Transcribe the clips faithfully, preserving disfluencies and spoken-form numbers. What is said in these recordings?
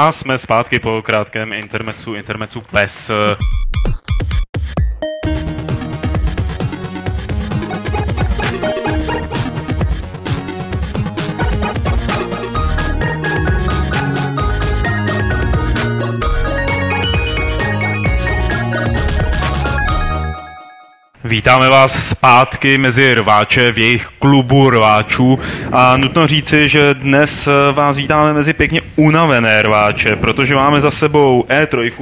A jsme zpátky po krátkém intermezzu, intermezzu pes. Vítáme vás zpátky mezi rváče v jejich klubu rváčů a nutno říci, že dnes vás vítáme mezi pěkně unavené rváče, protože máme za sebou E tři,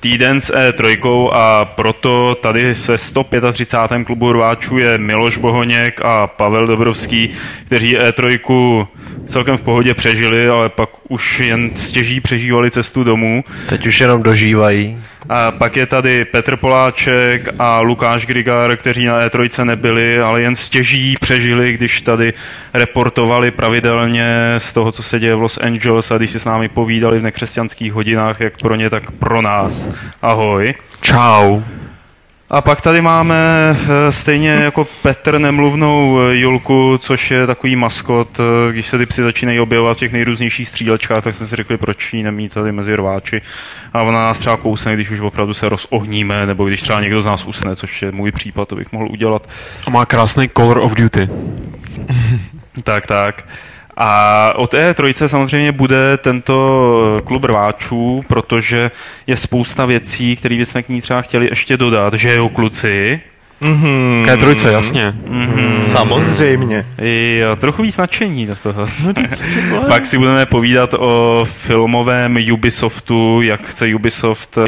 týden s E tři a proto tady ve sto třicátém pátém klubu rváčů je Miloš Bohoněk a Pavel Dobrovský, kteří E tři celkem v pohodě přežili, ale pak už jen stěží přežívali cestu domů. Teď už jenom dožívají. A pak je tady Petr Poláček a Lukáš Grigar, kteří na E tři nebyli, ale jen stěží přežili, když tady reportovali pravidelně z toho, co se děje v Los Angeles, a když si s námi povídali v nekřesťanských hodinách, jak pro ně, tak pro nás. Ahoj. Čau. A pak tady máme stejně jako Petr nemluvnou Julku, což je takový maskot. Když se ty psi začínají objevovat v těch nejrůznějších střílečkách, tak jsme si řekli, proč ji nemít tady mezi rváči. A ona nás třeba kousne, když už opravdu se rozohníme, nebo když třeba někdo z nás usne, což je můj případ, to bych mohl udělat. A má krásný Call of Duty. Tak, tak. A o té trojice samozřejmě bude tento klub rváčů, protože je spousta věcí, které bychom k ní třeba chtěli ještě dodat, že jo, kluci? Mm-hmm. K té trojice, jasně. Mm-hmm. Samozřejmě. Jo, trochu víc nadšení do toho. Pak si budeme povídat o filmovém Ubisoftu, jak chce Ubisoft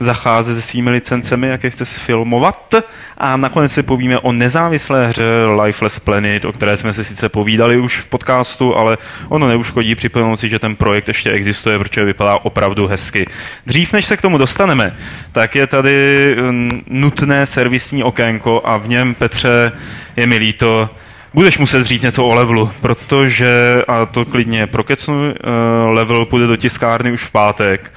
zacházet se svými licencemi, jak je chce sfilmovat. A nakonec si povíme o nezávislé hře Lifeless Planet, o které jsme si sice povídali už v podcastu, ale ono neuškodí připomenout si, že ten projekt ještě existuje, protože vypadá opravdu hezky. Dřív, než se k tomu dostaneme, tak je tady nutné servisní okénko a v něm, Petře, je mi líto, budeš muset říct něco o levelu, protože, a to klidně prokecnu, level půjde do tiskárny už v pátek.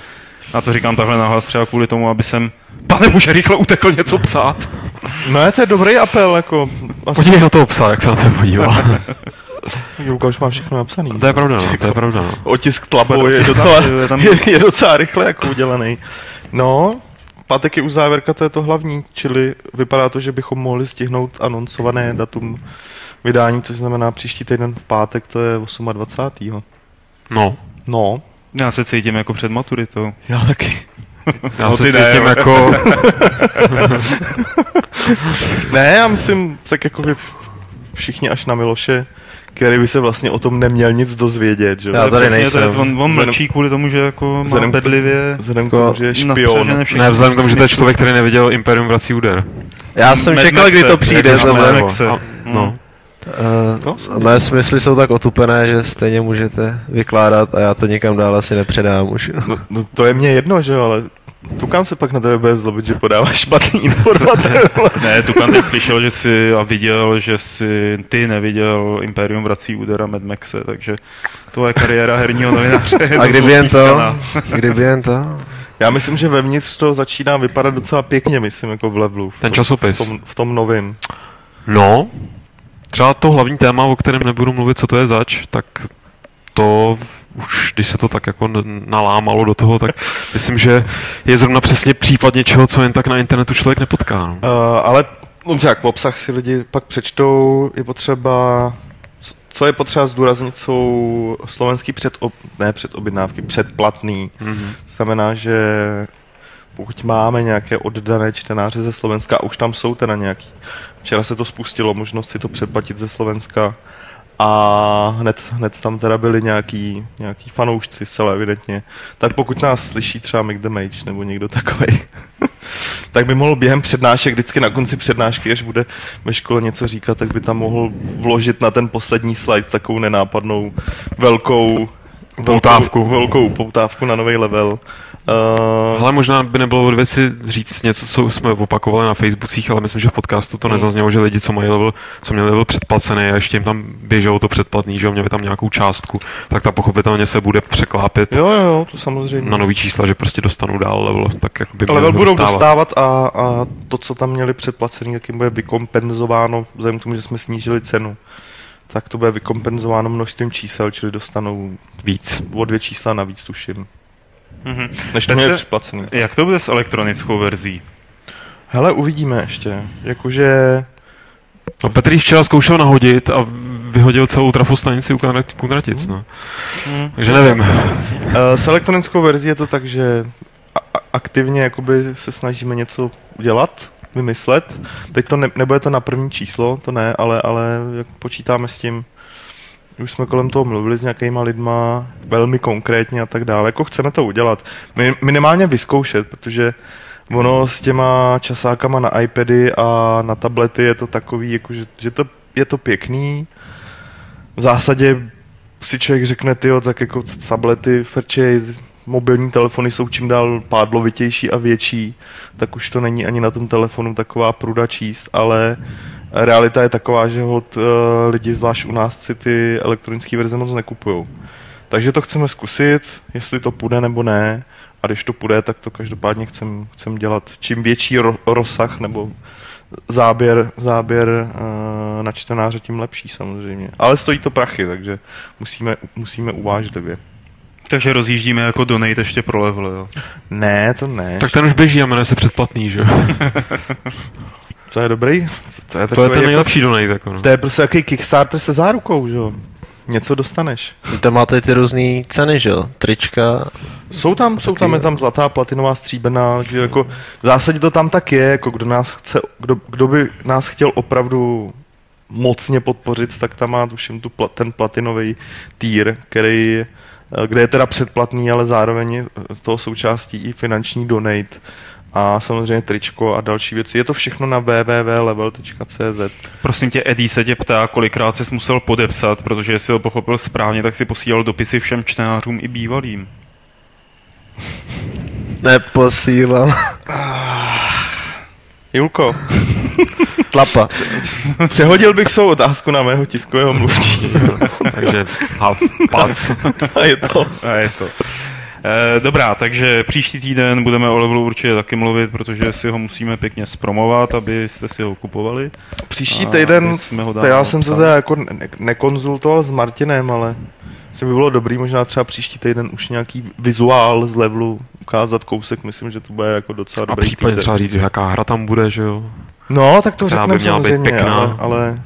A to říkám takhle nahlas třeba kvůli tomu, aby jsem... Pane bože, rychle utekl něco psát. Ne, to je dobrý apel, jako... Asi... Podívej na toho psa, jak se na to podíval. Julka už má všechno napsaný. To je pravda, no, to je pravda, no. Otisk tlapou je, je, je docela rychle jako udělaný. No, pátek je už závěrka, to je to hlavní, čili vypadá to, že bychom mohli stihnout anoncované datum vydání, což znamená příští týden v pátek, to je dvacátého osmého. No. No. Já se cítím jako před maturitou. Já taky. Já no, se cítím ne, jako... Ne, já myslím, tak jako všichni až na Miloše, který by se vlastně o tom neměl nic dozvědět. Že? Já tady přesně, nejsem. To, on on mlčí kvůli tomu, že jako má bedlivě... Vzhledem k tomu, že je špion. Ne, vzhledem k tomu, že to je člověk, který neviděl Imperium vrací úder. Já jsem Mad čekal, Maxe, kdy to přijde. No. Uh, mé smysly jsou tak otupené, že stejně můžete vykládat a já to nikam dál asi nepředám už. No, no to je mně jedno, že jo, ale Tukan se pak na tebe bude zlobit, že podáváš špatný informace. Ne, Tukan teď slyšel, že jsi a viděl, že jsi ty neviděl Imperium vrací úder a Mad Maxe, takže tvoje kariéra herního novináře je a kdyby jen to? Kdyby jen to? Já myslím, že vevnitř to začíná vypadat docela pěkně, myslím, jako v levelu. Ten časopis. V tom, v tom novým. No... Třeba to hlavní téma, o kterém nebudu mluvit, co to je zač, tak to už, když se to tak jako nalámalo do toho, tak myslím, že je zrovna přesně případ něčeho, co jen tak na internetu člověk nepotká. No. Uh, ale dobře, jak v obsah si lidi pak přečtou, je potřeba, co je potřeba zdůraznit, jsou slovenský předob, ne předobjednávky, předplatný. Mm-hmm. Znamená, že pokud máme nějaké oddané čtenáře ze Slovenska, už tam jsou teda nějaký. Včera se to spustilo, možnost si to předplatit ze Slovenska a hned, hned tam teda byli nějaký, nějaký fanoušci, celé evidentně. Tak pokud nás slyší třeba Mick the Mage nebo někdo takovej, tak by mohl během přednášek, vždycky na konci přednášky, až bude ve škole něco říkat, tak by tam mohl vložit na ten poslední slide takovou nenápadnou velkou poutávku, velkou poutávku na nový level. Uh, ale možná by nebylo od věci říct něco, co jsme opakovali na Facebookích, ale myslím, že v podcastu to nezaznělo, že lidi, co mají level, co měli level předplacený a ještě jim tam běželo to předplatný, že jo, měli tam nějakou částku, tak ta pochopitelně se bude překlápit jo, jo, to samozřejmě. Na nový čísla, že prostě dostanou dál level. Tak jak by level budou dostávat, dostávat a, a to, co tam měli předplacený, tak jim bude vykompenzováno vzhledem k tomu, že jsme snížili cenu. tak to bude vykompenzováno množstvím čísel, čili dostanou víc, o dvě čísla navíc, tuším. Mm-hmm. Než to je připlacený. Jak to bude s elektronickou verzí? Hele, uvidíme ještě. Jakože... No, Petr jich včera zkoušel nahodit a vyhodil celou trafostanici u Kunratic. No. Mm. Takže nevím. S elektronickou verzí je to tak, že aktivně jakoby se snažíme něco udělat, vymyslet. Teď to ne, nebude to na první číslo, to ne, ale, ale jak počítáme s tím. Už jsme kolem toho mluvili s nějakýma lidma, velmi konkrétně a tak dále. Jako chceme to udělat. Minimálně vyzkoušet, protože ono s těma časákama na iPady a na tablety je to takový, jako, že, že to, je to pěkný. V zásadě si člověk řekne, tyjo, tak jako tablety frčej, mobilní telefony jsou čím dál pádlovitější a větší, tak už to není ani na tom telefonu taková pruda číst, ale realita je taková, že hod uh, lidi, zvlášť u nás, si ty elektronické verze moc nekupují. Takže to chceme zkusit, jestli to půjde nebo ne. A když to půjde, tak to každopádně chcem, chcem dělat. Čím větší ro- rozsah nebo záběr, záběr uh, na čtenáře, tím lepší samozřejmě. Ale stojí to prachy, takže musíme, musíme uvážlivě. Takže rozjíždíme jako donate ještě pro Levle, jo? Ne, to ne. Tak ten už běží a jmenuje se předplatný, že jo? To je dobrý. To je, to je ten nejlepší donate. Jako, no. To je prostě jaký Kickstarter se zárukou, že jo? Něco dostaneš. Tam máte ty různé ceny, že jo? Trička. Jsou tam, jsou tam, je tam zlatá, platinová, stříbrná, že jako v zásadě to tam tak je, jako kdo nás chce, kdo, kdo by nás chtěl opravdu mocně podpořit, tak tam má tuším tu, ten platinový tier, který, kde je teda předplatný, ale zároveň toho součástí i finanční donate. A samozřejmě tričko a další věci. Je to všechno na w w w tečka level tečka c z. Prosím tě, Eddie se tě ptá, kolikrát jsi musel podepsat, protože jestli ho pochopil správně, tak si posílal dopisy všem čtenářům i bývalým. Neposílal. Julko. Tlapa. Přehodil bych svou otázku na mého tiskového mluvčí. Takže half pac. A je to. A je to. Eh, dobrá, takže příští týden budeme o Levelu určitě taky mluvit, protože si ho musíme pěkně zpromovat, abyste si ho kupovali. Příští týden, já jsem se teda jako ne- nekonzultoval s Martinem, ale si by bylo dobrý možná třeba příští týden už nějaký vizuál z Levelu ukázat kousek, myslím, že to bude jako docela dobrý. A případně týden. Třeba říct, jaká hra tam bude, že jo? No, tak to řekneme samozřejmě, ale... ale...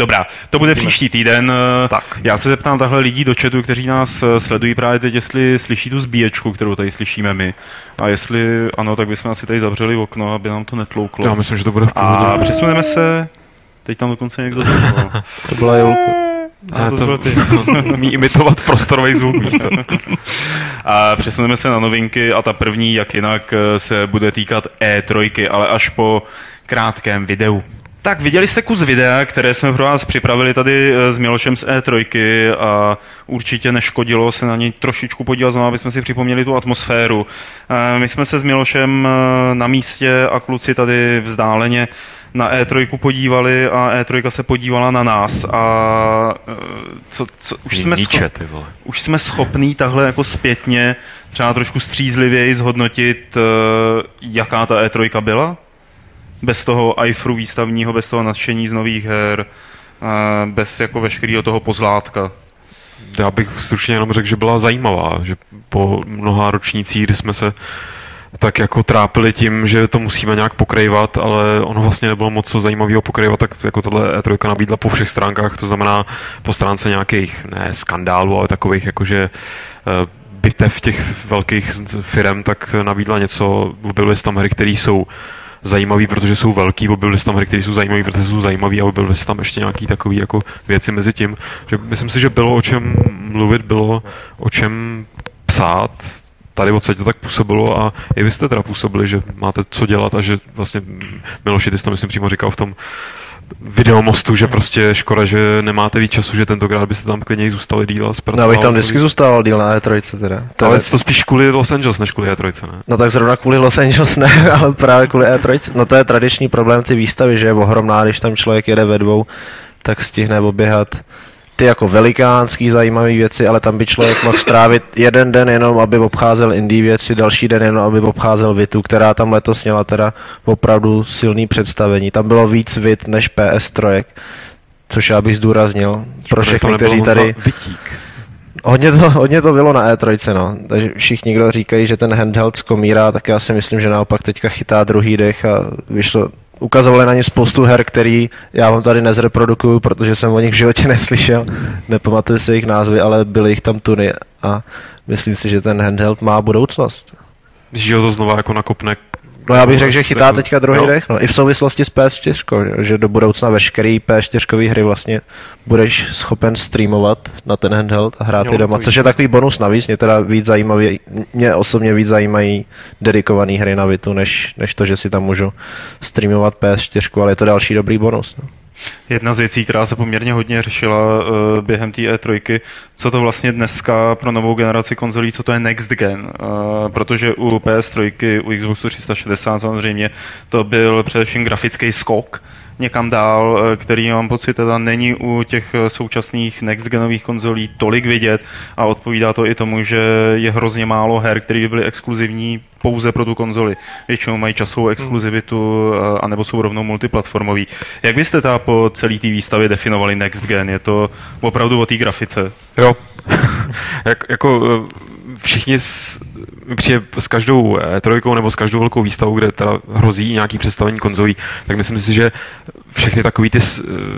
Dobrá, to bude příští týden. Tak. Já se zeptám takhle lidí do chatu, kteří nás sledují právě teď, jestli slyší tu zbíječku, kterou tady slyšíme my. A jestli ano, tak bychom asi tady zavřeli okno, aby nám to netlouklo. Já myslím, že to bude v pohodě. A přesuneme se. Teď tam dokonce někdo zvukoval. To byla Julka. A to, to umí imitovat prostorový zvuk, víš co? A přesuneme se na novinky a ta první, jak jinak, se bude týkat E tři, ale až po krátkém videu. Tak viděli jste kus videa, které jsme pro vás připravili tady s Milošem z E tři a určitě neškodilo se na něj trošičku podívat znovu, aby jsme si připomněli tu atmosféru. My jsme se s Milošem na místě a kluci tady vzdáleně na E tři podívali a E tři se podívala na nás a co, co, už, jsme scho- už jsme schopní tahle jako zpětně třeba trošku střízlivěji zhodnotit, jaká ta E tři byla? Bez toho ajfru výstavního, bez toho nadšení z nových her, bez jako veškerého toho pozlátka. Já bych stručně jenom řekl, že byla zajímavá, že po mnoha ročnících, kdy jsme se tak jako trápili tím, že to musíme nějak pokrývat, ale ono vlastně nebylo moc co zajímavého pokrývat, tak jako tahle E tři nabídla po všech stránkách, to znamená po stránce nějakých, ne skandálů, ale takových jakože bitev těch velkých firem, tak nabídla něco, byly tam hry, které jsou zajímavý, protože jsou velký, objevili se tam hry, které jsou zajímavý, protože jsou zajímavý a objevili se tam ještě nějaký takový jako věci mezi tím, že myslím si, že bylo o čem mluvit, bylo o čem psát, tady odsaď to tak působilo a i vy jste teda působili, že máte co dělat a že vlastně Miloši, ty jsi to myslím přímo říkal v tom videomostu, že prostě škoda, že nemáte víc času, že tentokrát byste tam klidněji zůstali díl a zpracovali. No, abych tam vždycky zůstával díl na E tři teda. To ale je... to spíš kvůli Los Angeles, než kvůli E tři, ne? No tak zrovna kvůli Los Angeles ne, ale právě kvůli E tři. No to je tradiční problém ty výstavy, že je ohromná, když tam člověk jede ve dvou, tak stihne oběhat ty jako velikánský zajímavé věci, ale tam by člověk mohl strávit jeden den jenom, aby obcházel indie věci, další den jenom, aby obcházel Vitu, která tam letos měla teda opravdu silný představení. Tam bylo víc Vit než P S tři. což já bych zdůraznil pro všechny, kteří tady... Hodně to, hodně to bylo na E tři, no. Takže všichni, kdo říkají, že ten handheld zkomírá, tak já si myslím, že naopak teďka chytá druhý dech a vyšlo... Ukazovali na ně spoustu her, který já vám tady nezreprodukuju, protože jsem o nich v životě neslyšel, nepamatuju si jejich názvy, ale byly jich tam tuny a myslím si, že ten handheld má budoucnost. Že ho to znova jako nakopne. No já bych řekl, že chytá teďka druhý no. dech, no i v souvislosti s P S čtyři, že do budoucna veškerý P S čtyři hry vlastně budeš schopen streamovat na ten handheld a hrát jo, i doma, což je takový bonus navíc, mě teda víc zajímavý, mě osobně víc zajímají dedikované hry na Vitu, než, než to, že si tam můžu streamovat P S čtyři, ale je to další dobrý bonus. No. Jedna z věcí, která se poměrně hodně řešila uh, během té E tři, co to vlastně dneska pro novou generaci konzolí, co to je next gen, uh, protože u P S tři, u Xboxu tři sta šedesát samozřejmě to byl především grafický skok někam dál, který mám pocit teda není u těch současných next-genových konzolí tolik vidět a odpovídá to i tomu, že je hrozně málo her, které by byly exkluzivní pouze pro tu konzoli. Většinou mají časovou exkluzivitu anebo jsou rovnou multiplatformový. Jak byste teda po celé té výstavě definovali next-gen? Je to opravdu o té grafice? Jo. Jak, jako... Všichni s, přijde s každou trojkou nebo s každou velkou výstavou, kde teda hrozí nějaký představení konzolí, tak myslím si, že všechny takové ty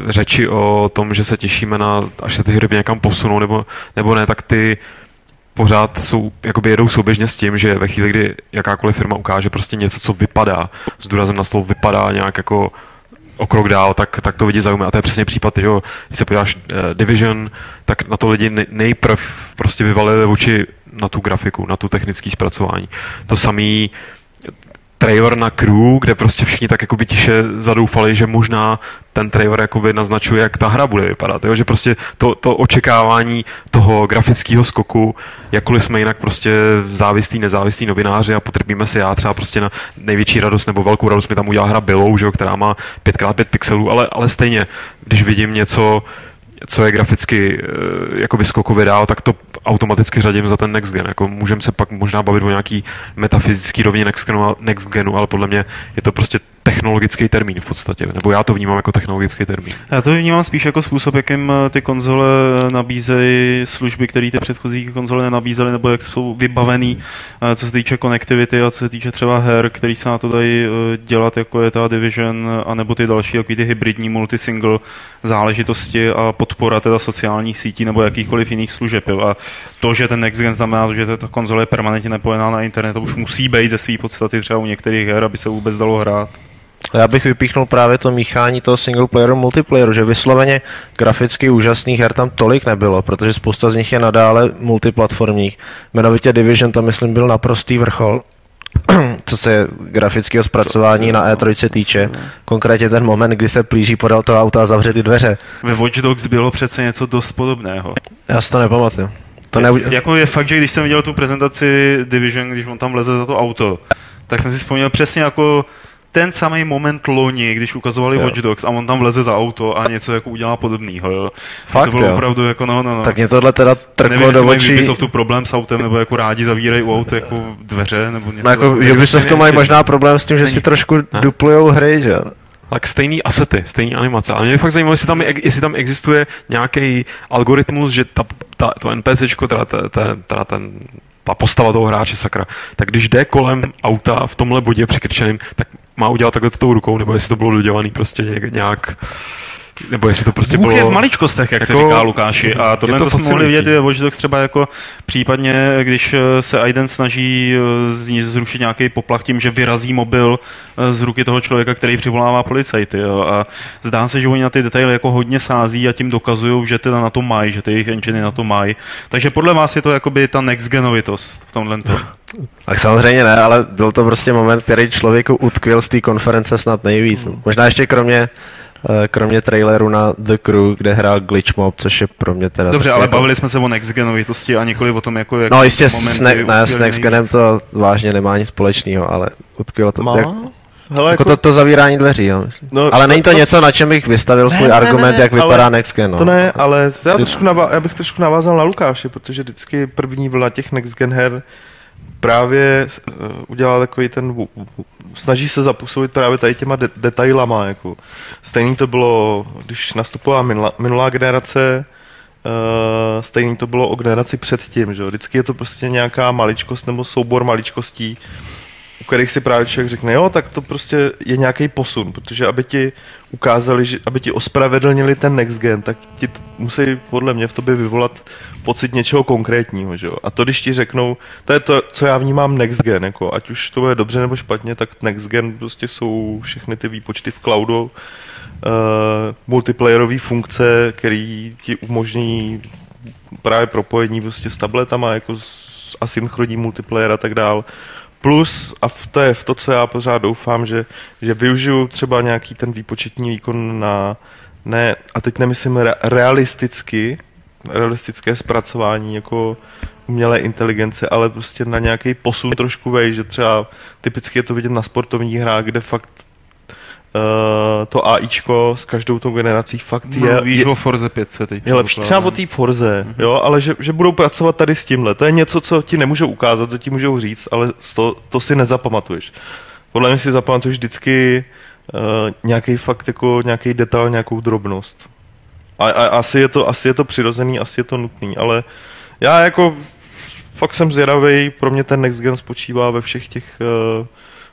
řeči o tom, že se těšíme na, až se ty hry někam posunou nebo, nebo ne, tak ty pořád jsou, jakoby jedou souběžně s tím, že ve chvíli, kdy jakákoliv firma ukáže prostě něco, co vypadá, s důrazem na slovo vypadá nějak jako o krok dál, tak, tak to lidi zajímá. A to je přesně případ, jo, když se podíváš uh, Division, tak na to lidi nejprv prostě vyvalili oči na tu grafiku, na tu technické zpracování. To samý trailer na Crew, kde prostě všichni tak jakoby tiše zadoufali, že možná ten trailer jakoby naznačuje, jak ta hra bude vypadat. Jo? Že prostě to, to očekávání toho grafického skoku, jakkoliv jsme jinak prostě závislí, nezávislí novináři a potrpíme se já třeba prostě na největší radost nebo velkou radost mi tam udělá hra Bilou, že jo, která má pět krát pět pixelů, ale, ale stejně, když vidím něco, co je graficky jakoby skokově dál, tak to automaticky řadím za ten next gen. Jako můžeme se pak možná bavit o nějaký metafyzický rovině next genu, next genu, ale podle mě je to prostě technologický termín v podstatě. Nebo já to vnímám jako technologický termín. Já to vnímám spíš jako způsob, jakým ty konzole nabízejí služby, které ty předchozí konzole nenabízely, nebo jak jsou vybavený, co se týče konektivity a co se týče třeba her, které se na to dají dělat, jako je ta Division, anebo ty další, jako ty hybridní multisingle záležitosti a podpora teda sociálních sítí nebo jakýchkoliv jiných služeb. A to, že ten next gen znamená, že ta konzole je permanentně napojená na internet, to už musí být ze své podstaty třeba u některých her, aby se vůbec dalo hrát. Já bych vypíchnul právě to míchání toho singleplayeru multiplayeru, že vysloveně graficky úžasných her tam tolik nebylo, protože spousta z nich je nadále multiplatformních. Jmenovitě Division tam, myslím, byl naprostý vrchol, co se grafického zpracování na E tři týče. Konkrétně ten moment, kdy se plíží podal toho auta a zavře ty dveře. Ve Watch Dogs bylo přece něco dost podobného. Já si to nepamatuju. To ne... Jako je fakt, že když jsem viděl tu prezentaci Division, když on tam leze za to auto, tak jsem si vzpomněl přesně jako ten samý moment loni, když ukazovali jo. Watch Dogs a on tam vleze za auto a něco jako udělá podobného, jo. Fakt, to bylo jo. opravdu jako no, no, no. Tak mě tohle teda trklo do očí. Nevím, jestli mají tu problém s autem, nebo jako rádi zavírají u auta jako dveře, nebo něco. No jako, že by se v tom mají možná problém s tím, že není. Si trošku ne. duplujou hry, že tak stejný asety, stejný animace. Ale mě by fakt zajímalo, jestli tam, jestli tam existuje nějaký algoritmus, že ta, ta, to NPCčko, teda, teda, teda, teda ten... ta postava toho hráče, sakra, tak když jde kolem auta v tomhle bodě přikrčeným, tak má udělat takhle tou rukou, nebo jestli to bylo dodělaný prostě nějak, nebo jestli to prostě Bůh bylo... je v maličkostech, jak jako, se říká Lukáši, a tohle to, to jsme mohli vidět i ve Watch Dogs třeba jako případně, když se Aiden snaží zrušit nějaký poplach tím, že vyrazí mobil z ruky toho člověka, který přivolává policajty, jo, a zdá se, že oni na ty detaily jako hodně sází a tím dokazují, že teda na to mají, že ty jejich engine na to mají. Takže podle vás je to jakoby ta next-genovitost v tomhle to. Tak samozřejmě ne, ale byl to prostě moment, který člověku utkvěl z té konference snad nejvíc. Hmm. Možná ještě kromě kromě traileru na The Crew, kde hrál Glitch Mob, což je pro mě teda... Dobře, ale jako... bavili jsme se o next-genovitosti a nikoli o tom, jako... Jak no jistě s, ne- ne, s next-genem to vážně nemá nic společného, ale utkvělo to... Má? Jak... Hele, jako, jako... To, to zavírání dveří, jo, myslím. No, ale není to, to něco, na čem bych vystavil svůj argument, ne, ne, jak vypadá next-gen, no. To ne, ale já, trošku navá- já bych trošku navázal na Lukáše, protože vždycky první vlna těch next-gen her právě udělá takový ten, snaží se zapůsobit právě tady těma de- detailama. Jako. Stejný to bylo, když nastupovala minula, minulá generace, Uh, stejný to bylo o generaci předtím, že jo. Vždycky je to prostě nějaká maličkost nebo soubor maličkostí, u kterých si právě člověk řekne, jo, tak to prostě je nějaký posun, protože aby ti ukázali, že, aby ti ospravedlnili ten next gen, tak ti t- musí podle mě v tobě vyvolat pocit něčeho konkrétního, že jo. A to, když ti řeknou, to je to, co já vnímám next gen, jako, ať už to bude dobře nebo špatně, tak next gen prostě jsou všechny ty výpočty v cloudu, Uh, multiplayerové funkce, který ti umožní právě propojení prostě s tabletama, jako s asynchronní multiplayer a tak dál. Plus, a v to je v to, co já pořád doufám, že, že využiju třeba nějaký ten výpočetní výkon na, ne, a teď nemyslím re, realisticky, realistické zpracování jako umělé inteligence, ale prostě na nějaký posun trošku vej, že třeba typicky je to vidět na sportovních hrách, kde fakt Uh, to AIčko s každou tou generací fakt no, je... Víš je, o Forze pět set teď. Je lepší třeba o té Forze, uh-huh. jo, ale že, že budou pracovat tady s tímhle. To je něco, co ti nemůžou ukázat, co ti můžou říct, ale to, to si nezapamatuješ. Podle mě si zapamatuješ vždycky uh, nějaký fakt, jako nějaký detail, nějakou drobnost. A, a asi, je to, asi je to přirozený, asi je to nutný, ale já jako fakt jsem zvědavej, pro mě ten next gen spočívá ve všech těch... Uh,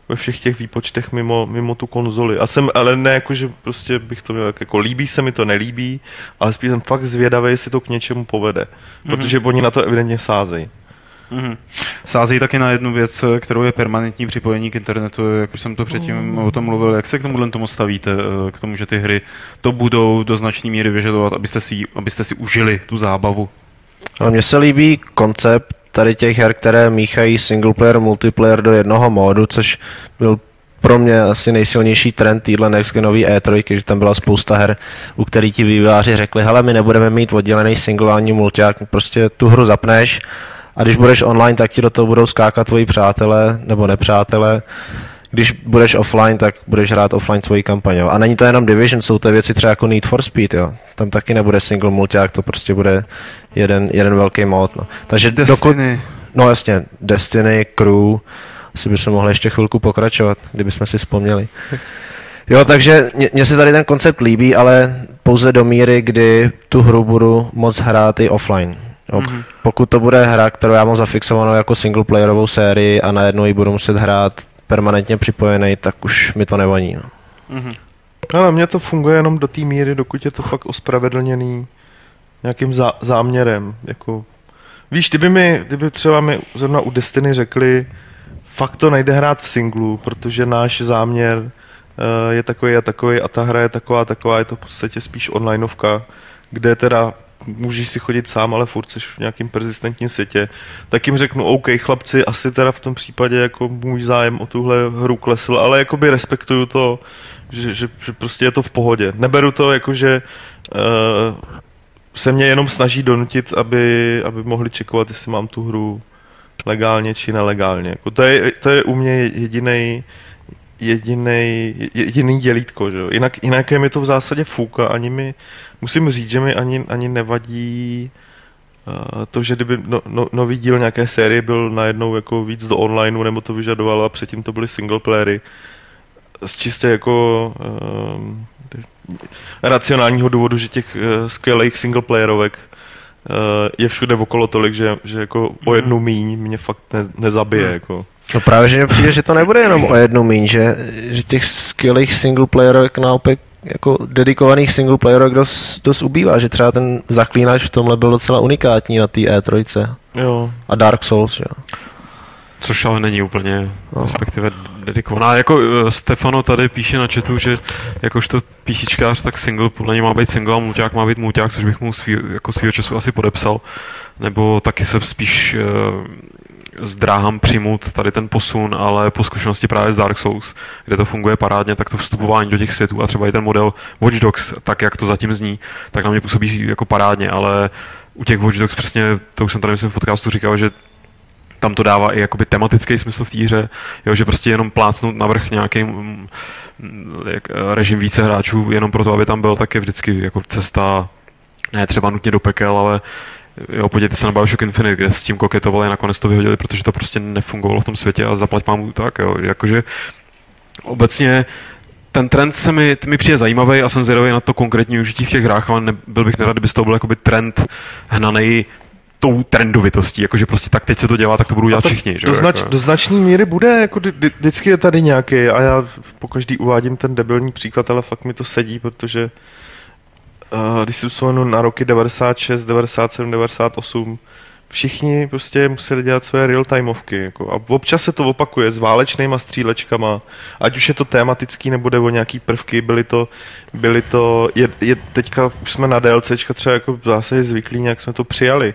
ve všech těch výpočtech mimo, mimo tu konzoli. A jsem, ale ne jako, že prostě bych to měl, jako líbí se mi to, nelíbí, ale spíš jsem fakt zvědavý, jestli to k něčemu povede. Mm-hmm. Protože oni na to evidentně sázejí. Mm-hmm. Sázejí taky na jednu věc, kterou je permanentní připojení k internetu, jak už jsem to předtím o tom mluvil. Jak se k tomuhle tomu stavíte, k tomu, že ty hry to budou do značné míry vyžadovat, abyste si, abyste si užili tu zábavu? A mně se líbí koncept tady těch her, které míchají singleplayer, multiplayer do jednoho módu, což byl pro mě asi nejsilnější trend týhle nextgenové E tři, že tam byla spousta her, u kterých ti vývojáři řekli, hele, my nebudeme mít oddělený single ani multiák, prostě tu hru zapneš a když budeš online, tak ti do toho budou skákat tvoji přátelé nebo nepřátelé. Když budeš offline, tak budeš hrát offline svoji kampaně. A není to jenom Division, jsou to věci třeba jako Need for Speed, jo. Tam taky nebude single multiák, to prostě bude jeden, jeden velký mod, no. Takže Destiny. Dokud, no jasně, Destiny, Crew, asi bychom mohli ještě chvilku pokračovat, kdybychom si vzpomněli. Jo, takže mně se tady ten koncept líbí, ale pouze do míry, kdy tu hru budu moc hrát i offline. Jo, mm-hmm. Pokud to bude hra, kterou já mám zafixovanou jako singleplayerovou sérii a najednou ji budu muset hrát permanentně připojený, tak už mi to nevoní. No. Mhm. Ale mně to funguje jenom do té míry, dokud je to fakt ospravedlněný nějakým zá- záměrem. Jako, víš, kdyby, mi, kdyby třeba mi zrovna u Destiny řekli, fakt to nejde hrát v singlu, protože náš záměr uh, je takový a takový a ta hra je taková a taková, je to v podstatě spíš onlineovka, kde teda můžeš si chodit sám, ale furt jsi v nějakém persistentním světě, tak jim řeknu, OK, chlapci, asi teda v tom případě jako můj zájem o tuhle hru klesl, ale jakoby respektuju to, že, že, že prostě je to v pohodě. Neberu to jako, že uh, se mě jenom snaží donutit, aby, aby mohli čekovat, jestli mám tu hru legálně či nelegálně. Jako to, je, to je u mě jedinej Jedinej, jediný dělítko, že jo. Jinak, jinak je mi to v zásadě fuk a ani mi, musím říct, že mi ani, ani nevadí uh, to, že kdyby no, no, nový díl nějaké série byl najednou jako víc do onlineu, nebo to vyžadovalo a předtím to byly singleplayery. Z čistě jako uh, racionálního důvodu, že těch uh, skvělých singleplayerovek uh, je všude okolo tolik, že, že jako o jednu míň mě fakt ne, nezabije, jako. No právě, že mi přijde, že to nebude jenom o jednu míň, že, že těch skvělých singleplayerovek naopak jako dedikovaných singleplayerovek dost, dost ubývá, že třeba ten Zaklínač v tomhle byl docela unikátní na té E tři. Jo. A Dark Souls, jo. Což ale není úplně, no. Respektive dedikovaná. Jako Stefano tady píše na chatu, že jakožto PCčkář, tak single, podle něj má být single a mulťák má být mulťák, což bych mu svý, jako svýho času asi podepsal. Nebo taky se spíš... zdráhám přijmout tady ten posun, ale po zkušenosti právě z Dark Souls, kde to funguje parádně, tak to vstupování do těch světů a třeba i ten model Watch Dogs, tak jak to zatím zní, tak na mě působí jako parádně, ale u těch Watch Dogs přesně, to už jsem tady myslím v podcastu říkal, že tam to dává i jakoby tematický smysl v té hře, jo, že prostě jenom plácnout navrch nějaký mm, jak, režim více hráčů, jenom proto, aby tam byl, tak je vždycky jako cesta, ne třeba nutně do pekel, ale Jo, podívejte se na Bioshock Infinite, kde s tím koketovali a nakonec to vyhodili, protože to prostě nefungovalo v tom světě a zaplať mámu tak, jo. Jakože obecně ten trend se mi, mi přijde zajímavý a jsem zvědavý na to konkrétní užití v těch hrách, ale byl bych nerad, kdyby z toho byl jakoby trend hnanej tou trendovitostí, jakože prostě tak teď se to dělá, tak to budou dělat to všichni. Že? Do, znač, do značný míry bude, jako vždycky je tady nějaký a já pokaždý uvádím ten debilní příklad, ale fakt mi to sedí, protože uh, když si vzpomenu na roky devadesát šest, devadesát sedm, devadesát osm, všichni prostě museli dělat své real-timeovky. Jako, a občas se to opakuje s válečnýma střílečkama, ať už je to tematický, nebo jde o nějaký prvky, byly to, byly to je, je, teďka už jsme na DLCčka třeba jako v zásadě zvyklí, nějak jsme to přijali.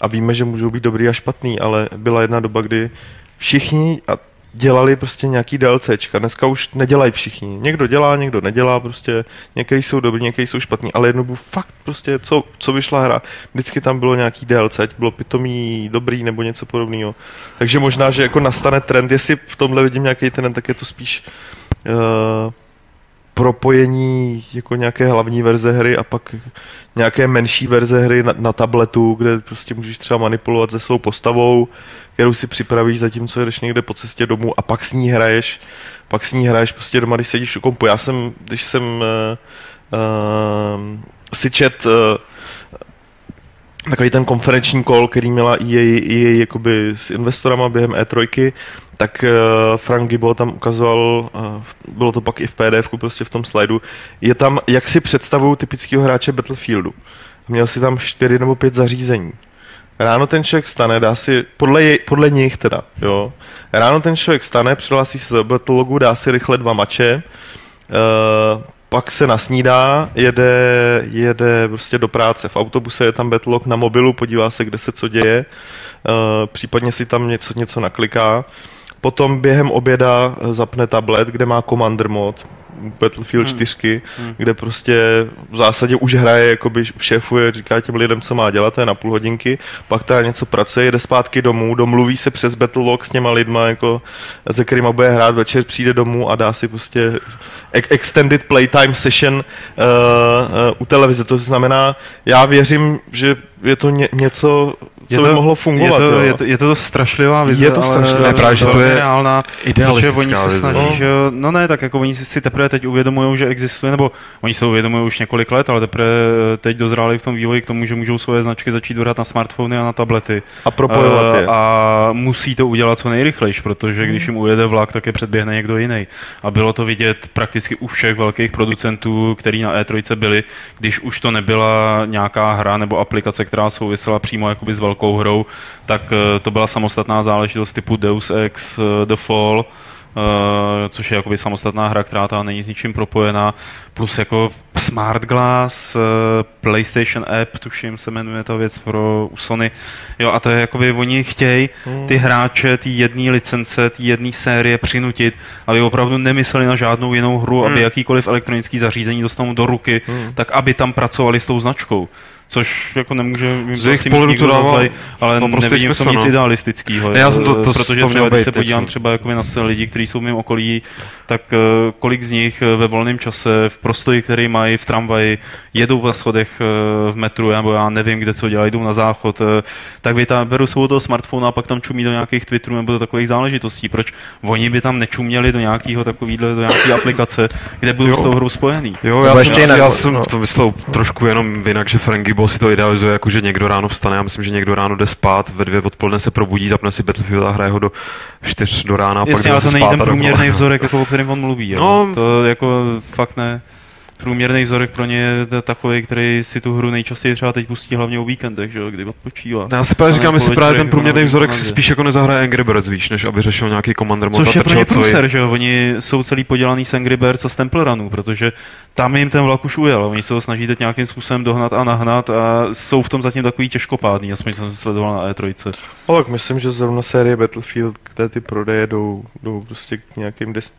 A víme, že můžou být dobrý a špatný, ale byla jedna doba, kdy všichni dělali prostě nějaký DLCčka. Dneska už nedělají všichni. Někdo dělá, někdo nedělá, prostě někteří jsou dobrý, někteří jsou špatní, ale jednou byl fakt prostě, co, co vyšla hra, vždycky tam bylo nějaký D L C, ať bylo pitomý, dobrý nebo něco podobného. Takže možná, že jako nastane trend, jestli v tomhle vidím nějaký trend, tak je to spíš uh, propojení jako nějaké hlavní verze hry a pak nějaké menší verze hry na, na tabletu, kde prostě můžeš třeba manipulovat se svou postavou, kterou si připravíš zatímco jdeš někde po cestě domů a pak s ní hraješ, pak s ní hraješ prostě doma, když sedíš u kompu. Já jsem, když jsem uh, uh, si čet uh, takový ten konferenční call, který měla E A, E A jakoby s investorama během E tři, tak uh, Frank Gibo tam ukazoval, uh, bylo to pak i v P D F ku, prostě v tom slajdu, je tam, jak si představují typického hráče Battlefieldu. Měl si tam čtyři nebo pět zařízení. Ráno ten člověk stane, dá si, podle, jej, podle nich teda, jo, ráno ten člověk stane, přihlásí se do Battlelogu, dá si rychle dva mače, uh, pak se nasnídá, jede, jede prostě do práce. V autobuse je tam Battlelog, na mobilu, podívá se, kde se co děje, uh, případně si tam něco, něco nakliká. Potom během oběda zapne tablet, kde má Commander mod, Battlefield hmm. čtyři, hmm. kde prostě v zásadě už hraje, jakoby šéfuje, říká těm lidem, co má dělat, to je na půl hodinky, pak teda něco pracuje, jde zpátky domů, domluví se přes Battlelog s těma lidma, jako, se kterýma bude hrát, večer přijde domů a dá si prostě extended playtime session uh, uh, u televize. To znamená, já věřím, že je to ně, něco, co by mohlo fungovat. Je to, je to, je to strašlivá vize, je to strašlivá, ale právě, že to je reálná, protože oni se snaží, no. Že, no ne, tak jako oni si teprve teď uvědomují, že existuje, nebo oni se uvědomují už několik let, ale teprve teď dozráli v tom vývoji k tomu, že můžou svoje značky začít hrát na smartfony a na tablety. A propojovat je. A musí to udělat co nejrychlejš, protože když jim ujede vlak, tak je předběhne někdo jiný. A bylo to vidět prakticky u všech velkých producentů, kteří na E tři byli, když už to nebyla nějaká hra nebo aplikace, která souvisela přímo jakoby s velkou hrou, tak to byla samostatná záležitost typu Deus Ex, The Fall, což je jakoby samostatná hra, která tam není s ničím propojená, plus jako Smart Glass, PlayStation App, tuším se jmenuje ta věc pro Sony, jo, a to je jakoby oni chtějí ty hráče, ty jedné licence, ty jedné série přinutit, aby opravdu nemysleli na žádnou jinou hru, hmm. aby jakýkoliv elektronický zařízení dostanou do ruky, hmm. tak aby tam pracovali s tou značkou. Což jako nemůže mít nikdo zazlej, ale no prostě nevidím smysl, nic no. Idealistického. Já jsem to, to protože to třeba, když se podívám co? Třeba jako na lidi, kteří jsou v mém okolí, tak kolik z nich ve volném čase, v prostoji, který mají, v tramvaji, jedou na schodech v metru, nebo já nevím, kde co dělají, jdou na záchod, tak vy tam beru svou toho smartphone a pak tam čumí do nějakých Twitterů nebo do takových záležitostí. Proč oni by tam nečuměli do nějakého takovýhle, do nějaké aplikace, kde budou jo. s tou hrou spojený? Jo, já, ještě já, já jsem to myslel trošku jenom jinak, že Franky Bo si to idealizuje, jako že někdo ráno vstane, já myslím, že někdo ráno jde spát, ve dvě odpoledne se probudí, zapne si Battlefield a hraje ho do čtyř do rána. Jestli ale to není ten průměrný vzorek, jako, o kterém on mluví. No. To jako fakt ne. Průměrný vzorek pro ně je takový, který si tu hru nejčastěji třeba teď pustí hlavně o víkendech, že jo, kdy odpočívá. Já si právě říkám, jestli právě ten průměrný vzorek si spíš jako nezahraje Angry Birds, víš, než aby řešil nějaký Commander mod. Což je pro ně průser, že jo, oni jsou celý podělaný s Angry Birds a s Temple Runů, protože tam jim ten vlak už ujel, oni se ho snaží teď nějakým způsobem dohnat a nahnat a jsou v tom zatím takový těžkopádný, aspoň jsem se sledoval na E tři. Ale myslím, že zrovna série Battlefield, které ty prodeje jdou, jdou prostě k nějakým deset,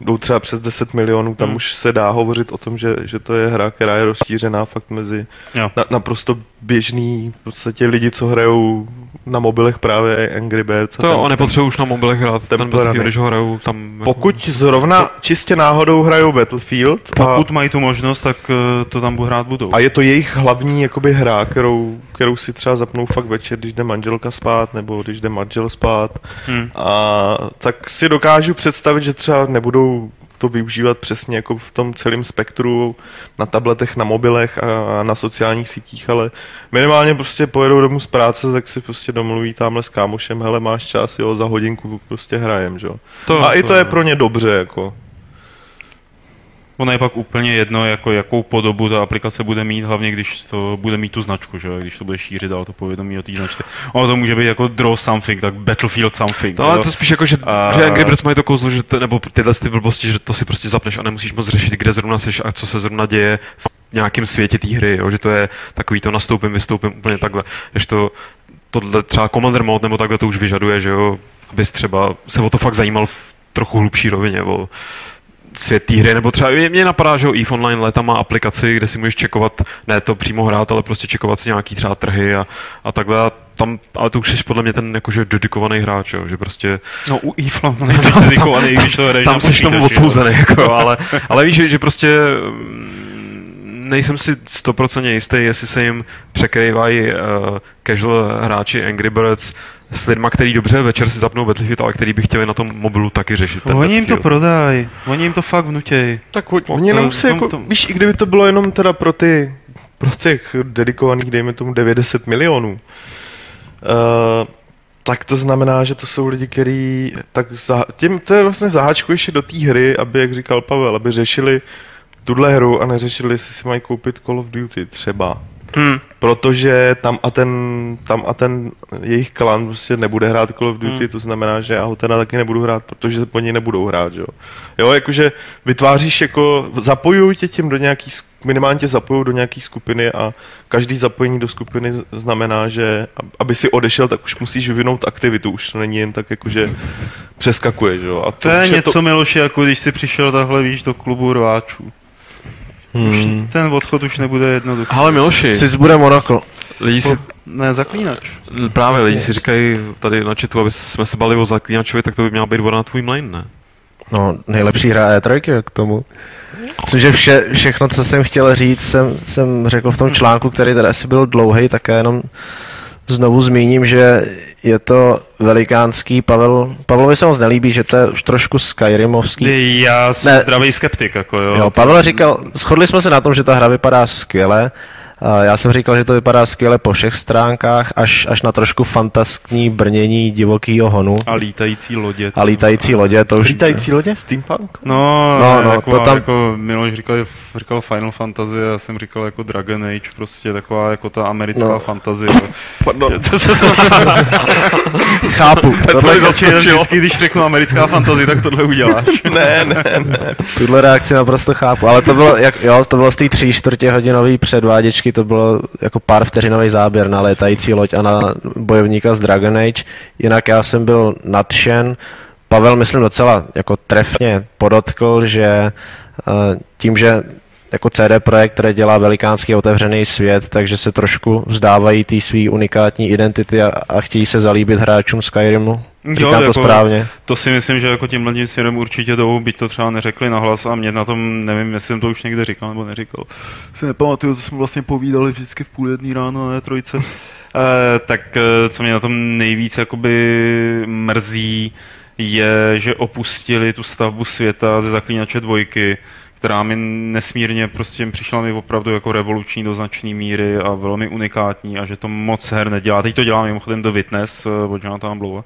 jdou třeba přes deset milionů, tam hmm. už se dá hovořit o tom, že, že to je hra, která je rozšířená fakt mezi na, naprosto běžný v podstatě lidi, co hrajou na mobilech právě Angry Birds. To jo, nepotřebuji už na mobilech hrát, ten Battlefield, když ho hrajou tam... Pokud jako... zrovna čistě náhodou hrajou Battlefield... Pokud a... mají tu možnost, tak to tam hrát budou. A je to jejich hlavní jakoby hra, kterou, kterou si třeba zapnou fakt večer, když jde manželka spát, nebo když jde manžel spát. Hmm. A tak si dokážu představit, že třeba nebudou to využívat přesně jako v tom celém spektru na tabletech, na mobilech a na sociálních sítích, ale minimálně prostě pojedou domů z práce, tak si prostě domluví tamhle s kámošem, hele, máš čas, jo, za hodinku prostě hrajem, že jo. A i to, to je pro ně dobře, jako. Ono je pak úplně jedno, jako jakou podobu ta aplikace bude mít, hlavně když to bude mít tu značku, že? Když to bude šířit dál to povědomí o té značce. Ono to může být jako Draw Something, tak Battlefield Something. No, ale to spíš jako, že, a... že Angry Birds mají to kouzlo, že to, nebo tyhle ty blbosti, že to si prostě zapneš a nemusíš moc řešit, kde zrovna seš a co se zrovna děje v nějakém světě té hry, jo? Že to je takový to nastoupím, vystoupím, úplně takhle. Jež to, tohle třeba Commander Mode nebo takhle to už vyžaduje, že jo, abys třeba se o to fakt zajímal v trochu hlubší rovině, jo? Svět té hry, nebo třeba mě napadá, že EVE Online léta má aplikaci, kde si můžeš čekovat, ne to přímo hrát, ale prostě čekovat si nějaký třeba trhy a, a takhle. A tam, ale to už jsi podle mě ten jakože dedikovaný hráč, jo, že prostě... No u EVE Online jsi dedikovaný, když to hraješ na počítači. Tam jsi tomu odsouzený, jako, ale, ale víš, že, že prostě... Nejsem si stoprocentně jistý, jestli se jim překrývají uh, casual hráči Angry Birds s lidma, který dobře večer si zapnou Battlefield, ale který by chtěli na tom mobilu taky řešit. Oni jim to prodají, oni jim to fakt vnutějí. Tak oni jenom se jako, tom... víš, i kdyby to bylo jenom teda pro ty, pro těch dedikovaných, dejme tomu devět deset milionů, uh, tak to znamená, že to jsou lidi, který tak za, tím to je vlastně zaháčkuješ do té hry, aby, jak říkal Pavel, aby řešili tuhle hru a neřešili, jestli si mají koupit Call of Duty třeba. Hmm. Protože tam a, ten, tam a ten jejich klan prostě nebude hrát Call of Duty, hmm. to znamená, že já ho teda taky nebudu hrát, protože po něj nebudou hrát, jo. Jo, jakože vytváříš jako, zapojují tě tím do nějaký, minimálně tě zapojují do nějaký skupiny a každý zapojení do skupiny znamená, že aby si odešel, tak už musíš vyvinout aktivitu, už to není jen tak jakože přeskakuješ, jo. A to, to je něco, to... Miloši, jako když jsi přišel takhle, víš, do klubu rváčů. Hmm. Ten odchod už nebude jednoduchý. Ale Miloši. Sis bude Monaco. Lidi si... Ne, zaklínač. Právě, lidi si říkají tady na chatu, aby jsme se bali o zaklínačovi, tak to by měla být voda na tvůj mlejn, ne? No, nejlepší hra E tři k tomu. Myslím, že vše, všechno, co jsem chtěl říct, jsem, jsem řekl v tom článku, který teda asi byl dlouhý, tak já jenom znovu zmíním, že je to velikánský, Pavel, Pavlovi se moc nelíbí, že to je už trošku skyrimovský. Já jsem ne, zdravý skeptik, jako jo. jo. Pavel říkal, shodli jsme se na tom, že ta hra vypadá skvěle. Já jsem říkal, že to vypadá skvěle po všech stránkách, až, až na trošku fantaskní brnění divokýho honu. A lítající lodě. A lítající lodě, to už... Lítající lodě? Steampunk? No, no, no jako, to tam... Jako Miloš říkal, říkal Final Fantasy, já jsem říkal jako Dragon Age, prostě taková jako ta americká no. fantazie. Pardon. Chápu. Tohle je vždycky, když řeknu americká fantazie, tak tohle uděláš. ne, ne, ne. Tuhle reakci naprosto chápu, ale to bylo, jak, jo, to bylo z té tří čtvrtě hodinový předváděčky, to bylo jako pár vteřinový záběr na létající loď a na bojovníka z Dragon Age. Jinak já jsem byl nadšen. Pavel, myslím, docela jako trefně podotkl, že tím, že jako C D Projekt, které dělá velikánský otevřený svět, takže se trošku vzdávají té své unikátní identity a, a chtějí se zalíbit hráčům Skyrimu. Říkám jo, to jako, správně. To si myslím, že jako tímhle tím směrem určitě jdou, byť to třeba neřekli nahlas a mě na tom, nevím, jestli jsem to už někde říkal nebo neříkal. Se nepamatuju, co jsme vlastně povídali vždycky v půl jedný ráno na E tři. eh, tak co mě na tom nejvíc jakoby mrzí, je, že opustili tu stavbu světa ze Zaklínače dvojky, která mi nesmírně prostě přišla mi opravdu jako revoluční do značné míry a velmi unikátní a že to moc her nedělá. Teď to dělá mimochodem The Witness od Jonathana Blowa.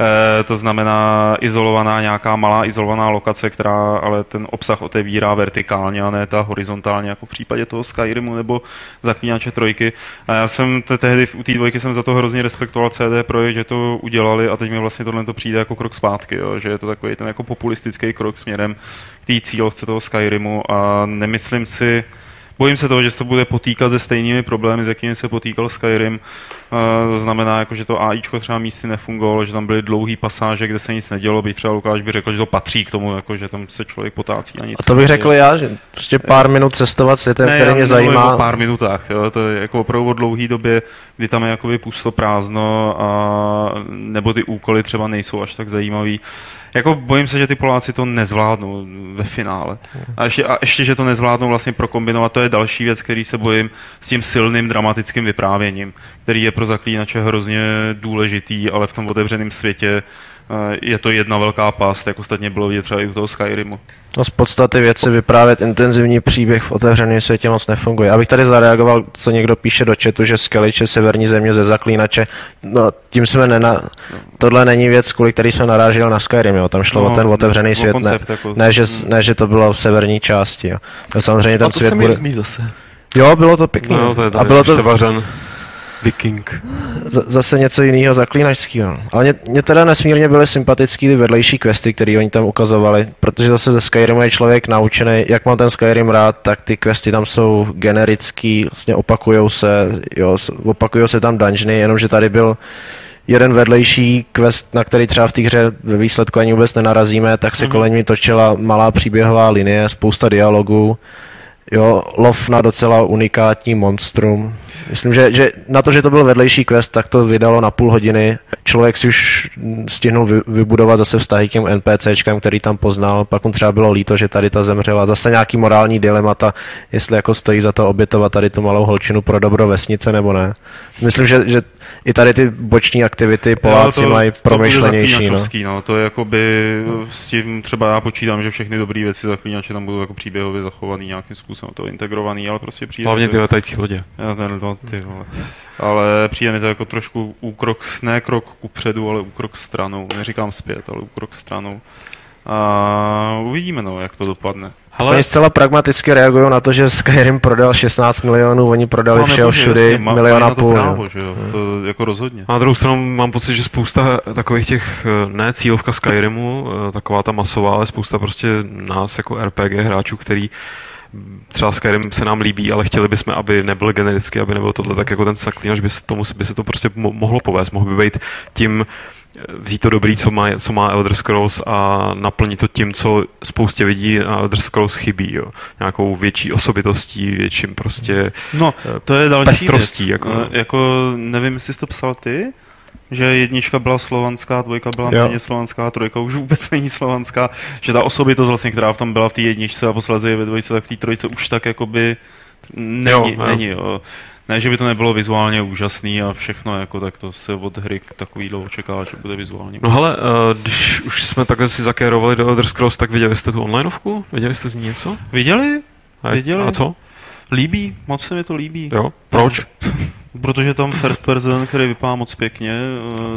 E, to znamená izolovaná nějaká malá izolovaná lokace, která ale ten obsah otevírá vertikálně a ne ta horizontálně, jako v případě toho Skyrimu nebo Zaklínače trojky. A já jsem te- tehdy u té dvojky jsem za to hrozně respektoval C D Projekt, že to udělali a teď mi vlastně tohle to přijde jako krok zpátky, jo, že je to takový ten jako populistický krok směrem k té cílovce toho Skyrimu a nemyslím si, bojím se toho, že se to bude potýkat se stejnými problémy, s jakými se potýkal Skyrim. To znamená, jako, že to AIčko třeba místy nefungovalo, že tam byly dlouhý pasáže, kde se nic nedělo, by třeba Lukáš by řekl, že to patří k tomu, jako, že tam se člověk potácí a nic. A to bych řekl já, že prostě pár minut cestovat světem, ne, který mě zajímá. O pár minutách, jo, to je jako opravdu o dlouhý době, kdy tam je jakoby pusto prázdno, a nebo ty úkoly třeba nejsou až tak zajímavý. Jako bojím se, že ty Poláci to nezvládnou ve finále. A ještě, a ještě že to nezvládnou vlastně prokombinovat, to je další věc, který se bojím s tím silným dramatickým vyprávěním, který je pro Zaklínače hrozně důležitý, ale v tom otevřeném světě je to jedna velká past, jak ostatně bylo vidět třeba i u toho Skyrimu. No z podstaty věci vyprávět intenzivní příběh v otevřeném světě moc nefunguje. Abych tady zareagoval, co někdo píše do chatu, že Skellige, severní země ze Zaklínače, no tím jsme nena... Tohle není věc, kvůli který jsme naráželi na Skyrim, jo. Tam šlo no, o ten otevřený no, svět, koncept, ne, jako... ne, že, ne, že to bylo v severní části, jo. No, samozřejmě ten svět bude... Zase. Jo, bylo to pěkné. No, to je tady, a bylo to... Sevařan. Viking. Z- zase něco jiného zaklínačského. Ale mě, mě teda nesmírně byly sympatický ty vedlejší questy, které oni tam ukazovali, protože zase ze Skyrimu je člověk naučený, jak má ten Skyrim rád, tak ty questy tam jsou generický, vlastně opakujou se, jo, opakujou se tam dungeony, jenomže tady byl jeden vedlejší quest, na který třeba v té hře ve výsledku ani vůbec nenarazíme, tak se mm-hmm. kolem ní točila malá příběhová linie, spousta dialogů. Jo, lov na docela unikátní monstrum. Myslím, že, že na to, že to byl vedlejší quest, tak to vydalo na půl hodiny. Člověk si už stihnul vy, vybudovat zase vztahy k těm NPCčkám, který tam poznal. Pak mu třeba bylo líto, že tady ta zemřela. Zase nějaký morální dilemata, jestli jako stojí za to obětovat tady tu malou holčinu pro dobro vesnice nebo ne. Myslím, že, že i tady ty boční aktivity Poláci mají promyšlenější. No. No, to je jakoby, s tím třeba já počítám, že všechny dobré věci Zaklínače tam budou jako příběhově zachovaný nějakým způsobem. Jsou to integrovaný, ale prostě přijde... Hlavně ty letající lodě. Já ten, no, ty vole. Ale přijde mi to jako trošku úkrok, ne krok kupředu, ale úkrok stranou. Neříkám zpět, ale úkrok stranou. A uvidíme, no, jak to dopadne. Hele, oni zcela pragmaticky reagují na to, že Skyrim prodal šestnáct milionů, oni prodali všeho všudy milion a půl. Právo, že jo? Hmm. To jako rozhodně. A na druhou stranu mám pocit, že spousta takových těch, ne cílovka Skyrimu, taková ta masová, ale spousta prostě nás jako R P G hráčů, který třeba Skyrim se nám líbí, ale chtěli bychom, aby nebyl generický, aby nebyl tohle, tak jako ten Zaklínač by, tomu, by se to prostě mo- mohlo povést, mohl by být tím, vzít to dobrý, co má, co má Elder Scrolls a naplnit to tím, co spoustě lidí na Elder Scrolls chybí, jo. Nějakou větší osobitostí, větším prostě no, to je další pestrostí. Jako, no. Jako, nevím, jestli jsi to psal ty, že jednička byla slovanská, dvojka byla méně slovanská, trojka už vůbec není slovanská, že ta osobitost vlastně, která v tom byla v té jedničce a posléze ve dvojce, tak v té trojce už tak jakoby není, jo, není, jo. Ne, že by to nebylo vizuálně úžasný a všechno, jako tak to se od hry takový dlouho čeká, že bude vizuálně úžasný. No hele, když už jsme takhle si zakérovali do Elder Scrolls, tak viděli jste tu onlineovku? Viděli jste z ní něco? Viděli? A, viděli. A co? Líbí, moc se mi to líbí. Jo, proč? Protože tam first person, který vypadá moc pěkně.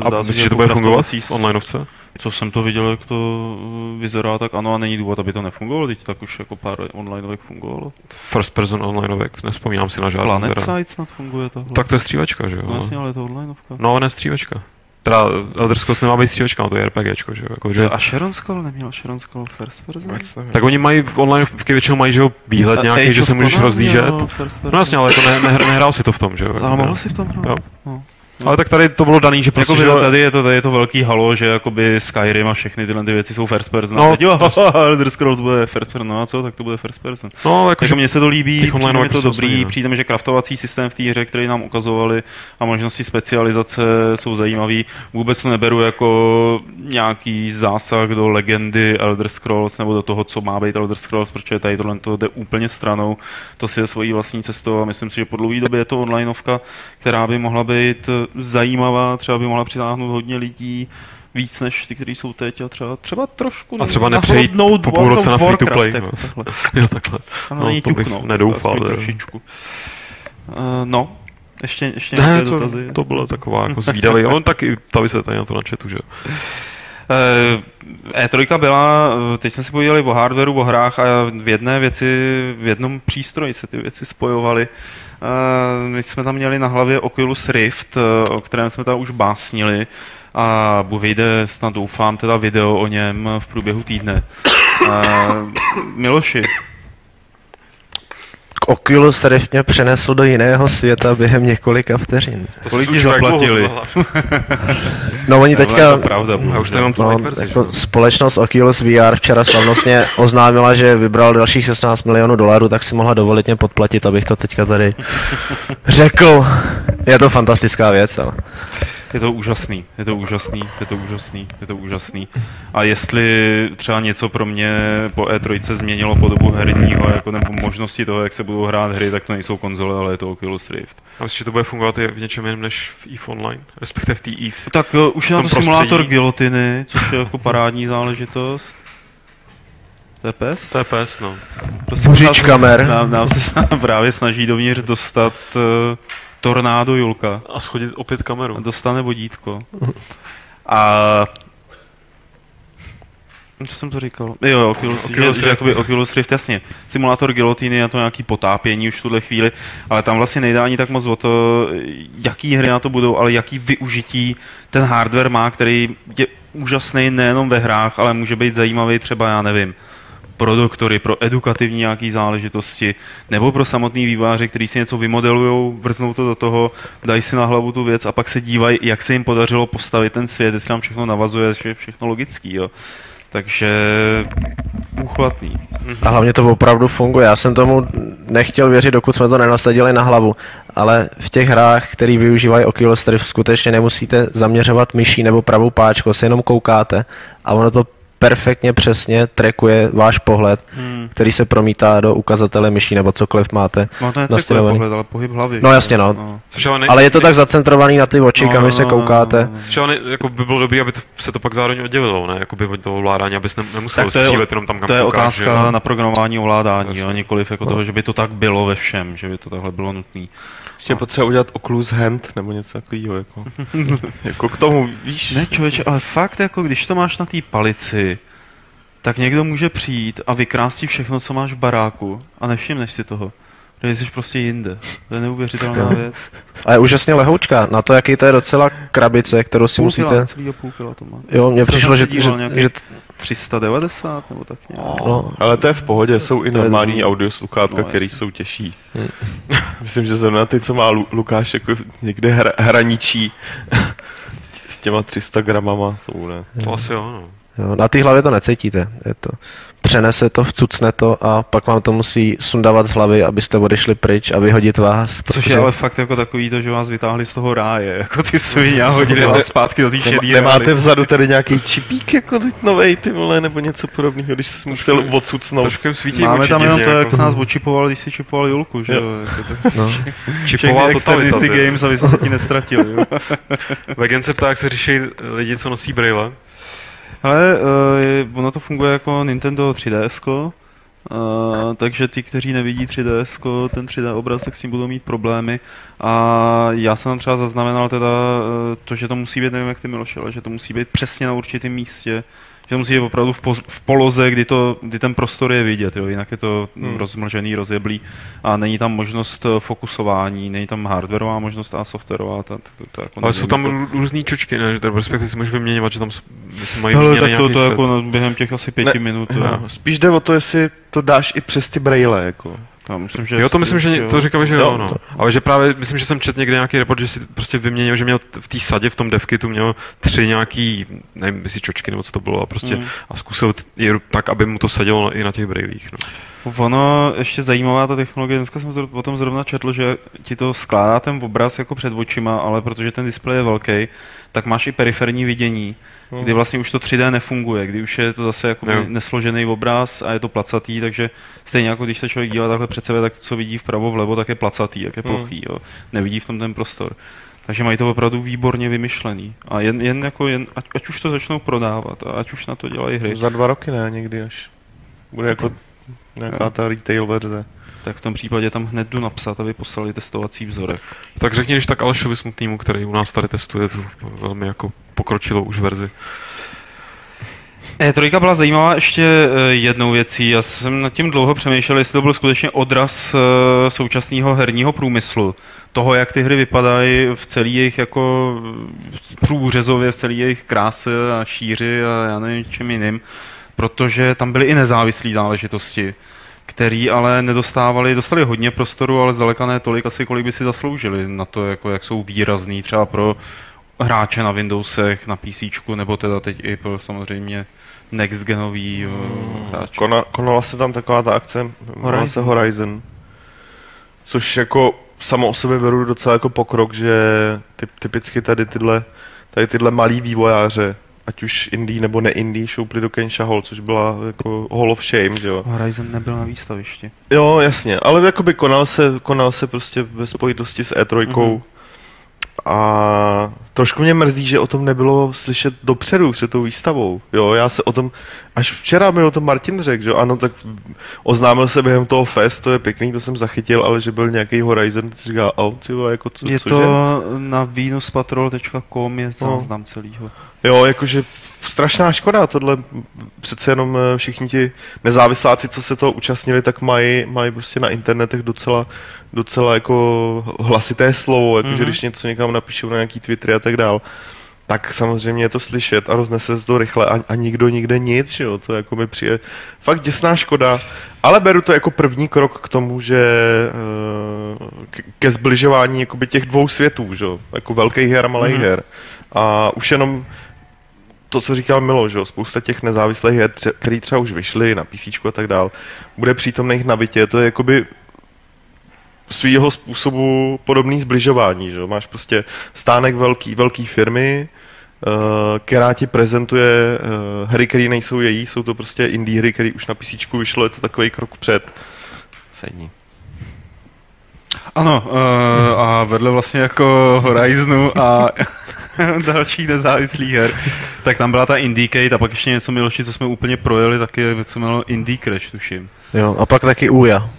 A myslíš, že to bude fungovat v onlineovce? Co jsem to viděl, jak to vyzerá, tak ano, a není důvod, aby to nefungovalo, teď tak už jako pár onlineovek fungovalo. First person onlineovek, nespomínám si na žádný. Planet Sides snad funguje tohle. Tak to je střívačka, že jo? No jasně, ale je to onlineovka. No, ne střívačka. Teda Elder Scrolls nemá být střívačka, no to je RPGčko, že jo? Jako, že... A Sharon Skull neměl Sharon Skull first person? Tak oni mají online, většinou mají, že jo, výhled nějaký, že se můžeš rozlížet. No jasně, ale to ne, ne, nehrál si to v tom, že jo? Ale mohl si v tom hrát. No. Ale tak tady to bylo daný, že prostě... Jako, že tady, je to, tady je to velký halo, že jakoby Skyrim a všechny tyhle ty věci jsou first person. No, jo, Elder Scrolls bude first person, no a co, tak to bude first person. No, jako, že mně se to líbí, přijde mi to dobrý, přijde mi, že craftovací systém v té hře, který nám ukazovali a možnosti specializace jsou zajímavý. Vůbec to neberu jako nějaký zásah do legendy Elder Scrolls nebo do toho, co má být Elder Scrolls, protože tady tohle to jde úplně stranou. To si je svojí vlastní cestou a myslím si, že po dlouhé době je to onlineovka, která by mohla být zajímavá, třeba by mohla přitáhnout hodně lidí, víc než ty, kteří jsou teď a třeba, třeba trošku... A třeba nepřejít po půlnoce na free to play. No. Takhle. Jo, takhle. No, no, to bych no, nedoufal. Trošičku. Uh, no, ještě, ještě nějaké ne, to, dotazy. To bylo taková jako zvídavý. On taky ptaví se tady na to na chatu, že? E tři byla, teď jsme si povídali o hardwareu, o hrách a v jedné věci, v jednom přístroji se ty věci spojovaly. My jsme tam měli na hlavě Oculus Rift, o kterém jsme tam už básnili a vyjde snad doufám teda video o něm v průběhu týdne. Miloši. tak Oculus Rift mě přenesl do jiného světa během několika vteřin. To kolik ti zaplatili? No oni teďka... To pravda, já už to jenom no, verzi, jako společnost Oculus V R včera slavnostně oznámila, že vybral dalších šestnáct milionů dolarů, tak si mohla dovolit mě podplatit, abych to teďka tady řekl. Je to fantastická věc, ale... Je to úžasný, je to úžasný, je to úžasný, je to úžasný. A jestli třeba něco pro mě po E tři změnilo podobu herního, jako nebo možnosti toho, jak se budou hrát hry, tak to nejsou konzole, ale je to Oculus Rift. A myslím, že to bude fungovat v něčem jiném než v EVE Online, respektive v té EVE. Tak jo, už je na to simulátor gilotiny, což je jako parádní záležitost. To je pes? To je pes, no. Boříč kamer. Nám, nám se právě snaží dovnitř dostat... Uh, tornádo Julka. A schodit opět kameru. A dostane vodítko. A... Co jsem to říkal? Jo, Oculus, Oculus, že, Rift. Že, Oculus Rift, jasně. Simulátor gilotiny a to nějaký potápění už v tuhle chvíli, ale tam vlastně nejde ani tak moc o to, jaký hry na to budou, ale jaký využití ten hardware má, který je úžasný nejenom ve hrách, ale může být zajímavý třeba, já nevím, pro doktory, pro edukativní nějaké záležitosti, nebo pro samotný výváře, který si něco vymodelujou, vrznou to do toho, dají si na hlavu tu věc a pak se dívají, jak se jim podařilo postavit ten svět, jestli tam všechno navazuje, je všechno logický, jo. Takže uchvatný. A hlavně to opravdu funguje. Já jsem tomu nechtěl věřit, dokud jsme to nenasadili na hlavu, ale v těch hrách, které využívají Oculus Rift, skutečně nemusíte zaměřovat myší nebo pravou páčku, si jenom koukáte a ono to perfektně přesně trackuje váš pohled, hmm. který se promítá do ukazatele myší nebo cokoliv máte. No to je trackuje pohled, ale pohyb hlavy. No jasně no, no. Ne, ale je to ne, tak zacentrovaný na ty oči, no, kam vy se koukáte. No, no, no. Třeba ne, jako by bylo dobré, aby to, se to pak zároveň oddělilo, ne? Jakoby od toho ovládání, abys ne, nemusel střílet jenom tam, kam koukáš. To je koukáš, otázka na programování ovládání, jo, nikoliv jako no. toho, že by to tak bylo ve všem, že by to takhle bylo nutné. Ještě potřeba udělat Oculus Hand nebo něco takového, jako, jako k tomu, víš. Ne člověče, ale fakt, jako když to máš na té palici, tak někdo může přijít a vykrásit všechno, co máš v baráku a nevšimneš si toho, protože jsi prostě jinde. To je neuvěřitelná věc. A je úžasně lehoučka, na to, jaký to je docela krabice, kterou si půl musíte... Půl kila, celýho půl kila to má. Jo, mně přišlo, že... že... tři sta devadesát nebo tak nějak. No, ale to je v pohodě, jsou i normální audio sluchátka, no, které jsou těžší. Hmm. Myslím, že zrovna ty, co má Lu- Lukáš, jako někde hra- hraničí s těma tři sta gramama. Jsou, ne? To asi jo, no. Jo, na té hlavě to necítíte. Je to. Přenese to, vcucne to a pak vám to musí sundávat z hlavy, abyste odešli pryč a vyhodit vás. Protože... Což je ale fakt jako takový to, že vás vytáhli z toho ráje, jako ty svině a hodili vás zpátky do té šedý. Nemáte vzadu tady nějaký čipík jako novej, ty vole, nebo něco podobného, když jsi musel odsucnout. Máme tam jenom to, jak se nás odčipoval, když si čipoval Julku, že jo. No. Čipoval externisty games, aby se ti nestratil. Vegen se ptá, jak se řeší lidi, co nosí brejle. Ale uh, ono to funguje jako Nintendo tři D S ko, uh, takže ti, kteří nevidí tři D S ko, ten tři D obraz, tak s tím budou mít problémy. A já jsem tam třeba zaznamenal teda uh, to, že to musí být, nevím jak ty Miloš, ale že to musí být přesně na určitém místě, že to musí být opravdu v, poz- v poloze, kdy, to, kdy ten prostor je vidět, jo? Jinak je to hmm. rozmlžený, rozjeblý a není tam možnost fokusování, není tam hardwareová možnost a softwarová. Ta, to, to jako ale jsou tam jako... různý čočky, ne? Že to respektive si můžeš vyměňovat, že tam myslím, mají hele, tak to, to jako během těch asi pěti ne, minut. Ne. Spíš jde o to, jestli to dáš i přes ty braille, jako. Myslím, že jo, to myslím, že jo. To říkali, že jo, jo no. To. Ale že právě, myslím, že jsem četl někde nějaký report, že si prostě vyměnil, že měl v té sadě, v tom devkitu měl tři nějaký, nevím, jestli čočky nebo co to bylo, a prostě mm. a zkusil je tak, aby mu to sedělo i na těch brejlích, no. Ono, ještě zajímavá ta technologie, dneska jsem o tom zrovna četl, že ti to skládá ten obraz jako před očima, ale protože ten displej je velký, tak máš i periferní vidění, mm. kdy vlastně už to tři D nefunguje, kdy už je to zase jako nesložený obraz a je to placatý, takže stejně jako když se člověk dívá takhle před sebe, tak to, co vidí vpravo, vlevo, tak je placatý, tak je plochý, jo. Nevidí v tom ten prostor. Takže mají to opravdu výborně vymyšlený. A jen, jen jako, jen, ať, ať už to začnou prodávat a ať už na to dělají hry. Za dva roky ne, někdy až. Bude jako... Nějaká ta retail verze. Tak v tom případě tam hned jdu napsat, aby poslali testovací vzorek. Tak řekni, když tak Alešovi Smutnýmu, který u nás tady testuje tu velmi jako pokročilou už verzi. E tři byla zajímavá ještě jednou věcí. Já jsem nad tím dlouho přemýšlel, jestli to byl skutečně odraz současného herního průmyslu. Toho, jak ty hry vypadají v celé jejich jako průřezově, v celé jejich kráse a šíři a já nevím čem jiným. Protože tam byly i nezávislé záležitosti. který ale nedostávali, dostali hodně prostoru, ale zdaleka ne tolik asi, kolik by si zasloužili na to, jako jak jsou výrazný třeba pro hráče na Windowsech, na PCčku, nebo teda teď i pro samozřejmě next-genový hmm. hráč. Kona, konala se tam taková ta akce, jmenovala se Horizon, což jako samo o sobě beru docela jako pokrok, že ty, typicky tady tyhle, tady tyhle malí vývojáře, ať už indie nebo ne-indie, šoupli do Kenša Hall, což byla jako Hall of Shame, že jo. Horizon nebyl na výstavišti. Jo, jasně, ale jakoby konal se, konal se prostě ve spojitosti s E tři, mm-hmm. A trošku mě mrzí, že o tom nebylo slyšet dopředu před tou výstavou. Jo, já se o tom, až včera mi o tom Martin řekl, že ano, tak oznámil se během toho fest, to je pěkný, to jsem zachytil, ale že byl nějaký Horizon, ty jsi říkal, au, ty vole, jako co, je cože? To na venuspatrol tečka com je záznam no. celýho. Jo, jakože strašná škoda, tohle přece jenom všichni ti nezávisláci, co se toho účastnili, tak mají, mají prostě na internetech docela, docela jako hlasité slovo, jakože mm-hmm. když něco někam napíšou na nějaký Twittery a tak dál, tak samozřejmě je to slyšet a roznese se to rychle a, a nikdo nikde nic, že jo, to jako mi přijde fakt děsná škoda, ale beru to jako první krok k tomu, že ke zbližování jakoby těch dvou světů, že jo, jako velkých her a malých mm-hmm. her a už jenom to, co říkal Milo, že jo, spousta těch nezávislých her, který třeba už vyšly na písíčku a tak dál, bude přítomných na Vitě, to je jakoby svýho způsobu podobný zbližování, že jo. Máš prostě stánek velký, velký firmy, která ti prezentuje hry, které nejsou její, jsou to prostě indie hry, které už na písíčku vyšlo, je to takový krok před. Sední. Ano, a vedle vlastně jako Horizonu a dalších nezávislých her, tak tam byla ta Indiecade a pak ještě něco, Miloši, co jsme úplně projeli, tak je něco jmenovalo Indie Crash, tuším. Jo, a pak taky Ouya.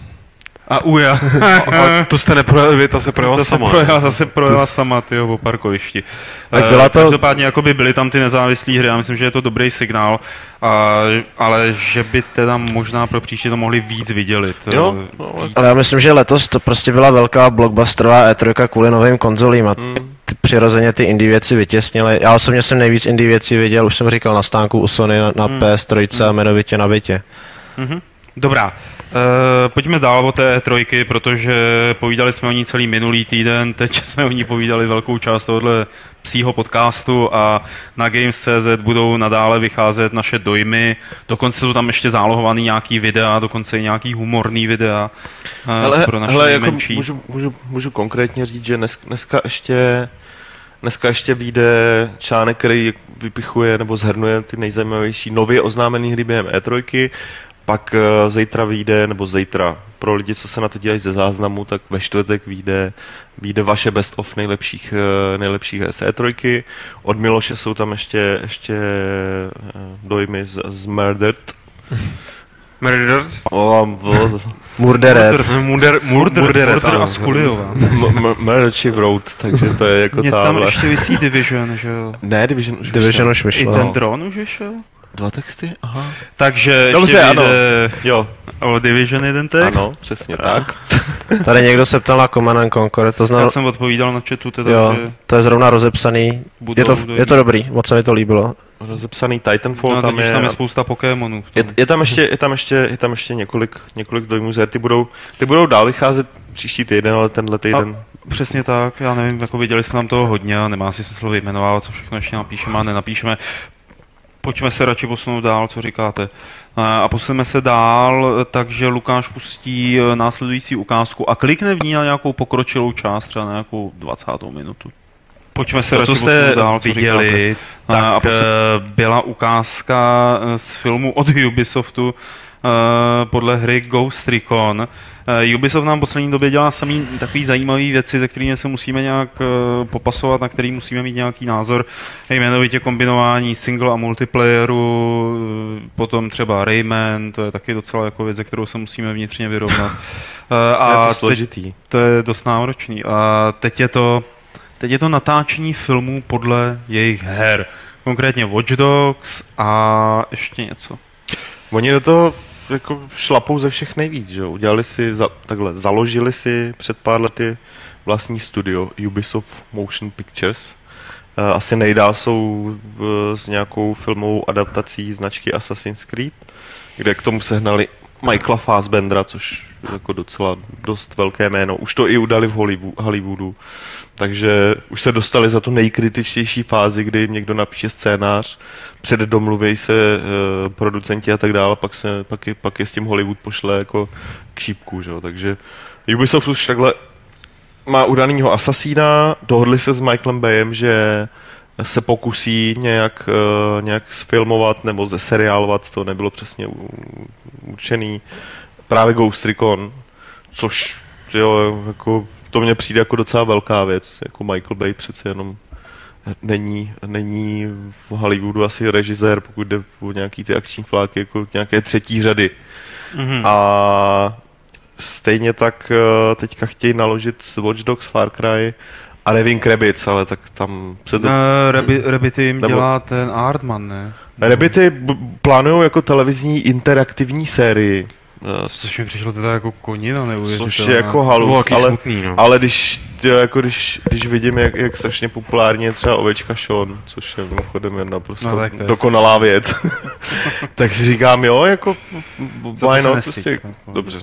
A Ouya. A, a tu jste neprojeli vy, ta se projela sama. Ta se projela sama, tyjo, po parkovišti. Tak byla to... Každopádně jakoby byly tam ty nezávislé hry, já myslím, že je to dobrý signál, a, ale že by teda možná pro příště to mohli víc vidělit. Jo, no, víc. Ale já myslím, že letos to prostě byla velká blockbusterová E tři kvůli novým konzolím a hmm. přirozeně ty indie věci vytěsnily. Já osobně jsem nejvíc indie věcí viděl, už jsem říkal, na stánku u Sony, na, na mm. P S tři a jmenovitě na Vitě. Mm-hmm. Dobrá, e, pojďme dál o té E tři, protože povídali jsme o ní celý minulý týden, teď jsme o ní povídali velkou část tohohle psího podcastu a na Games tečka cz budou nadále vycházet naše dojmy, dokonce jsou tam ještě zálohovaný nějaký videa, dokonce i nějaký humorný videa e, hele, pro naše hele, nejmenší. Jako můžu, můžu, můžu konkrétně říct, že dnes, dneska ještě... Dneska ještě vyjde článek, který vypichuje nebo zhrnuje ty nejzajímavější nově oznámené hry během E tři. Pak zítra vyjde, nebo zítra, pro lidi, co se na to dívají ze záznamu, tak ve čtvrtek vyjde, vyjde vaše best of nejlepších, nejlepších z E tři. Od Miloše jsou tam ještě, ještě dojmy z, z Murdered. Murdered? Murdered. Murdered. Murdered a Skuliova. Murdered Shift Road, takže to je jako táhle. Mě tam ještě visí Division, že jo? Ne, Division už Division už vyšel. I ten dron už vyšel? Dva texty? Aha. Takže dobře, ještě vyjde jo. O Division jeden text? Ano, přesně tak. Tady někdo se ptal na Command and Conquer. To znal... Já jsem odpovídal na chatu. Teda, jo, že... to je zrovna rozepsaný. Je to, je to dobrý, moc se mi to líbilo. Rozepsaný Titanfall, no, tam, je, tam je spousta Pokémonů. Je, je, tam ještě, je, tam ještě, je tam ještě několik, několik dojmů z her. Ty budou, ty budou dál vycházet příští týden, ale tenhle týden. A přesně tak, já nevím, jako viděli jsme tam toho hodně a nemá si smysl vyjmenovávat, co všechno ještě napíšeme a nenapíšeme. Pojďme se radši posunout dál, co říkáte. A posuneme se dál, takže Lukáš pustí následující ukázku a klikne v ní na nějakou pokročilou část, třeba na nějakou dvacátou minutu. Pojďme se to, radši posunout dál, co viděli, říkáte. Tak a posun... byla ukázka z filmu od Ubisoftu podle hry Ghost Recon. Ubisoft nám v poslední době dělá samý takový zajímavý věci, ze kterými se musíme nějak popasovat, na který musíme mít nějaký názor, jmenovitě kombinování single a multiplayeru, potom třeba Rayman, to je taky docela jako věc, ze kterou se musíme vnitřně vyrovnat. A je to složitý. To je dost náročný. A teď je to, teď je to natáčení filmů podle jejich her. Konkrétně Watch Dogs a ještě něco. Oni do toho jako šlapou ze všech nejvíc, že jo. Udělali si, za, takhle, založili si před pár lety vlastní studio Ubisoft Motion Pictures. Asi nejdál jsou s nějakou filmovou adaptací značky Assassin's Creed, kde k tomu sehnali Michaela Fassbendera, což jako docela dost velké jméno. Už to i udali v Hollywoodu. Takže už se dostali za tu nejkritičtější fázi, kdy někdo napíše scénář, předdomluví se e, producenti a tak dále, pak, se, pak, je, pak je s tím Hollywood pošle jako k šípku. Že? Takže Ubisoft už takhle má udanýho asasína, dohodli se s Michaelem Bayem, že se pokusí nějak, e, nějak sfilmovat nebo zeseriálovat, to nebylo přesně určený, právě Ghost Recon, což jo, jako, to mně přijde jako docela velká věc, jako Michael Bay přece jenom není, není v Hollywoodu asi režisér, pokud jde o nějaký ty akční fláky, jako nějaké třetí řady. Mm-hmm. A stejně tak teďka chtějí naložit s Watch Dogs, Far Cry a nevím Rabbids, ale tak tam... Před... Uh, Rabbids Rabbids jim nebo... dělá ten Hartman, ne? Rabbids plánují jako televizní interaktivní sérii. Což mi přišlo teda jako konina neuvěřitelná. Což je jako halus, ale, smutný, no. ale když, jako když, když vidím, jak, jak strašně populárně třeba Ovečka Sean, což je mimochodem jedna prostě no, je dokonalá smutný. věc, tak si říkám, jo, jako why not, prostě, dobře.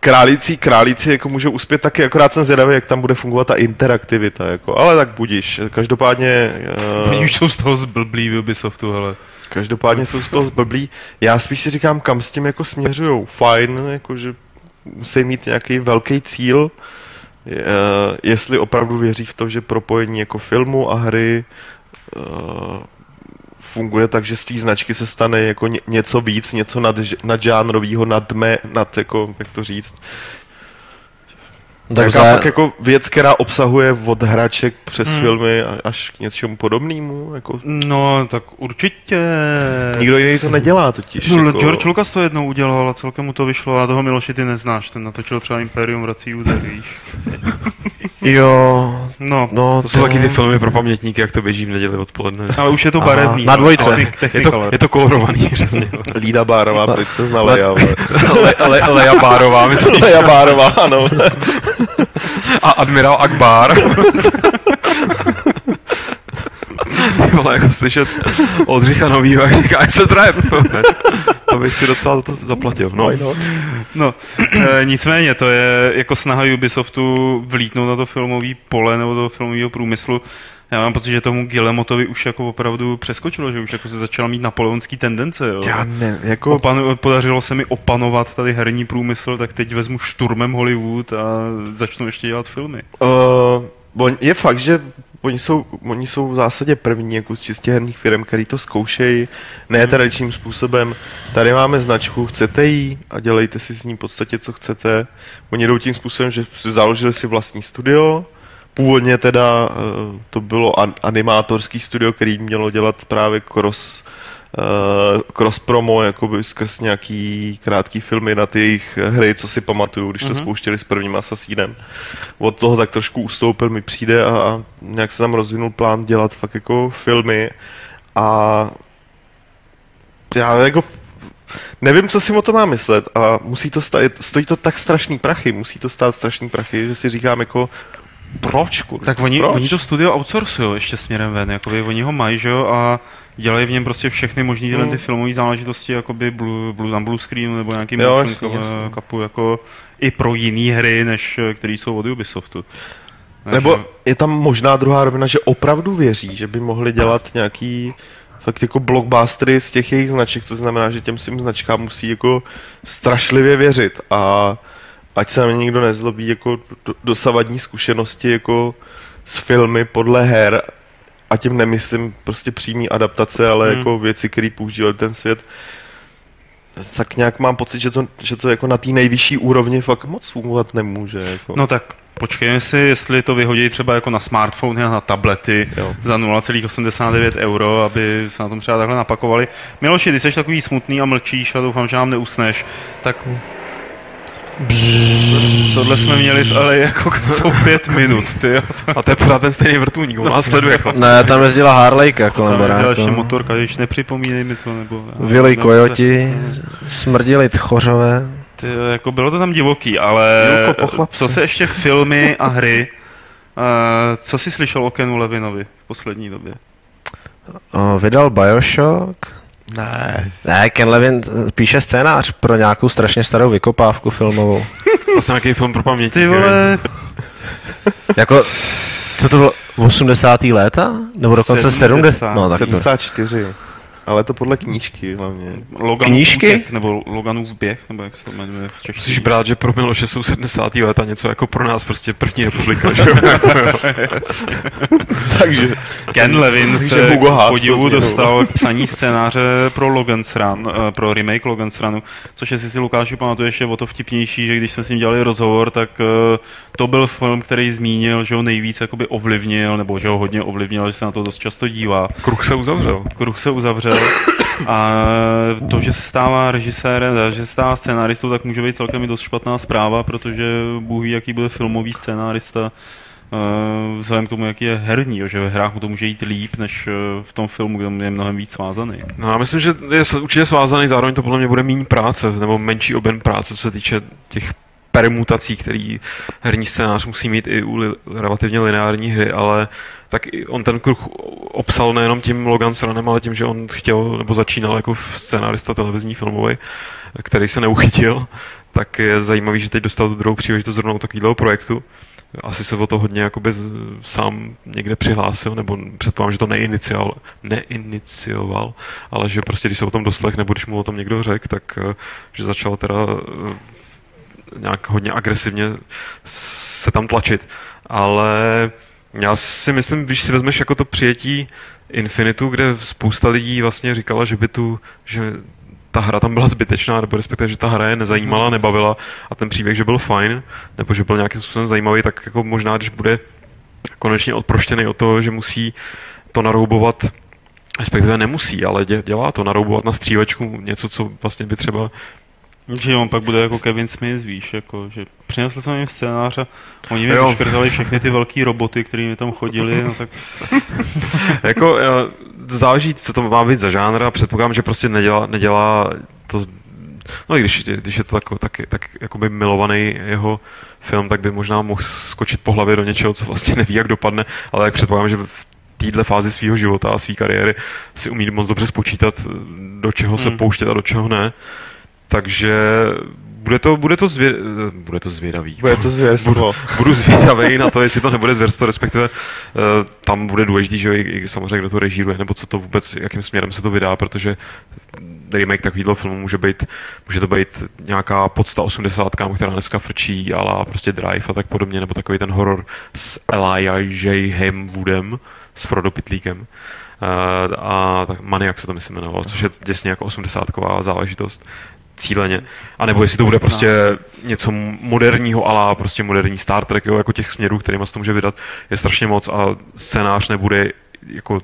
Králící, králíci jako můžou uspět taky, akorát jsem zvědavý, jak tam bude fungovat ta interaktivita, jako, ale tak budiš, každopádně... Uh... Oni už jsou z toho zblblí v Ubisoftu, hele. Každopádně jsou z toho zblblí. Já spíš si říkám, kam s tím jako směřujou. Fajn, jakože musí mít nějaký velký cíl, je, jestli opravdu věří v to, že propojení jako filmu a hry uh, funguje tak, že z té značky se stane jako ně, něco víc, něco nad, nadžánrovýho, nadme, nad, jako, jak to říct. Tak za... pak jako věc, která obsahuje od hraček přes hmm. filmy až k něčemu podobnému? Jako... No, tak určitě. Nikdo jiný to nedělá totiž. No, jako... George Lucas to jednou udělal a celkem mu to vyšlo a toho Miloši ty neznáš. Ten natočil třeba Imperium vrací úder, víš. Jo, no, no to jsou taky ty filmy pro pamětníky, jak to běží v neděli odpoledne. Ale už je to barevný. Na dvojce. Je to, je to kolorovaný, přesně. Lída Bárová, proč se zna Leja, ale... ale, ale Leja Bárová, myslíš? Leja Bárová, ano. A admirál Akbar. Vole, jako slyšet Oldřicha Novýho, jak říká, ať se trep. To bych si docela to zaplatil. No, no e, nicméně, to je jako snaha Ubisoftu vlítnout na to filmový pole nebo do filmového průmyslu. Já mám pocit, že tomu Guillemotovi už jako opravdu přeskočilo, že už jako se začal mít napoleonský tendence. Jo. Já ne, jako... Opan, podařilo se mi opanovat tady herní průmysl, tak teď vezmu šturmem Hollywood a začnu ještě dělat filmy. Uh, je fakt, že Oni jsou, oni jsou v zásadě první jako z čistě herních firm, který to zkoušejí netradičním způsobem. Tady máme značku, chcete jí a dělejte si s ní v podstatě, co chcete. Oni jdou tím způsobem, že si založili si vlastní studio. Původně teda to bylo animátorský studio, který mělo dělat právě cross, cross promo, jakoby skrz nějaký krátký filmy na ty jejich hry, co si pamatuju, když to mm-hmm. spouštěli s prvním Assassinem. Od toho tak trošku ustoupil, mi přijde a, a nějak se tam rozvinul plán dělat fakt jako filmy a já jako nevím, co si o to má myslet a musí to stát, stojí to tak strašný prachy, musí to stát strašný prachy, že si říkám jako proč, kurva? Tak oni, proč? Oni to studio outsourcují ještě směrem ven, jakoby oni ho mají, že jo, a dělají v něm prostě všechny možné tyhle ty filmové záležitosti, jakoby blue, blue, na blue screenu nebo nějaký motion kapu, jako i pro jiné hry, než které jsou od Ubisoftu. Takže... Nebo je tam možná druhá rovina, že opravdu věří, že by mohli dělat nějaký fakt jako blockbustery z těch jejich značek, co znamená, že těm svým značkám musí jako strašlivě věřit a ať se na mě nikdo nezlobí, jako dosavadní zkušenosti jako z filmy podle her, a tím nemyslím prostě přímý adaptace, ale hmm. jako věci, které používají ten svět, tak nějak mám pocit, že to, že to jako na té nejvyšší úrovni fakt moc fungovat nemůže. Jako. No tak počkejme si, jestli to vyhodí třeba jako na smartphony a na tablety jo. za nula celá osmdesát devět euro, aby se na tom třeba takhle napakovali. Miloši, ty jsi takový smutný a mlčíš a doufám, že nám neusneš, tak... Bzzz. Tohle jsme měli v L A jako jsou pět minut, ty. A to je pořád ten stejný vrtulník, on nás sleduje. Ne, tam jezdila Harlejka kolem baráku. Tam jezdila ještě motorka, když nepřipomínej mi to, nebo... Vili kojoti, smrdili tchořové. Ty, jako bylo to tam divoký, ale co se ještě filmy a hry, uh, co jsi slyšel o Kenu Levinovi v poslední době? Uh, vydal Bioshock. Ne. Ne, Ken Levin píše scénář pro nějakou strašně starou vykopávku filmovou. To jsem nějaký film pro paměti. Ty vole. Jako, co to bylo? osmdesátá léta? Nebo dokonce sedmdesátá? No, sedmdesát čtyři. Ale to podle knížky hlavně. Loganův knížky? Útěk, nebo Loganův běh, nebo jak se to jmenuje v Čeští. Musíš brát, že pro Miloše jsou sedmdesátá léta něco jako pro nás prostě první republika, že jo? Takže Ken Levin se k podivu dostal k psaní scénáře pro Logan's Run, pro remake Logan's Runu, což jestli si Lukáši pamatuješ, je o to vtipnější, že když jsme s ním dělali rozhovor, tak to byl film, který zmínil, že ho nejvíc jakoby ovlivnil, nebo že ho hodně ovlivnil, že se na to dost často dívá. Kruh se uzavřel. Kruh se uzavřel. A to, že se stává režisérem, že se stává scénáristou, tak může být celkem i dost špatná zpráva, protože Bůh ví, jaký bude filmový scénárista, vzhledem k tomu, jaký je herní, že ve hrách mu to může jít líp, než v tom filmu, kde je mnohem víc svázaný. No já myslím, že je určitě svázaný, zároveň to podle mě bude méně práce, nebo menší objem práce, co se týče těch permutací, který herní scénář musí mít i u li, relativně lineární hry, ale tak on ten kruh obsal nejenom tím Logan's Runem, ale tím, že on chtěl, nebo začínal jako scénárista televizní filmový, který se neuchytil, tak je zajímavý, že teď dostal tu druhou příležitost zrovna takového projektu. Asi se o to hodně jakoby sám někde přihlásil, nebo předpokládám, že to neinicioval, neinicioval, ale že prostě když se o tom doslech, nebo když mu o tom někdo řekl, tak že začal teda nějak hodně agresivně se tam tlačit, ale já si myslím, když si vezmeš jako to přijetí Infinitu, kde spousta lidí vlastně říkala, že by tu, že ta hra tam byla zbytečná, nebo respektive, že ta hra je nezajímala, nebavila a ten příběh, že byl fajn, nebo že byl nějakým způsobem zajímavý, tak jako možná, když bude konečně odproštěný od toho, že musí to naroubovat, respektive nemusí, ale dělá to, naroubovat na střílečku něco, co vlastně by třeba. Že on pak bude jako Kevin Smith, víš, jako, že přinesl jsem jim scénář a oni mi vyškrtali všechny ty velký roboty, které mi tam chodili, no tak. Jako, záleží, co to má být za žánr a předpokládám, že prostě nedělá, nedělá to, no i když, když je to tak, tak, tak jakoby milovaný jeho film, tak by možná mohl skočit po hlavě do něčeho, co vlastně neví, jak dopadne, ale jak předpokládám, že téhle fázi svého života a své kariéry si umí moc dobře spočítat, do čeho se hmm. pouštět a do čeho ne. Takže bude to, bude to, zvě, bude to zvědavý. Bude to zvěrstvo. Budu, budu zvědavý na to, jestli to nebude zvěrstvo, respektive uh, tam bude důležitý, že i, i samozřejmě kdo to režíruje, nebo co to vůbec, jakým směrem se to vydá, protože remake takovýhle filmu může být, může to být nějaká podsta osmdesátkám, která dneska frčí, ale prostě Drive a tak podobně, nebo takový ten horor s Elijah Hamwoodem, s Frodo Pitlíkem. Uh, a tak Maniak se to myslím jmenovalo, což je děsně jako osmdesátková záležitost. Cíleně. A nebo jestli to bude prostě něco moderního, ala prostě moderní Star Trek, jo, jako těch směrů, kterýma se to může vydat, je strašně moc a scénář nebude jako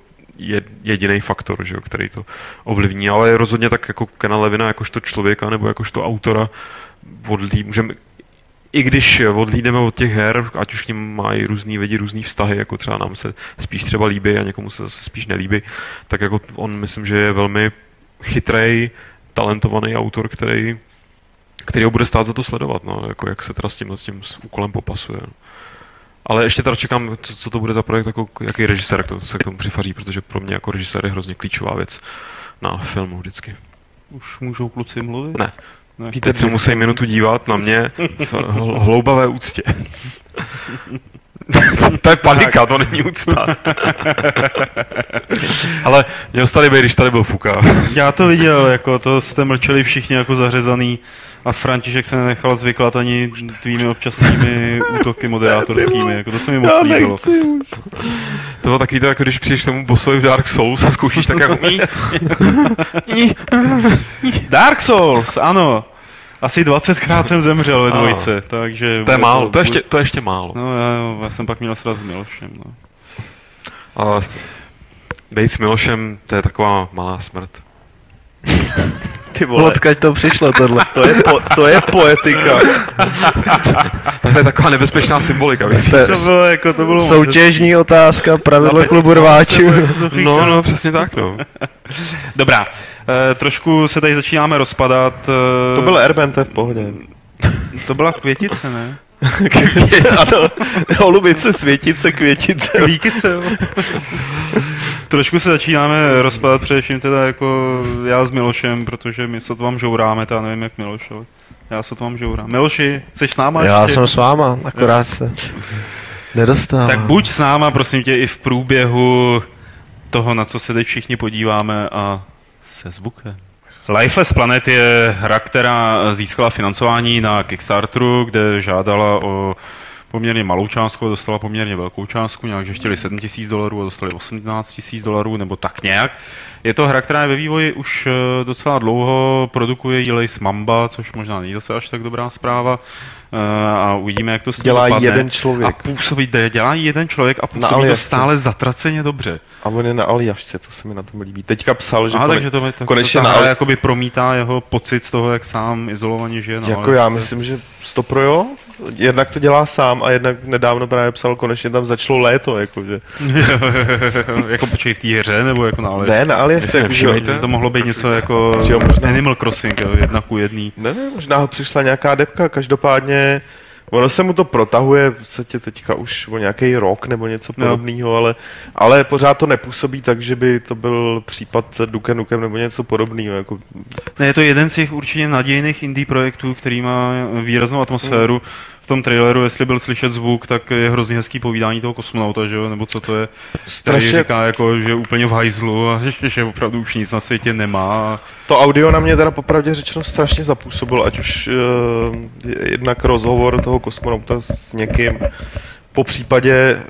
jediný faktor, že jo, který to ovlivní, ale rozhodně tak jako Kena Levina, jakožto člověka nebo jakožto autora odlí, můžeme, i když odlídeme od těch her, ať už k nim mají různý vědi, různý vztahy, jako třeba nám se spíš třeba líbí a někomu se zase spíš nelíbí, tak jako on myslím, že je velmi chytrej, talentovaný autor, který, který ho bude stát za to sledovat, no, jako jak se teda s tímhle s tím úkolem popasuje. Ale ještě teda čekám, co, co to bude za projekt, jako, jaký režisér jak to, se k tomu přifaří, protože pro mě jako režisér je hrozně klíčová věc na filmu vždycky. Už můžou kluci mluvit? Ne. ne. Teď Pítec se musí minutu dívat na mě v hloubavé úctě. To je panika, to není úcta. Ale měl jsi tady být, když tady byl Fuka. Já to viděl, jako to jste mlčeli všichni jako zařezaný a František se nenechal zvyklat ani tvými občasnými útoky moderátorskými, jako to se mi moc líbilo. To bylo takový to, jako když přijdeš tomu bossovi v Dark Souls a zkoušíš tak jako Dark Souls, ano. Asi dvacetkrát jsem zemřel ve dvojce, takže. To je málo, to je ještě, to je ještě málo. No já, já jsem pak měl sraz s Milošem, no. A bejt s Milošem, to je taková malá smrt. Ty vole. Odkaď to přišlo tohle, to je, po, to je poetika. To je taková nebezpečná symbolika, víš? To, to bylo, jako to bylo soutěžní může... otázka, pravidlo klubu rváčů. No, no, přesně tak, no. Dobrá. E, trošku se tady začínáme rozpadat. To byl Airbnb, v pohodě. To byla Květice, ne? Květice, ano. Holubice, světice, květice. Kvíkice, jo. Trošku se začínáme rozpadat především teda jako já s Milošem, protože my se to vám žouráme, já nevím jak Miloš, ale já se to vám žourám. Miloši, jsi s náma? Já ještě? Jsem s váma, akorát se nedostávám. Tak buď s náma, prosím tě, i v průběhu toho, na co se teď všichni podíváme a se zvukem. Lifeless Planet je hra, která získala financování na Kickstarteru, kde žádala o poměrně malou částku a dostala poměrně velkou částku, nějak, že chtěli sedm tisíc dolarů a dostali osmnáct tisíc dolarů, nebo tak nějak. Je to hra, která je ve vývoji už docela dlouho, produkuje ji Lace Mamba, což možná není zase až tak dobrá zpráva. A uvidíme, jak to se dělá jeden člověk. A působí, dělá jeden člověk a působí to stále zatraceně dobře. A on je na Aljašce, to se mi na tom líbí. Teďka psal, že Aha, koneč, to, to, konečně to ta hra jakoby promítá jeho pocit z toho, jak sám izolovaně žije na jako Aljašce. Já myslím, že sto procent jo. Jednak to dělá sám a jednak nedávno právě psal, konečně tam začalo léto, jakože. Jako počkej v té hře, nebo jako na Aljašce? Ne, na Aljašce. To mohlo být něco jako jo, Animal Crossing, jo, jedna ku jedný. Ne, ne, možná ho přišla nějaká depka, každopádně ono se mu to protahuje v podstatě teďka už o nějaký rok nebo něco podobného, no. ale, ale pořád to nepůsobí tak, že by to byl případ Duke Nukem nebo něco podobného. Jako. Ne, je to jeden z těch určitě nadějných indie projektů, který má výraznou atmosféru. Mm. V tom traileru, jestli byl slyšet zvuk, tak je hrozně hezký povídání toho kosmonauta, že jo? Nebo co to je, strašně říká, jako, že úplně v hajzlu a že, že opravdu už nic na světě nemá. To audio na mě teda popravdě řečeno strašně zapůsobilo, ať už uh, jednak rozhovor toho kosmonauta s někým, po případě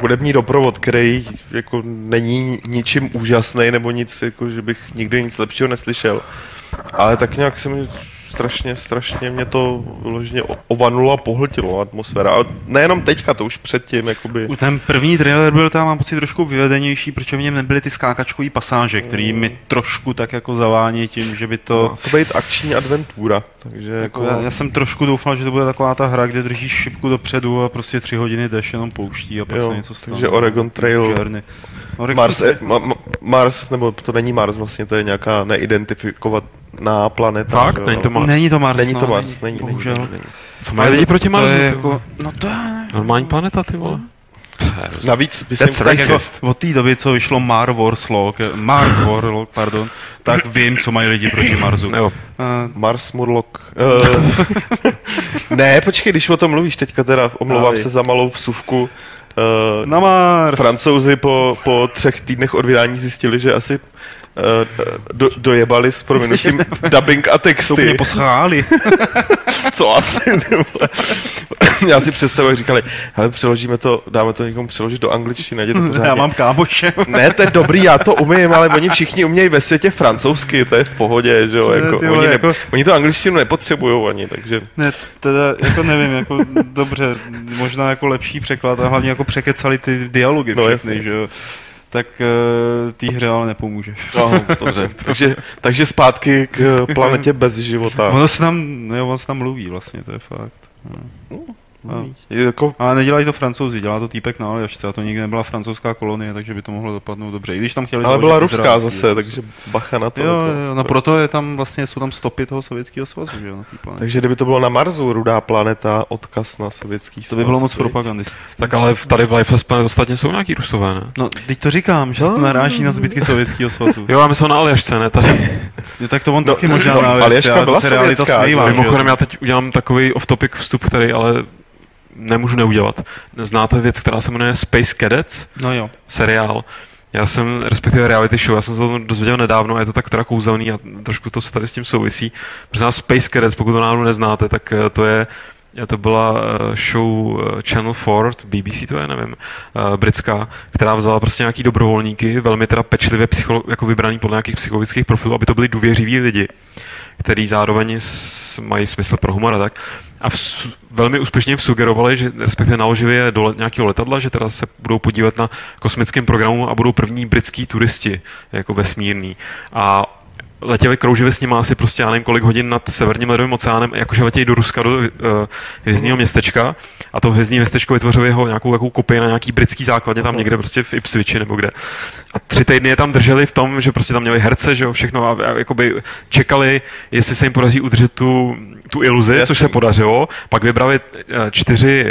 hudební doprovod, který jako není ničím úžasný, nebo nic, jako, že bych nikdy nic lepšího neslyšel. Ale tak nějak jsem... Strašně, strašně mě to vyloženě ovanulo a pohltilo atmosféra. A nejenom teďka, to už předtím, jakoby... Ten první trailer byl tam, mám pocit, trošku vyvedenější, protože v něm nebyly ty skákačkový pasáže, který mi trošku tak jako zavání tím, že by to... Má to být akční adventura, takže... Jako... Já, já jsem trošku doufal, že to bude taková ta hra, kde držíš šipku dopředu a prostě tři hodiny jdeš, jenom pouští a pak se něco stane. Takže Oregon Trail, Oregon Mars, Trail. Ma, ma, Mars, nebo to není Mars vlastně, to je nějaká neidentifikovat na planeta. Fakt? Jo, není to Mars. Není to Mars, není to no, Mars, není, není, není, není. Co mají lidi proti Marsu? Jako, no to je... Normální planeta, ty vole. Navíc by jsem tak jako od té doby, co vyšlo Mars Warlord, Mars Warlord, pardon, tak vím, co mají lidi proti Marsu. Jo. Uh, Mars Murlock. Uh, ne, počkej, když o tom mluvíš teďka teda, omlouvám se za malou vsuvku. Uh, na Mars. Francouzi po, po třech týdnech od vydání zjistili, že asi Do, dojebali s prominutím dubbing a texty. To mě poscháli. Co asi? Já si představuji, říkali, hele, přeložíme to, dáme to někomu přeložit do angličtiny, ať to pořádně. Já mám kámoše. Ne, to je dobrý, já to umím, ale oni všichni umějí ve světě francouzsky, to je v pohodě, že jo, jako, oni, ne, jako... oni to angličtinu nepotřebujou ani, takže. Ne, teda, jako nevím, jako dobře, možná jako lepší překlad a hlavně jako překecali ty dialogy všechny, no, že jo. Tak tý hře ale nepomůžeš. Aha, dobře. takže, takže zpátky k planetě bez života. Ono se tam, jo, on se tam mluví vlastně, to je fakt. No. No, je jako... Ale nedělají to Francouzi, dělá to týpek na Aljašce a to nikdy nebyla francouzská kolonie, takže by to mohlo dopadnout dobře. I když tam chtěli. Ale byla ruská zase, je, takže bacha na to. Jo, jo, no proto je tam vlastně, jsou tam stopy toho Sovětského svazu, že jo, na té planetě. Takže kdyby to bylo na Marsu, rudá planeta, odkaz na Sovětský svaz. To by bylo moc propagandistické. Tak ale tady v Lifeless Planet ostatně jsou nějaký Rusové, ne? No, teď to říkám, že no, naráží na zbytky Sovětského svazu. Jo, a my jsme na Aljašce, ne tady. Jo, tak to on taky no, možná na Aljašce, ale se realita smývá. Mimochodem, já teď udělám takový off-topic vstup, který ale nemůžu neudělat. Znáte věc, která se jmenuje Space Cadets? No jo. Seriál. Já jsem, respektive reality show, já jsem se to dozvěděl nedávno a je to tak teda kouzelný a trošku to tady s tím souvisí. Protože Space Cadets, pokud to náhodou neznáte, tak to je, to byla show Channel čtyři, B B C to je, nevím, britská, která vzala prostě nějaký dobrovolníky, velmi teda pečlivě psycholo- jako vybraný podle nějakých psychologických profilů, aby to byli důvěřiví lidi, který zároveň mají smysl pro humor a tak. A v, velmi úspěšně sugerovali, že respektive naložili je do nějakého letadla, že teda se budou podívat na kosmickém programu a budou první britský turisti, jako vesmírní. A letěli, kroužili s nimi asi prostě já nevím kolik hodin nad Severním ledovým oceánem, jakože letějí do Ruska, do uh, hvězdního městečka a to hvězdní městečko vytvořilo jeho nějakou, nějakou kopii na nějaký britský základně tam někde prostě v Ipswichi nebo kde. A tři týdny je tam drželi v tom, že prostě tam měli herce, že jo, všechno a, a jakoby čekali, jestli se jim podaří udržet tu, tu iluzi, jasný, což se podařilo. Pak vybrali čtyři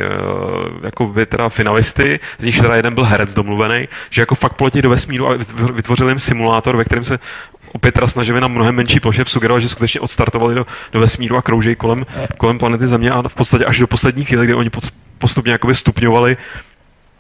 jakoby teda finalisty, z nich teda jeden byl herec domluvený, že jako fakt poletí do vesmíru a vytvořili jim simulátor, ve kterém se opět teda snažili na mnohem menší ploše sugerovali, že skutečně odstartovali do, do vesmíru a kroužejí kolem, kolem planety Země a v podstatě až do poslední chvíle, kdy oni postupně jakoby stupňovali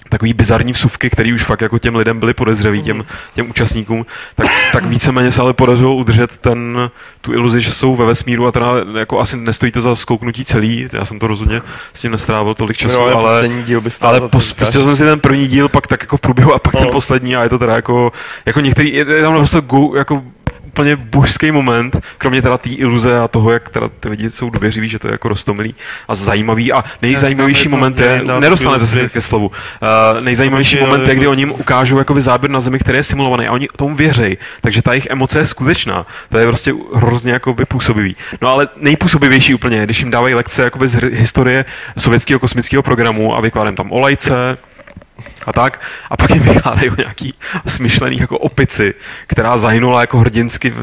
takový bizarní vsuvky, který už fakt jako těm lidem byli podezřelí, těm, těm účastníkům, tak, tak víceméně se ale podařilo udržet ten, tu iluzi, že jsou ve vesmíru a teda jako asi nestojí to za zkouknutí celý, já jsem to rozhodně s tím nestrávil tolik času, no, ale, ale, díl by ale pos, prostě jsem si ten první díl pak tak jako v průběhu a pak no. ten poslední a je to teda jako, jako některý, je tam prostě go, jako úplně božský moment, kromě teda té iluze a toho, jak teda ty lidi jsou důvěřiví, že to je jako roztomilý a zajímavý a nejzajímavější moment je, nedostanete se ke slovu, uh, nejzajímavější moment je, kdy oni jim ukážou jakoby záběr na Zemi, který je simulovaný a oni tomu věří, takže ta jejich emoce je skutečná, to je prostě hrozně jakoby působivý. No ale nejpůsobivější úplně, když jim dávají lekce jakoby z historie sovětského kosmického programu a vykládám tam o lajce, a tak. A pak jim vykládají o nějaký smyšlený jako opici, která zahynula jako hrdinsky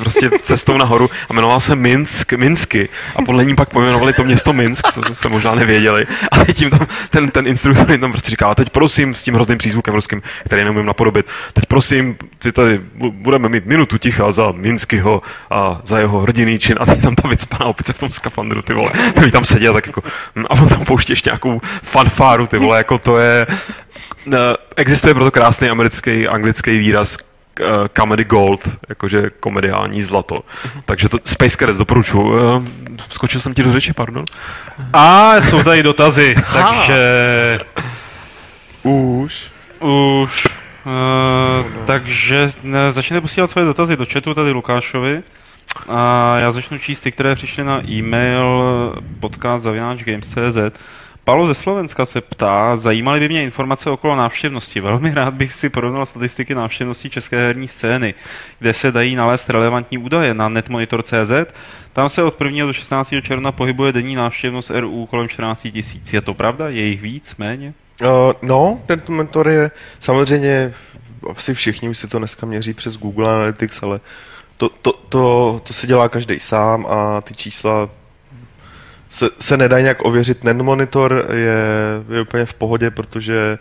prostě cestou nahoru a jmenovala se Minsk, Minsky. A podle ní pak pojmenovali to město Minsk, co jste možná nevěděli. A teď jim tam ten, ten instruktor jim tam prostě říká, teď prosím, s tím hrozným přízvukem ruským, který neumím napodobit, teď prosím, si tady budeme mít minutu ticha za Minskyho a za jeho hrdiný čin. A teď tam ta vycpaná opice v tom skafandru, ty vole. Kdy tam seděl tak jako, a on tam pouští ještě nějakou fanfáru, ty vole, jako to je... Existuje proto krásný americký, anglický výraz uh, comedy gold, jakože komediální zlato. Uh-huh. Takže to Space Cadets doporučuji. Uh, skočil jsem ti do řeči, pardon. A jsou tady dotazy, takže... Už. Už. Uh, no, no. Takže ne, začněte posílat svoje dotazy do chatu tady Lukášovi. A já začnu číst ty, které přišly na e-mail podcast zavináč games tečka cz. Paolo ze Slovenska se ptá, zajímaly by mě informace okolo návštěvnosti. Velmi rád bych si porovnal statistiky návštěvnosti české herní scény, kde se dají nalézt relevantní údaje na netmonitor tečka cz. Tam se od prvního do šestnáctého června pohybuje denní návštěvnost R U kolem čtrnáct tisíc. Je to pravda? Je jich víc? Méně? Uh, no, Netmonitor je samozřejmě, asi všichni už si to dneska měří přes Google Analytics, ale to, to, to, to se dělá každý sám a ty čísla... Se, se nedá nějak ověřit. Netmonitor je, je úplně v pohodě, protože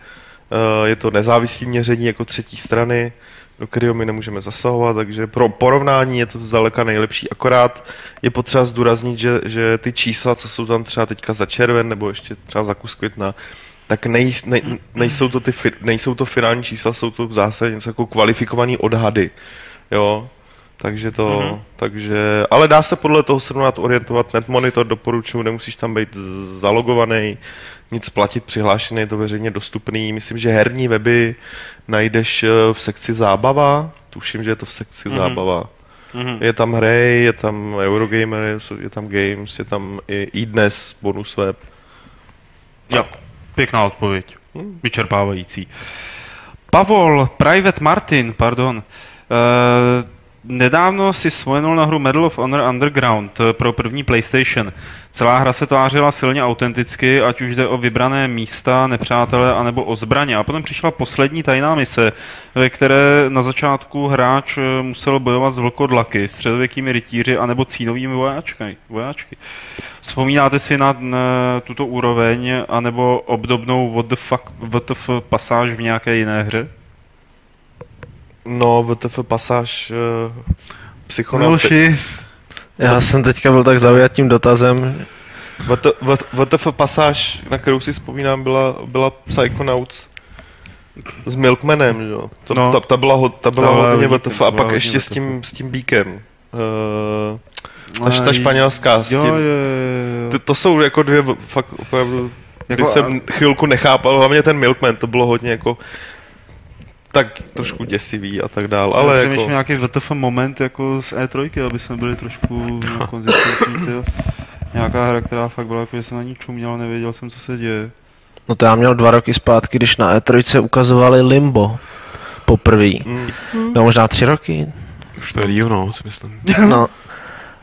uh, je to nezávislé měření jako třetí strany, do kterého my nemůžeme zasahovat, takže pro porovnání je to zdaleka nejlepší. Akorát je potřeba zdůraznit, že, že ty čísla, co jsou tam třeba teďka za červen nebo ještě třeba za kus května, tak nej, nej, nejsou, to ty, nejsou to finální čísla, jsou to v zásadě něco jako kvalifikované odhady. Jo? Takže to, mm-hmm. takže, ale dá se podle toho srovnat, orientovat. Netmonitor doporučuji, nemusíš tam být zalogovaný, nic platit, přihlášený, je to veřejně dostupný. Myslím, že herní weby najdeš v sekci zábava, tuším, že je to v sekci mm-hmm. zábava. Mm-hmm. Je tam hry, je tam Eurogamer, je tam Games, je tam i dnes bonus web. Jo, pěkná odpověď, hmm. vyčerpávající. Pavol, Private Martin, pardon, e- Nedávno si vzpomenul na hru Medal of Honor Underground pro první PlayStation. Celá hra se tvářila silně autenticky, ať už jde o vybrané místa, nepřátelé anebo o zbraně. A potom přišla poslední tajná mise, ve které na začátku hráč musel bojovat s vlkodlaky, středověkými rytíři anebo cínovými vojáčky. vojáčky. Vzpomínáte si na tuto úroveň anebo obdobnou what the fuck, what the fuck pasáž v nějaké jiné hře? No, W T F pasáž uh, psychonaut. Já jsem teďka byl tak zaujat tím dotazem. W T F pasáž, na kterou si vzpomínám, byla, byla Psychonauts s Milkmanem, jo. To, no. ta, ta byla hodně W T F a pak ještě s tím, s tím Beakem. Uh, ta, ta španělská s tím. Jo, jo, jo. To, to jsou jako dvě fakt opravdu, jako když jsem a... chvilku nechápal, hlavně ten Milkman, to bylo hodně jako tak trošku děsivý a tak dál, ale já přemýšlím jako... nějaký W T F moment jako z E tři, aby jsme byli trošku konzistentní, nějaká hra, která fakt byla, jako, že jsem na ní čuměl, nevěděl jsem, co se děje. No to já měl dva roky zpátky, když na E tři ukazovali Limbo poprvé, mm. no možná tři roky. Už to je dívno, si myslím. No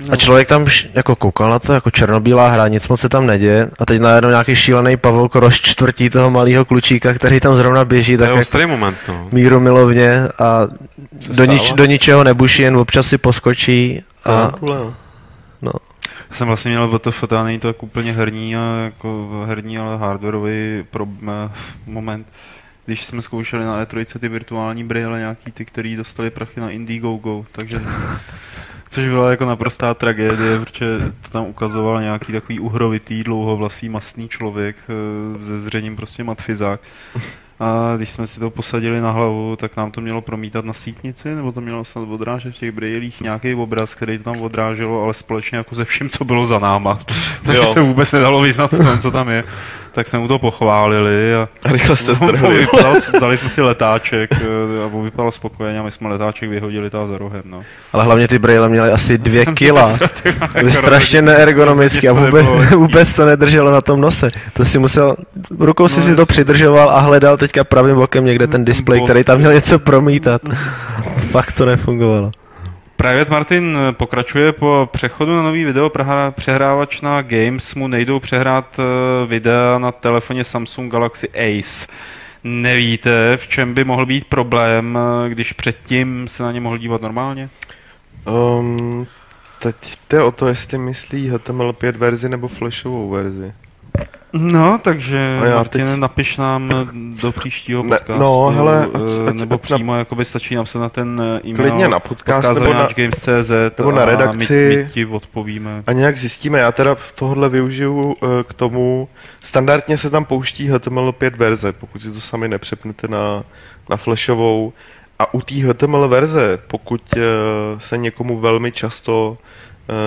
No. A člověk tam jako koukal na to, jako černobílá hra, nic moc se tam neděje a teď najednou nějaký šílený pavouk rozčtvrtí toho malého klučíka, který tam zrovna běží tak jak moment, no. mírumilovně a do, nič, do ničeho nebuší, jen občas si poskočí a... No. Já jsem vlastně měl W T F, teda není to tak úplně herní, jako herní, ale hardwarový problém, moment. Když jsme zkoušeli na E tři ty virtuální brýle, nějaký ty, který dostali prachy na Indiegogo, takže... Což byla jako naprostá tragédie, protože to tam ukazoval nějaký takový uhrovitý, dlouhovlasý, mastný člověk se zřením prostě matfizák. A když jsme si to posadili na hlavu, tak nám to mělo promítat na sítnici, nebo to mělo snad odrážet v těch brýlích nějaký obraz, který to tam odráželo, ale společně jako se vším, co bylo za náma. Takže se vůbec nedalo vyznat v tom, co tam je. Tak jsme mu to pochválili a, a rychle se strhli. Vypadal, vzali jsme si letáček a vypadal spokojeně a my jsme letáček vyhodili tam za rohem. No. Ale hlavně ty brýle měly asi dvě kila. Byly strašně neergonomicky a vůbec, vůbec to nedrželo na tom nose. To si musel, rukou no, si si to přidržoval a hledal teďka pravým bokem někde ten displej, který tam měl něco promítat. Pak to nefungovalo. Private Martin pokračuje po přechodu na nový video přehrávač na Games. Mu nejdou přehrát videa na telefoně Samsung Galaxy Ace. Nevíte, v čem by mohl být problém, když předtím se na ně mohl dívat normálně? Um, teď jde o to, jestli myslí H T M L pět verzi nebo flashovou verzi. No, takže Martin, teď... napiš nám do příštího podcastu, ne, no, hele, ať, ať, nebo ať přímo na... jakoby stačí napsat na ten e-mail na podcast, podcast nebo na games tečka cz nebo na redakci a my, my ti odpovíme. A nějak zjistíme, já teda tohle využiju k tomu, standardně se tam pouští H T M L pět verze, pokud si to sami nepřepnete na, na flashovou. A u té H T M L verze, pokud se někomu velmi často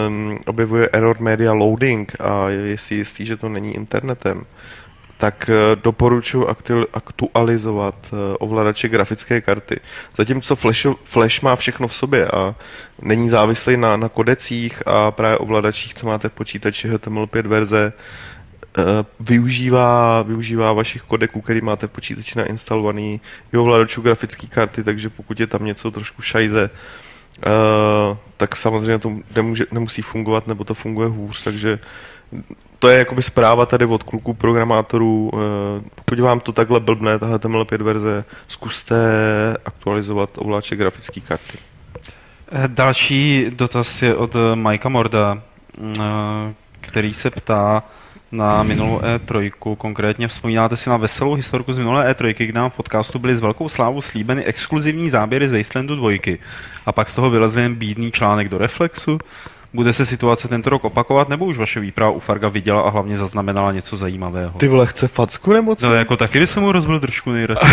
Um, objevuje error media loading a je si jistý, že to není internetem, tak uh, doporučuji aktu- aktualizovat uh, ovladače grafické karty. Zatímco flasho- Flash má všechno v sobě a není závislý na, na kodecích a právě ovladačích, co máte v počítači H T M L pět verze, uh, využívá, využívá vašich kodeků, který máte v počítači nainstalovaný i ovladačů grafické karty, takže pokud je tam něco trošku šajze, Uh, tak samozřejmě to nemůže, nemusí fungovat, nebo to funguje hůř, takže to je jakoby zpráva tady od kluků programátorů. Uh, pokud vám to takhle blbne, ta H T M L pět verze, zkuste aktualizovat ovláček grafické karty. Další dotaz je od Majka Morda, který se ptá na minulou E tři. Konkrétně vzpomínáte si na veselou historku z minulé E tři, kdy nám v podcastu byly s velkou slávou slíbeny exkluzivní záběry z Wastelandu dva. A pak z toho vylezl jen bídný článek do Reflexu. Bude se situace tento rok opakovat, nebo už vaše výprava u Farga viděla a hlavně zaznamenala něco zajímavého? Ty vole, chce facku nebo co? No jako taky, když jsem mu rozbil držku nejradši.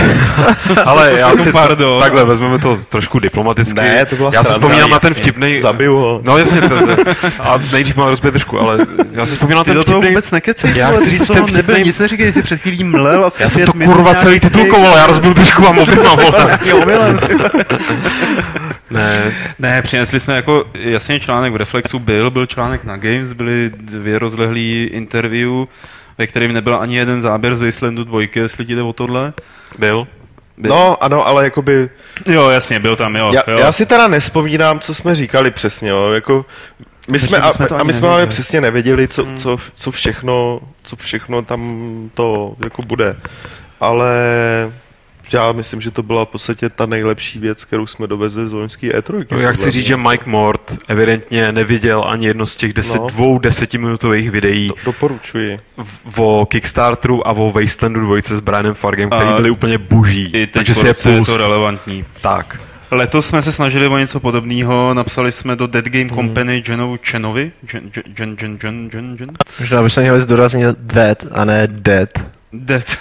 Ale já si to, takhle vezmeme to trošku diplomaticky. Ne, to byla já si vzpomínám na ten vtipnej... Zabiju ho. No jasně, to, to, a nejdřív mám rozbil držku, ale já si vzpomínám ten vtipnej... Ty do toho vůbec nekecej, já chci říct ten vtipnej... Nic neříkej, jsi před chvílí mlel asi pět minut. Já jsem to kurva celý titulkoval, já rozbil držku a mobil mám. Ne, ne, přinesli jsme jako jasně článek v Reflexu byl, byl článek na Games, byly dvě rozlehlý interview, ve kterém nebyl ani jeden záběr z Wastelandu dva, jestli ti jde o tohle. Byl. Byl. No, ano, ale jakoby... Jo, jasně, byl tam, jo. Já, jo. já si teda nespomínám, co jsme říkali přesně, jo, jako... My jsme, a, a my jsme přesně nevěděli, co, hmm. co, co, všechno, co všechno tam to jako bude, ale... Já myslím, že to byla v podstatě ta nejlepší věc, kterou jsme dovezli z loňský E tři. No, já chci říct, že Mike Mord evidentně neviděl ani jedno z těch deset, no. dvou desetiminutových videí. Do, doporučuji. V, o Kickstarteru a o Wastelandu dvojce s Brianem Fargem, který byly úplně boží. Takže si je, je to relevantní. Tak. Letos jsme se snažili o něco podobného, napsali jsme do Dead Game Company Jenovu hmm. Chenovi. Jen, Jen, Jen, Jen, Jen, Jen. Možná bychom měli zdoraznit Dead a ne Dead. Dead.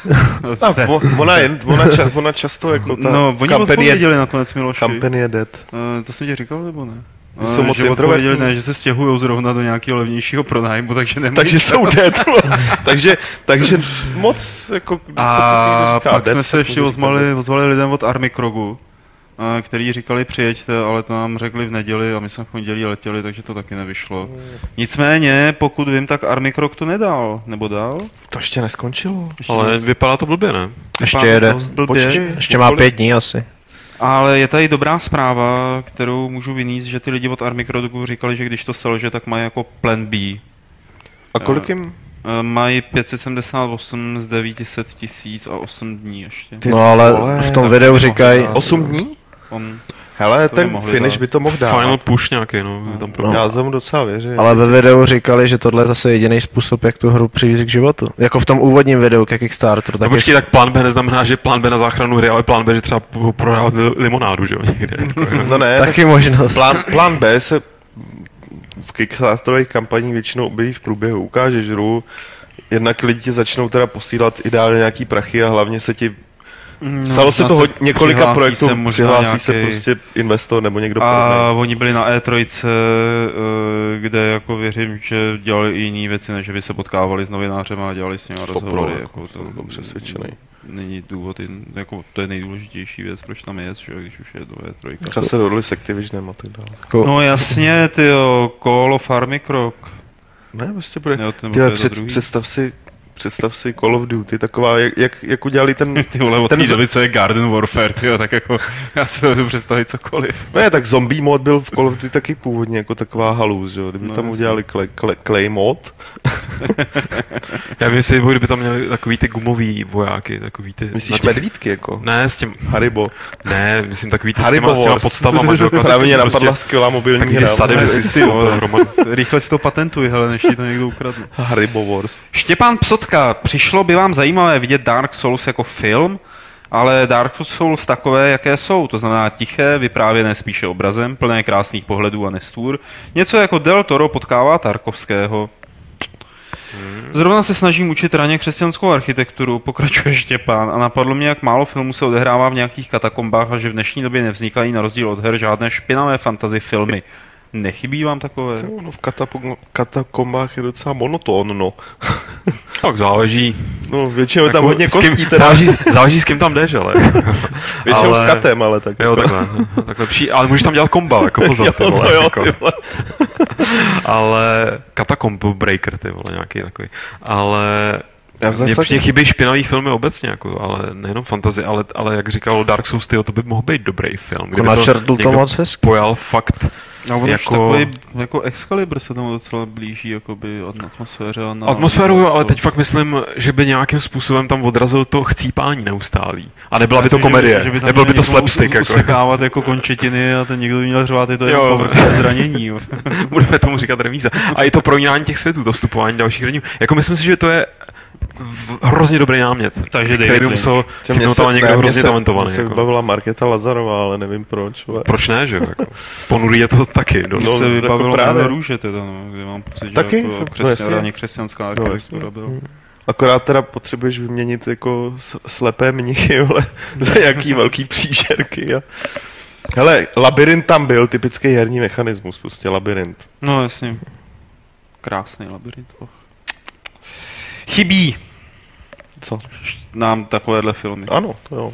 No, bo, ona, je, ona, ča, ona často jako ta... No, oni odpověděli je, nakonec, Miloši. Company je dead. Uh, to jsem ti říkal, nebo ne? Uh, jsou moc introvertní. Ne, že se stěhují zrovna do nějakého levnějšího pronájmu, takže nemají Takže čas. Jsou dead. takže, takže moc jako... A pak dead, jsme se ještě ozvali, ozvali lidem od Army Krogu, který říkali přijeďte, ale to nám řekli v neděli a my jsme v pondělí letěli, takže to taky nevyšlo. Nicméně, pokud vím, tak Army Krok to nedal, nebo dal? To ještě neskončilo. Ještě ale neskončilo. Vypadá to blbě, ne? Ještě jede. Blbě. Počkej, ještě má pět dní asi. Ale je tady dobrá zpráva, kterou můžu vynést, že ty lidi od Armikrodu říkali, že když to selže, tak mají jako plan B. A kolik jim? Mají pět set sedmdesát osm z devět set tisíc a osm dní ještě. Ty no ale vole, v tom videu říkají... osm dní? On, hele, ten finish dát. By to mohl dát. Final push nějaký, no. no. Tam no. Já tomu docela věřím. Ale ve videu říkali, že tohle je zase jediný způsob, jak tu hru přivést k životu. Jako v tom úvodním videu, ke Kickstarteru. Tak no počkej, tak plán B neznamená, že plán B na záchranu hry, ale plán B, že třeba prodávat limonádu, že jo? No ne. Taky tak možnost. Plán, plán B se... v Kickstarterové kampani většinou objeví v průběhu, ukážeš hru, jednak lidi ti začnou teda posílat ideálně nějaký prachy a hlavně se ti... No, stalo se toho několika projektů, se přihlásí se prostě investor nebo někdo podobný. A oni byli na E tři, kde jako věřím, že dělali i jiné věci, než by se potkávali s novinářema a dělali s nimi rozhovory. Jako to byl přesvědčený. Není důvod, jako to je nejdůležitější věc, proč tam je, že když už je to E tři. Třeba se dohodli s Activisionem a tak dále. No jasně, ty jo, Call of Armikrog. Ne, prostě bude. Jo, Tyhle, před, představ si, představ si Call of Duty, taková, jak, jak, jak udělali ten... Ty vole, od té doby, co je Garden Warfare, tyjo, tak jako, já si to budu představit cokoliv. Ne, tak zombie mod byl v Call of Duty taky původně jako taková halus, že jo, kdyby no, tam jasný. Udělali clay, clay, clay mod. Já vím, že kdyby tam měli takový ty gumový vojáky, takový ty... Myslíš těch... medvídky jako? Ne, s tím... Haribo. Ne, myslím takový ty Haribo s těma, těma podstavama, že jo, klasicky. Právě mě napadla skvělá mobilní hra. Rychle si to patentuj, hele, než ti to někdo ukradne. Haribo Wars. Štěpán Psot přišlo by vám zajímavé vidět Dark Souls jako film, ale Dark Souls takové, jaké jsou, to znamená tiché, vyprávěné spíše obrazem, plné krásných pohledů a nestůr, něco jako Del Toro potkává Tarkovského. Zrovna se snažím učit raně křesťanskou architekturu, pokračuje Štěpán, a napadlo mě, jak málo filmů se odehrává v nějakých katakombách a že v dnešní době nevznikají na rozdíl od her žádné špinavé fantasy filmy. Nechybí vám takové? To, no, v katapo- katakombách je docela monotónno. Tak záleží. No, většinou jako tam hodně kostí. Kým, teda. Záleží, záleží, s kým tam jdeš, ale. Většinou ale... s katem, ale tak. Jo, takhle. Tak lepší, ale můžeš tam dělat komba, jako pozor, ty vole. Jo, jako. Ale katakombo breaker, ty vole, nějaký takový. Ale... Mně přijde chybí špinavý filmy obecně, jako, ale nejenom fantasy, ale, ale jak říkal Dark Souls, tyjo, to by mohl být dobrý film. Kdyby to někdo pojal fakt... No, jako... Takový, jako Excalibur se tomu docela blíží jakoby od atmosféře. Na atmosféru, jo, ale teď fakt myslím, že by nějakým způsobem tam odrazil to chcípání neustálý. A nebyla by to komedie, že by, že by nebyl by to slapstick. Jako. Usekávat jako končetiny a ten někdo by měl řvát, je to jo. Jako povrchové zranění. Jo. Budeme tomu říkat remíza. A i to pronínání těch světů, to vstupování dalších hrdinů. Jako myslím si, že to je hrozně dobrý námět. Takže který by musel chytnout tam někdo hrozně talentovaný. Mně se vybavila Markéta Lazarová, ale nevím proč. Ale... Proč ne, že jo? Jako, ponurý je to taky. Do, no, se vybavilo jako právě Růže teda, no, kde mám pocit, taky? Že jako křesťanská, no, křesťanská architektura byla. Akorát teda potřebuješ vyměnit jako slepé mnichy, vole, za nějaký velký příšerky. A... Hele, labirint tam byl, typický herní mechanismus, prostě labirint. No jasně. Krásný labirint. Oh. Chybí. Co? Nám takovéhle filmy. Ano, to jo.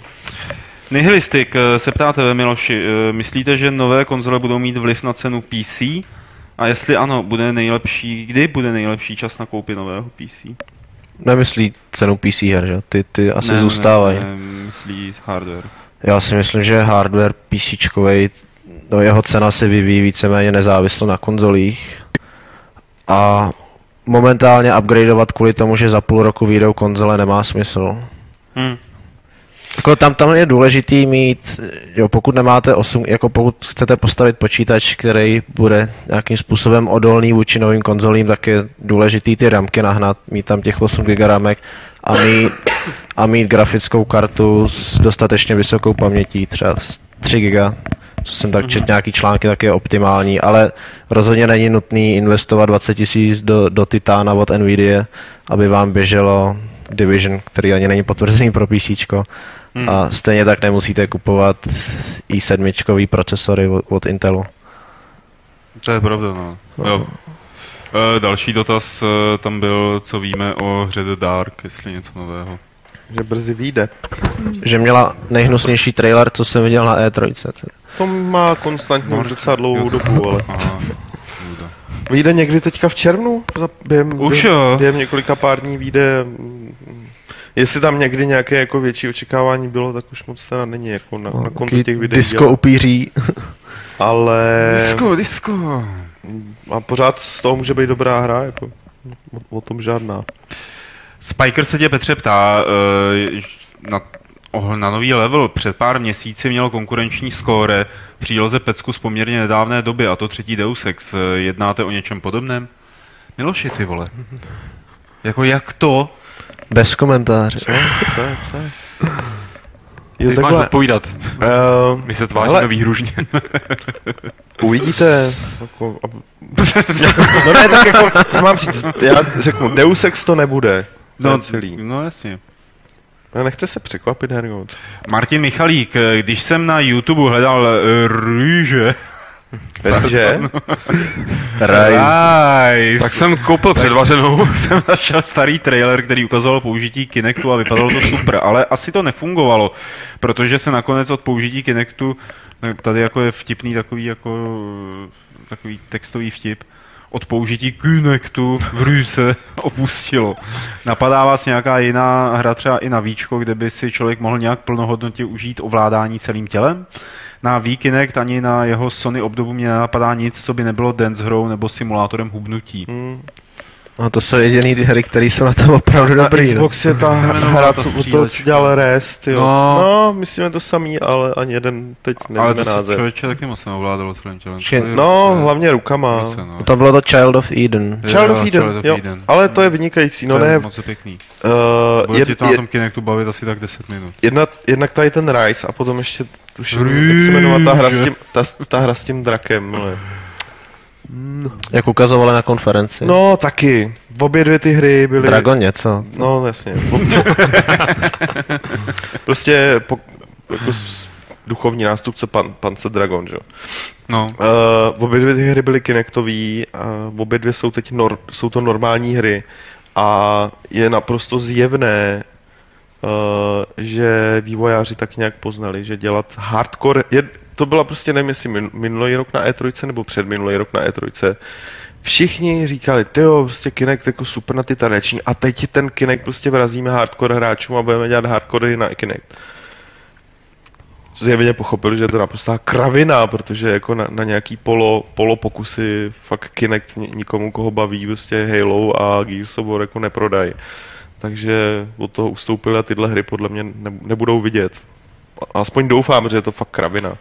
Nihilistik se ptáte ve Miloši, myslíte, že nové konzole budou mít vliv na cenu P C? A jestli ano, bude nejlepší, kdy bude nejlepší čas na koupi nového P C? Nemyslí cenu P C her, že? Ty, ty asi ne, zůstávají. Ne, ne, myslí hardware. Já si myslím, že hardware PCčkovej, no jeho cena se vyvíjí víceméně nezávisle na konzolích. A momentálně upgradeovat kvůli tomu, že za půl roku vyjdou konzole, nemá smysl. Hmm. Jako tam, tam je důležitý mít, jo, pokud nemáte osm, jako pokud chcete postavit počítač, který bude nějakým způsobem odolný vůči novým konzolím, tak je důležitý ty ramky nahnat, mít tam těch osm gigabajtů ramek a mít, a mít grafickou kartu s dostatečně vysokou pamětí, třeba tři gigabajty. Co jsem tak četl nějaký články, tak je optimální, ale rozhodně není nutný investovat dvacet tisíc do, do Titana od Nvidia, aby vám běželo Division, který ani není potvrzený pro PCčko. Hmm. A stejně tak nemusíte kupovat i sedm procesory od, od Intelu. To je pravda, no. no. Jo. E, další dotaz tam byl, co víme o hře The Dark, jestli něco nového. Že brzy vyjde. Že měla nejhnusnější trailer, co jsem viděl na E tři. To má konstantně už docela dlouhou dobu, ale... Vyjde někdy teďka v červnu? Během, už během, během několika pár dní vyjde jestli tam někdy nějaké jako větší očekávání bylo, tak už moc teda není jako na, no, na konci těch videí. Disco upíří. Ale... Disco, disco. A pořád z toho může být dobrá hra, jako o, o tom žádná. Spiker se tě, Petře, ptá na, na nový level. Před pár měsíci měl konkurenční skóre v příloze pecku z poměrně nedávné doby, a to třetí Deus Ex. Jednáte o něčem podobném? Miloši, ty vole. Jako jak to? Bez komentáře. Co? Co? Co? Jo, teď takhle máš odpovídat. Uh, My se tváříme hele. Výhružně. Uvidíte. Jako, ab... No ne, tak jako, co mám říct? Já řeknu, Deus Ex to nebude. No, celý. No jasně. Nechce se překvapit, Hergot. Martin Michalík, když jsem na YouTube hledal rýže, takže Rise. Tak jsem koupil předvařenou, jsem našel starý trailer, který ukazoval použití Kinectu a vypadalo to super, ale asi to nefungovalo, protože se nakonec od použití Kinectu, tady jako je vtipný takový jako takový textový vtip, od použití Kinectu v Ruse opustilo. Napadá vás nějaká jiná hra třeba i na víčko, kde by si člověk mohl nějak plnohodnotně užít ovládání celým tělem? Na Kinect ani na jeho Sony obdobu mě nenapadá nic, co by nebylo dance hrou nebo simulátorem hubnutí. Hmm. No to jsou jediný hry, které jsou na to opravdu na dobrý. Na Xbox je ta hra, co u toho dělal Rest, jo. No, no myslíme to samý, ale ani jeden teď nevíme název. Ale to název. Se člověče taky moc neovládalo celým tělem. Čin, no, ruce, hlavně rukama. Ruce, no. To bylo to Child of Eden. Child, Child of Eden, jo. Eden. Ale to je vynikající, no to je ne. Moc pěkný. Uh, Bude ti to na tom Kinectu bavit asi tak deset minut. Jedna, jednak tady ten Rise a potom ještě, tuším, jak se jmenovala ta hra s tím, ta, ta hra s tím drakem, ale... No. Jak ukazovali na konferenci. No, taky. Obě dvě ty hry byly... Dragon něco. No, jasně. Prostě po, jako duchovní nástupce pan, Panzer Dragon, že jo. No. Uh, obě dvě ty hry byly kinektový, uh, obě dvě jsou teď nor, jsou to normální hry a je naprosto zjevné, uh, že vývojáři tak nějak poznali, že dělat hardcore... Je, to byla prostě, nevím, jestli minulý rok na E tři nebo předminulý rok na E tři. Všichni říkali, tyjo, prostě Kinect jako super na ty taneční a teď ten Kinect prostě vrazíme hardcore hráčům a budeme dělat hardcore na Kinect. Zjevně pochopil, že je to naprostá kravina, protože jako na, na nějaký polo, polo pokusy fakt Kinect nikomu, koho baví, prostě Halo a Gears of War jako neprodají. Takže od toho ustoupili a tyhle hry podle mě ne, nebudou vidět. Aspoň doufám, že je to fakt kravina.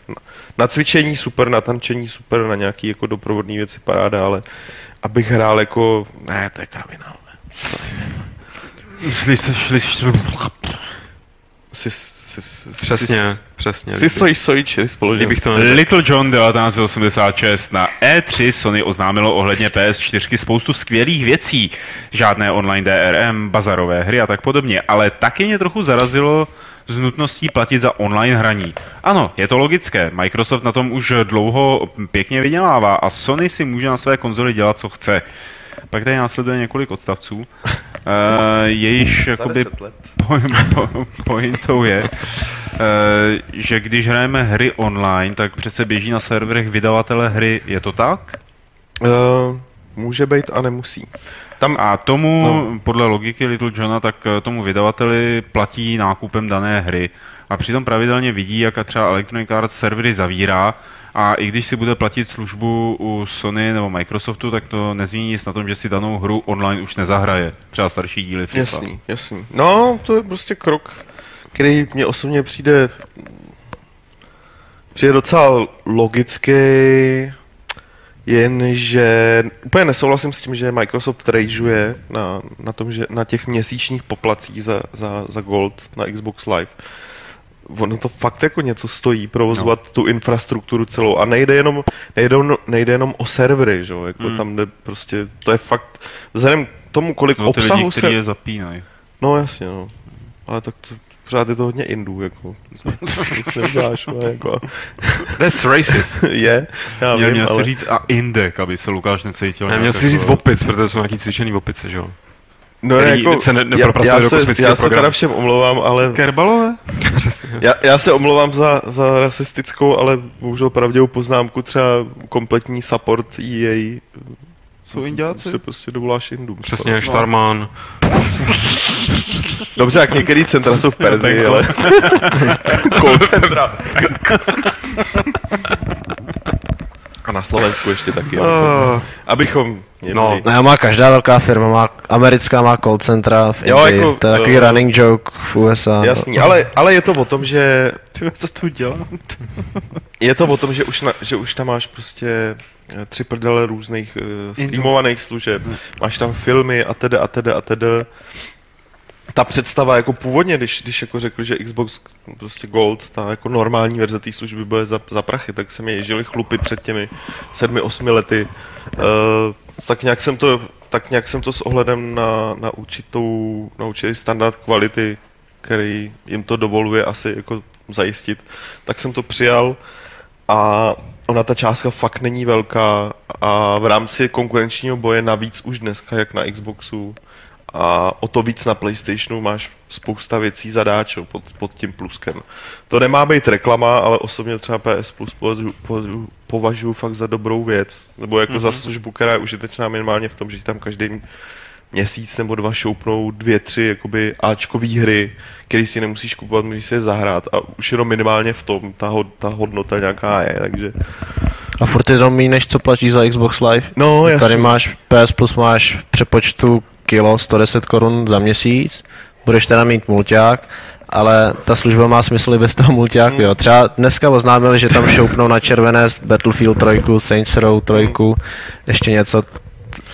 Na cvičení super, na tančení super, na nějaký jako doprovodné věci paráda, ale abych hrál jako... Ne, to je kravina. Přesně, přesně. Little John devatenáct osmdesát šest na E tři Sony oznámilo ohledně P S čtyři spoustu skvělých věcí. Žádné online D R M, bazarové hry a tak podobně, ale taky mě trochu zarazilo s nutností platit za online hraní. Ano, je to logické, Microsoft na tom už dlouho pěkně vydělává a Sony si může na své konzoli dělat, co chce. Pak tady následuje několik odstavců, jejíž jakoby pointou je, že když hrajeme hry online, tak přece běží na serverech vydavatele hry, je to tak? Uh, může být a nemusí. Tam, a tomu, no. Podle logiky Little Johna, tak tomu vydavateli platí nákupem dané hry. A přitom pravidelně vidí, jak třeba Electronic Arts servery zavírá. A i když si bude platit službu u Sony nebo Microsoftu, tak to nezmění nic na tom, že si danou hru online už nezahraje. Třeba starší díly FIFA. Jasný, jasný. No, to je prostě krok, který mně osobně přijde, přijde docela logický. Jenže úplně nesouhlasím s tím, že Microsoft rageuje na, na tom, že na těch měsíčních poplacích za, za, za Gold na Xbox Live. Ono to fakt jako něco stojí provozovat no. tu infrastrukturu celou a nejde jenom, nejde, nejde jenom o servery, že? Jako mm. tam jde prostě, to je fakt, vzhledem k tomu, kolik no, obsahu lidi, se... No ty je zapínají. No jasně, no. Ale tak to... Pořád je to hodně indů, jako. Nezdáš, jako. That's racist. Je. Yeah, měl, měl ale... si říct a indek, aby se Lukáš necítil. Ne, měl si říct opic, protože jsou nějaký cvičený opice, že jo? No jako, se ne, já, já, se, já se teda všem omlouvám, ale... Kerbalové? já, já se omlouvám za, za rasistickou, ale bohužel pravdivou poznámku, třeba kompletní support E A Jsou Indiáci? Se prostě dovoláš Indům. Přesně, Štarman. Dobře, jak některý centra jsou v Perzii, ale... Kolcentra. A na Slovensku ještě taky. No. Abychom... No. no, má každá velká firma, má, americká má call centra v Indii, jako, to je takový uh, running joke v U S A. Jasný, no. ale, ale je to o tom, že... Ty, co tu dělám? Je to o tom, že už, na, že už tam máš prostě tři prdele různých uh, streamovaných služeb. Máš tam filmy a teda a teda a teda. Ta představa jako původně, když, když jako řekli, že Xbox prostě Gold, ta jako normální verze té služby bude za, za prachy, tak se mi ježily chlupy před těmi sedmi, osmi lety. Uh, tak nějak jsem to, tak nějak jsem to s ohledem na, na určitou, na určitý standard kvality, který jim to dovoluje asi jako zajistit, tak jsem to přijal a ona ta částka fakt není velká a v rámci konkurenčního boje navíc už dneska, jak na Xboxu a o to víc na PlayStationu máš spousta věcí zadáčo pod, pod tím pluskem. To nemá být reklama, ale osobně třeba P S Plus považuji, považuji fakt za dobrou věc, nebo jako mm-hmm. za službu, která je užitečná minimálně v tom, že tam každý měsíc nebo dva šoupnou dvě, tři jakoby áčkový hry, které si nemusíš kupovat, můžeš si je zahrát a už jenom minimálně v tom ta, hod, ta hodnota nějaká je, takže... A furt jenom méně, než co platíš za Xbox Live. No, jasný. Tady máš P S Plus, máš v přepočtu kilo, sto deset korun za měsíc, budeš teda mít mulťák, ale ta služba má smysl i bez toho mulťáku, jo. Třeba dneska oznámili, že tam šoupnou na červené Battlefield tři, Saints Row tři, ještě něco.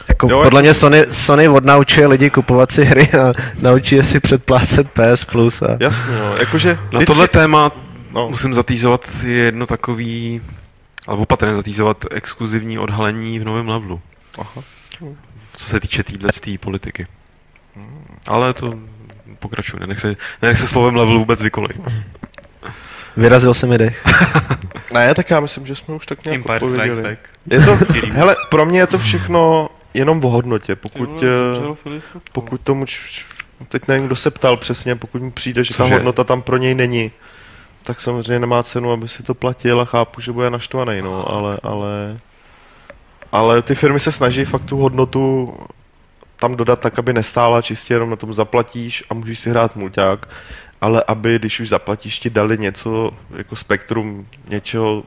Jako, jo, podle mě Sony, Sony odnaučuje lidi kupovat si hry a naučí je si předplácet P S Plus. A... Jasně, jo. Jakože... Na tohle téma no. musím zatýzovat jedno takový, ale opatrně zatýzovat exkluzivní odhalení v novém levelu. Aha. Co se týče této politiky. Ale to pokračuje, nenech se, nenech se slovem level vůbec vykolej. Vyrazil se mi dech. Ne, tak já myslím, že jsme už tak nějak odpověděli. Je to, hele, pro mě je to všechno jenom o hodnotě, pokud, pokud tomu, teď nevím, kdo se ptal přesně, pokud mu přijde, že ta hodnota tam pro něj není, tak samozřejmě nemá cenu, aby si to platil a chápu, že bude naštvaný, no, ale, ale... Ale ty firmy se snaží fakt tu hodnotu tam dodat tak, aby nestála čistě jenom na tom zaplatíš a můžeš si hrát mulťák, ale aby, když už zaplatíš, ti dali něco, jako spektrum něčeho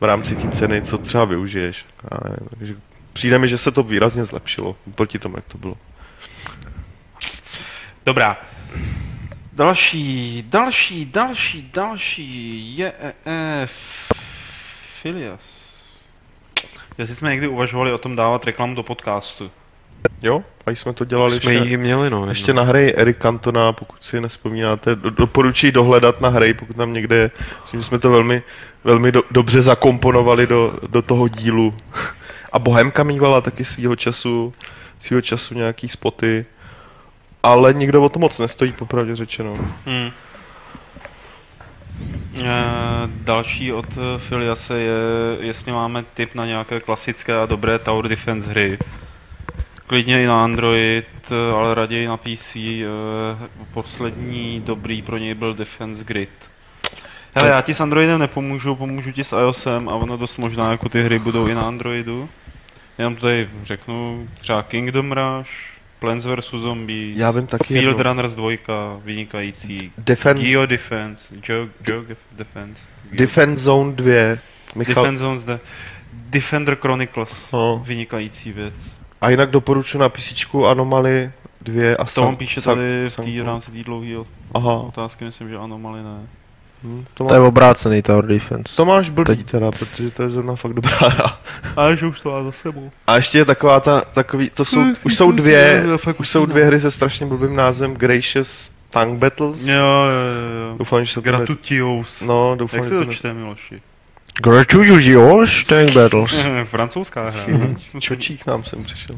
v rámci té ceny, co třeba využiješ. A takže přijde mi, že se to výrazně zlepšilo proti tomu, jak to bylo. Dobrá. Další, další, další, další je Filias. Jestli jsme někdy uvažovali o tom dávat reklamu do podcastu. Jo, a jsme to dělali jsme ještě, měli, no, ještě no. na hry Eric Cantona, pokud si nespomínáte, do, doporučuji dohledat na hry, pokud tam někde je. Myslím, že jsme to velmi, velmi do, dobře zakomponovali do, do toho dílu. A Bohemka mívala taky svýho času, svýho času nějaký spoty, ale nikdo o to moc nestojí, popravdě řečeno. Hmm. Další od Filiase je, jestli máme tip na nějaké klasické a dobré Tower Defense hry. Klidně i na Android, ale raději na P C. Poslední dobrý pro něj byl Defense Grid. Hele, já ti s Androidem nepomůžu, pomůžu ti s iOSem a ono dost možná jako ty hry budou i na Androidu. Jenom tady řeknu třeba Kingdom Rush. Plants versus. Zombies, já vím taky Field jedno. Runners dva, vynikající, Defense. Geo Defense, Geo, Geo Defense, Geo Defense Zone dva, Michal... Defense Zone dva, Defender Chronicles, oh. vynikající věc. A jinak doporučuji na písičku Anomaly dva a Sam... To on píše sam, tady sam, v tý rámci tý dlouhý otázky, myslím, že Anomaly ne. Hmm, to, má... to je obrácený Tower Defense. To máš blbý teda, protože to je zrovna fakt dobrá hra. Ale že už to má za sebou. A ještě je taková ta, takový, to jsou, už jsou dvě, už jsou dvě hry se strašně blbým názvem Gracious Tongue Battles. Jo, jo, jo. Doufám, že to bude... Gratutious. No, doufám, jak se to čte, Miloši? Gratutious Tongue Battles. Francouzská hra. Čočík nám sem přišel.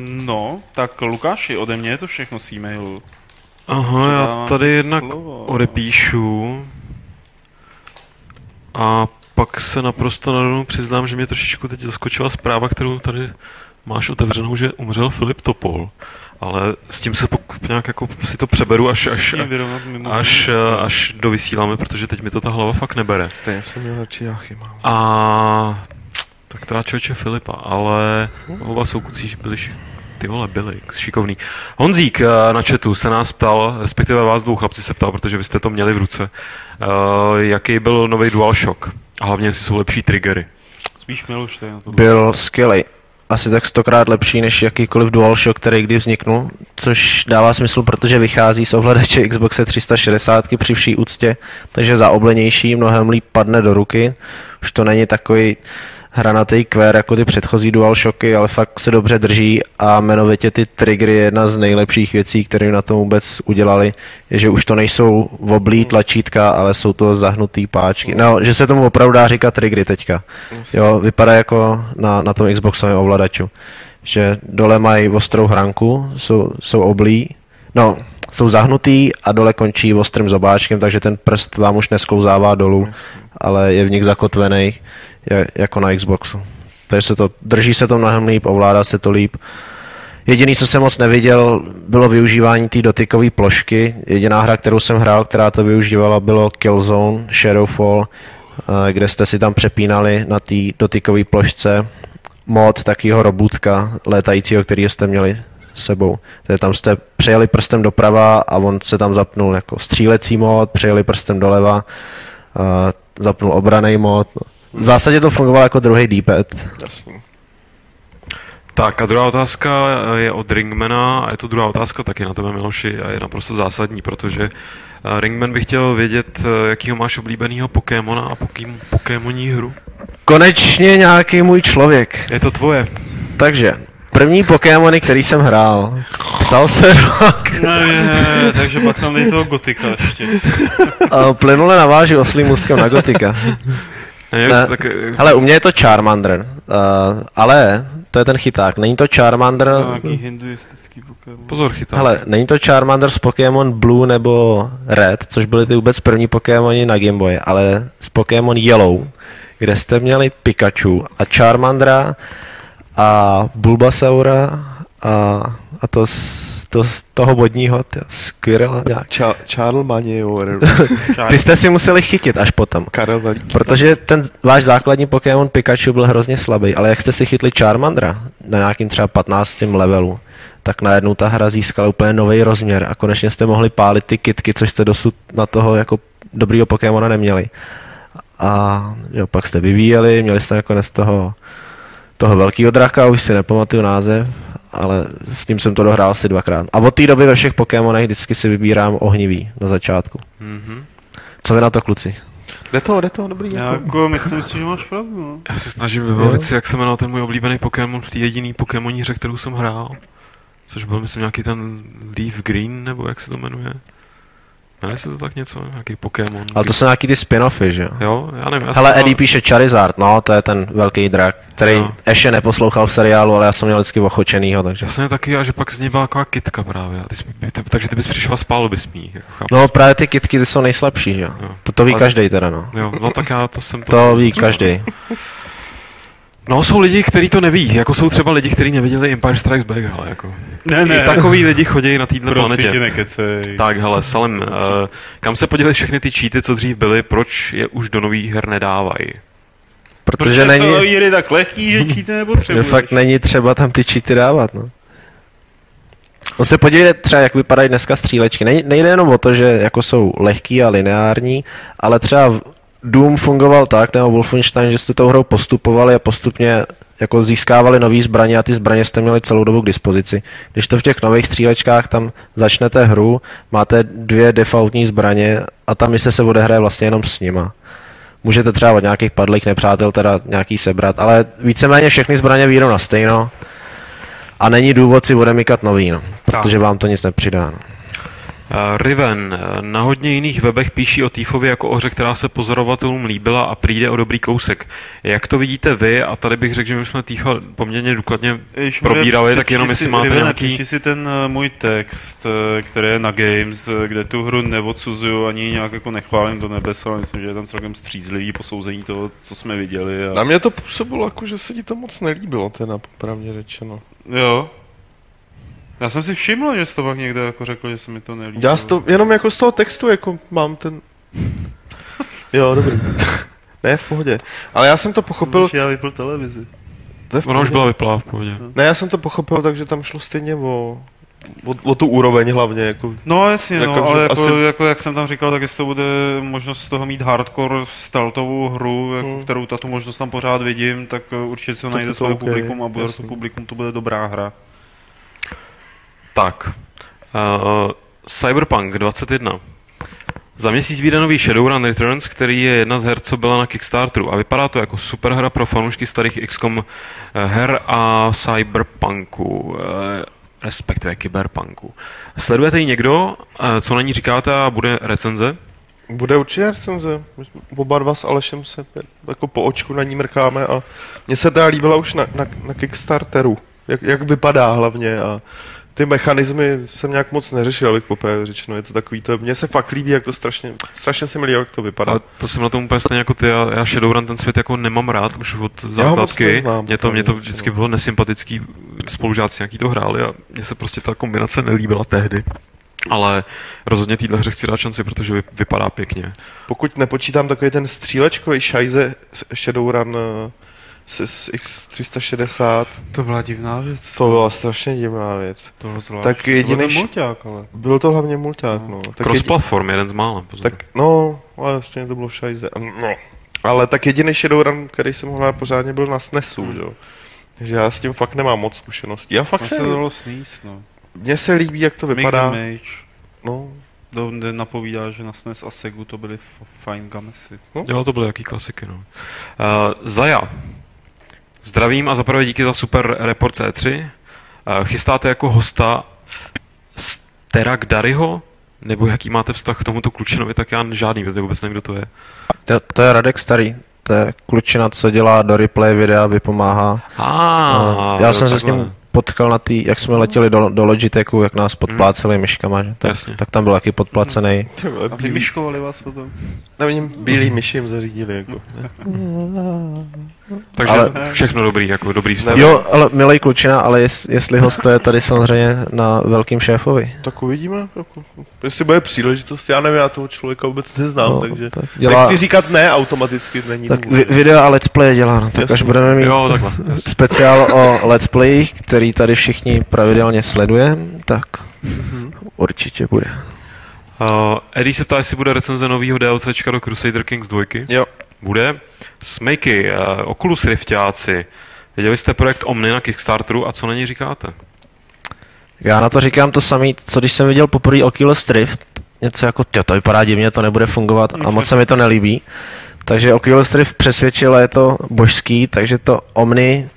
No, tak Lukáši, ode mě je to všechno z e-mailu. Aha, já tady jednak odepíšu a pak se naprosto narovnou přiznám, že mě trošičku teď zaskočila zpráva, kterou tady máš otevřenou, že umřel Filip Topol, ale s tím se pokud nějak jako si to přeberu až, až, až, až dovysíláme, protože teď mi to ta hlava fakt nebere. A Tak teda člověče Filipa, ale oba soukucí, že byli, ty vole, byli šikovný. Honzík na chatu se nás ptal, respektive vás dvou chlapci se ptal, protože vy jste to měli v ruce, jaký byl nový DualShock a hlavně jestli jsou lepší triggery. Spíš Miloš tady na to. Byl skvělý. Asi tak stokrát lepší než jakýkoliv DualShock, který kdy vzniknul, což dává smysl, protože vychází z ovladače Xboxe tři sta šedesát při vší úctě, takže zaoblenější, mnohem líp padne do ruky. Už to není takový hranatý kvér jako ty předchozí DualShocky, ale fakt se dobře drží a jmenovitě ty triggery je jedna z nejlepších věcí, které na tom vůbec udělali, je, že už to nejsou oblí tlačítka, ale jsou to zahnutý páčky. No, že se tomu opravdu dá říkat triggery teďka. Jo, vypadá jako na, na tom Xboxovém ovladaču, že dole mají ostrou hranku, jsou, jsou oblí, no, jsou zahnutý a dole končí ostrým zobáčkem, takže ten prst vám už nesklouzává dolů, ale je v nich zakotvený jako na Xboxu. Takže se to, drží se to mnohem líp, ovládá se to líp. Jediný, co jsem moc neviděl, bylo využívání té dotykové plošky. Jediná hra, kterou jsem hrál, která to využívala, bylo Killzone Shadowfall, kde jste si tam přepínali na té dotykové plošce mod takového robůtka létajícího, který jste měli sebou. Takže tam jste přejeli prstem doprava a on se tam zapnul jako střílecí mod, přejeli prstem doleva, zapnul obranej mod. V zásadě to fungovalo jako druhý D-pad. Jasný. Tak a druhá otázka je od Ringmana a je to druhá otázka taky na tebe, Miloši, a je naprosto zásadní, protože Ringman by chtěl vědět, jakýho máš oblíbenýho Pokémona a pokým, Pokémoní hru. Konečně nějaký můj člověk. Je to tvoje. Takže první Pokémony, který jsem hrál, psal se rok. Ne, ne, ne, takže pak tam dej toho Gotika ještě. Plynule navážu oslým úzkem na Gotika. Ne, tak... Hele, u mě je to Charmander, uh, ale to je ten chyták, není to Charmander... Nějaký hinduistický Pokémon. Pozor, chyták. Hele, není to Charmander z Pokémon Blue nebo Red, což byly ty vůbec první Pokémoni na Game Boy, ale z Pokémon Yellow, kde jste měli Pikachu a Charmandera a Bulbasaura a, a to... S... To, toho bodního, tě, Squirrela nějak. Ča- Charlemagne. Ty jste si museli chytit až potom. Karel Veliký. Protože ten váš základní Pokémon Pikachu byl hrozně slabý, ale jak jste si chytli Charmandra na nějakým třeba patnáctém levelu, tak najednou ta hra získala úplně nový rozměr a konečně jste mohli pálit ty kitky, což jste dosud na toho jako dobrýho Pokémona neměli. A jo, pak jste vyvíjeli, měli jste nakonec toho, toho velkýho draka, už si nepamatuju název, ale s tím jsem to dohrál asi dvakrát. A od té doby ve všech Pokémonech vždycky si vybírám ohnivý na začátku. Mm-hmm. Co vy na to, kluci? Jde to, jde to, dobrý. Já jako myslím si, že máš pravdu. No. Já se snažím vybavit si, jak se jmenoval ten můj oblíbený Pokémon v té jediný Pokémoní hře, kterou jsem hrál. Což byl, myslím, nějaký ten Leaf Green, nebo jak se to jmenuje. Jmenuje se to tak něco, nějaký Pokémon. Ale to jsou nějaký ty spin-offy, že jo? Jo, já nevím. Já Hele, Eddie mám... píše Charizard, no, to je ten velký drak, který no. ještě neposlouchal v seriálu, ale já jsem měl vždycky ochočenýho, takže... Já jsem taky, a že pak z něj byla taková kytka právě, ty jsi, ty, takže ty bys přišel a spálil bys mí. Jako, no, právě ty kytky, ty jsou nejslabší, že jo? To to ví ale... každej teda, no. Jo, no tak já to jsem to... To ví každej. No, jsou lidi, kteří to neví, jako jsou třeba lidi, kteří neviděli Empire Strikes Back, hele, jako. Ne, ne. I takový lidi chodí na této planetě. Prosím, nekecej. Tak, hele, Salem, uh, kam se podívají všechny ty cheaty, co dřív byly, proč je už do nových her nedávají? Protože, Protože není... jsou hry tak lehký, že cheaty nepotřebuješ. Fakt není třeba tam ty cheaty dávat, no. No se podívejte třeba, jak vypadají dneska střílečky. Nej, nejde jenom o to, že jako jsou lehký a lineární, ale třeba... V... Doom fungoval tak, nebo Wolfenstein, že jste tou hrou postupovali a postupně jako získávali nový zbraně a ty zbraně jste měli celou dobu k dispozici. Když to v těch nových střílečkách tam začnete hru, máte dvě defaultní zbraně a ta mise se odehraje vlastně jenom s nima. Můžete třeba od nějakých padlých nepřátel teda nějaký sebrat, ale víceméně všechny zbraně vyjdou na stejno a není důvod si odemykat nový, no, protože vám to nic nepřidá. No. Uh, Riven, na hodně jiných webech píší o Týfově jako o hře, která se pozorovatelům líbila a přijde o dobrý kousek. Jak to vidíte vy? A tady bych řekl, že my jsme Týfa poměrně důkladně Jež probírali, může, tak jenom jestli máte Riven, nějaký... Píši si ten uh, můj text, uh, který je na Games, uh, kde tu hru neodsuzuju, ani nějak jako nechválím do nebes, ale myslím, že je tam celkem střízlivý posouzení toho, co jsme viděli. A... Na mě to působilo jako, že se ti to moc nelíbilo, teda popravdě řečeno. Jo. Já jsem si všiml, že jsi to pak někde jako řekl, že se mi to nelíbilo. Já to, jenom jako z toho textu jako mám ten... Jo, dobrý. Ne, v pohodě. Ale já jsem to pochopil... Můžu já vypl televizi. Ona už byla vyplá v pohodě. Ne, já jsem to pochopil, takže tam šlo stejně o... O, o tu úroveň hlavně, jako... No jasně, jako, no, ale jako, asi... jako, jak jsem tam říkal, tak jestli to bude možnost z toho mít hardcore stealthovou hru, jako, hmm. kterou tato možnost tam pořád vidím, tak určitě se najde svoje okay, publikum a bude publikum, to bude dobrá hra. Tak. Uh, Cyberpunk dvacet jedna. Za měsíc vyjde nový Shadowrun Returns, který je jedna z her, co byla na Kickstarteru. A vypadá to jako super hra pro fanoušky starých iks kom her a Cyberpunku. Respektive Cyberpunku. Sledujete ji někdo? Co na ní říkáte a bude recenze? Bude určitě recenze. Oba dva s Alešem se jako po očku na ní mrkáme a mně se ta líbila už na, na, na Kickstarteru. Jak, jak vypadá hlavně a ty mechanismy jsem nějak moc neřešil, abych popravdě řečeno, je to takový to. Mně se fakt líbí, jak to strašně, strašně se mi líbí, jak to vypadá. A to jsem na tom úplně stejně jako ty, já, já Shadowrun ten svět jako nemám rád, už od základky. Mně to, mě to vždycky bylo nesympatický, spolužáci nějaký to hráli a mně se prostě ta kombinace nelíbila tehdy. Ale rozhodně téhle hře chci dát šanci, protože vypadá pěkně. Pokud nepočítám takový ten střílečkový šajze Shadowrun z X tři sta šedesát. To byla divná věc. To byla strašně divná věc. Tak jediný mulťák, ale. Byl to hlavně mulťák, no. no. Cross-platform, jeden z mála. Tak, no, ale vlastně to bylo šajze. No. Ale tak jediný Shadowrun, který jsem hrál pořádně, byl na SNESu, hmm. jo. Takže já s tím fakt nemám moc zkušeností. Já fakt se dalo sníst, no. Mně se líbí, jak to vypadá. Mage. No. Kde napovídá, že na es en e es a Segu to byly fajn gamesy. No? Jo, to byly jaký klasiky, no. Uh, Zaja. Zdravím a zaprvé díky za super report C tři. Chystáte jako hosta Sterakdaryho? Nebo jaký máte vztah k tomuto klučinovi? Tak já žádný, protože vůbec nevím, kdo to je. To, to je Radek Starý. To je klučina, co dělá do replay videa, vypomáhá. Ah, já jsem se s ním potkal na tý, jak jsme letěli do, do Logitechu, jak nás podpláceli hmm. myškama, že? Tak, tak tam byl taky podplacený. A vymyškovali vás potom? Na něm bílý myším zařídili, jako. Takže ale, všechno dobrý, jako dobrý vztah. Jo, ale milej klučina, ale jest, jestli host je tady samozřejmě na velkým šéfovi. Tak uvidíme, jako, jestli bude příležitost, já nevím, já toho člověka vůbec neznám, no, takže tak dělá... nechci říkat ne automaticky, není tak důležitý. Video a let's play dělá, no, tak jasný. Až budeme mít jo, takhle, speciál o let's playích, který tady všichni pravidelně sledujeme, tak mm-hmm. určitě bude. Uh, Eddie se ptá, jestli bude recenze novýho DLCčka do Crusader Kings dva. Jo. Bude. Smejky, uh, Oculus Riftáci. Viděli jste projekt Omni na Kickstarteru a co na něj říkáte? Já na to říkám to samé, co když jsem viděl poprvé Oculus Rift. Něco jako, to vypadá divně, to nebude fungovat a moc se mi to nelíbí. Takže Oculus Rift přesvědčila, je to božský, takže to Omni,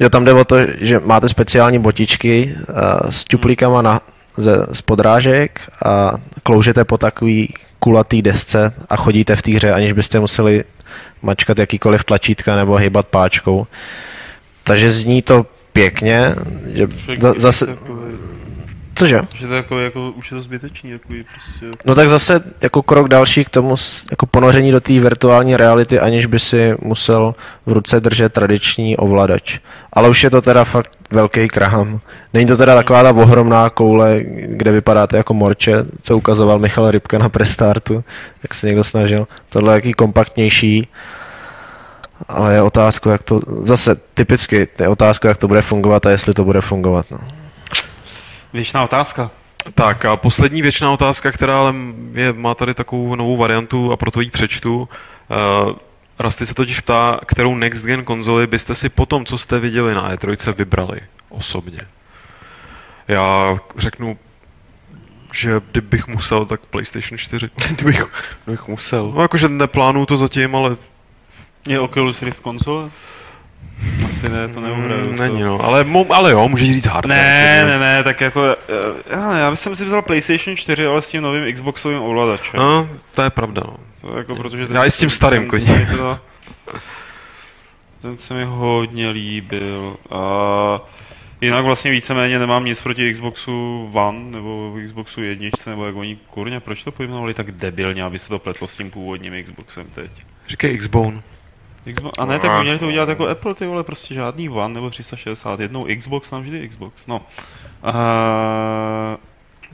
že tam jde o to, že máte speciální botičky uh, s čuplíkama na Ze, z podrážek a kloužete po takový kulatý desce a chodíte v té hře, aniž byste museli mačkat jakýkoliv tlačítka nebo hýbat páčkou. Takže zní to pěkně. Že za, zase, takové, cože? Že to jako, jako, už je to zbytečný. Jako prostě, jako. No tak zase jako krok další k tomu jako ponoření do té virtuální reality, aniž by si musel v ruce držet tradiční ovladač. Ale už je to teda fakt velký kraham. Není to teda taková ta ohromná koule, kde vypadáte jako morče, co ukazoval Michal Rybka na prestartu, jak se někdo snažil. Tohle je jaký kompaktnější, ale je otázka, jak to, zase typicky, je otázka, jak to bude fungovat a jestli to bude fungovat. No. Věčná otázka. Tak a poslední věčná otázka, která ale je, má tady takovou novou variantu a proto ji přečtu. Uh, Rasty se totiž ptá, kterou next gen konzoli byste si po tom, co jste viděli na E tři, vybrali osobně. Já řeknu, že kdybych musel, tak PlayStation čtyři. kdybych, kdybych musel. No jakože neplánuju to zatím, ale... Je Oculus Rift konzole? Asi ne, to neubraju. Mm, není no, ale, ale jo, můžeš říct hardware. Ne, ne, ne, tak jako, já, já bych si vzal PlayStation čtyři, ale s tím novým Xboxovým ovladačem. No, to je pravda, no. To jako, protože já i s tím starým klidně. Ten, ten se mi hodně líbil. A jinak vlastně víceméně nemám nic proti Xboxu One nebo Xboxu jedničce, nebo jak oni kurně, proč to pojmenovali tak debilně, aby se to pletlo s tím původním Xboxem teď. Říkej Xbone. Xbox, a ne, tak by měli to udělat jako Apple, ty vole, prostě žádný One nebo tři sta šedesát, jednou Xbox, nám vždy Xbox, no. A,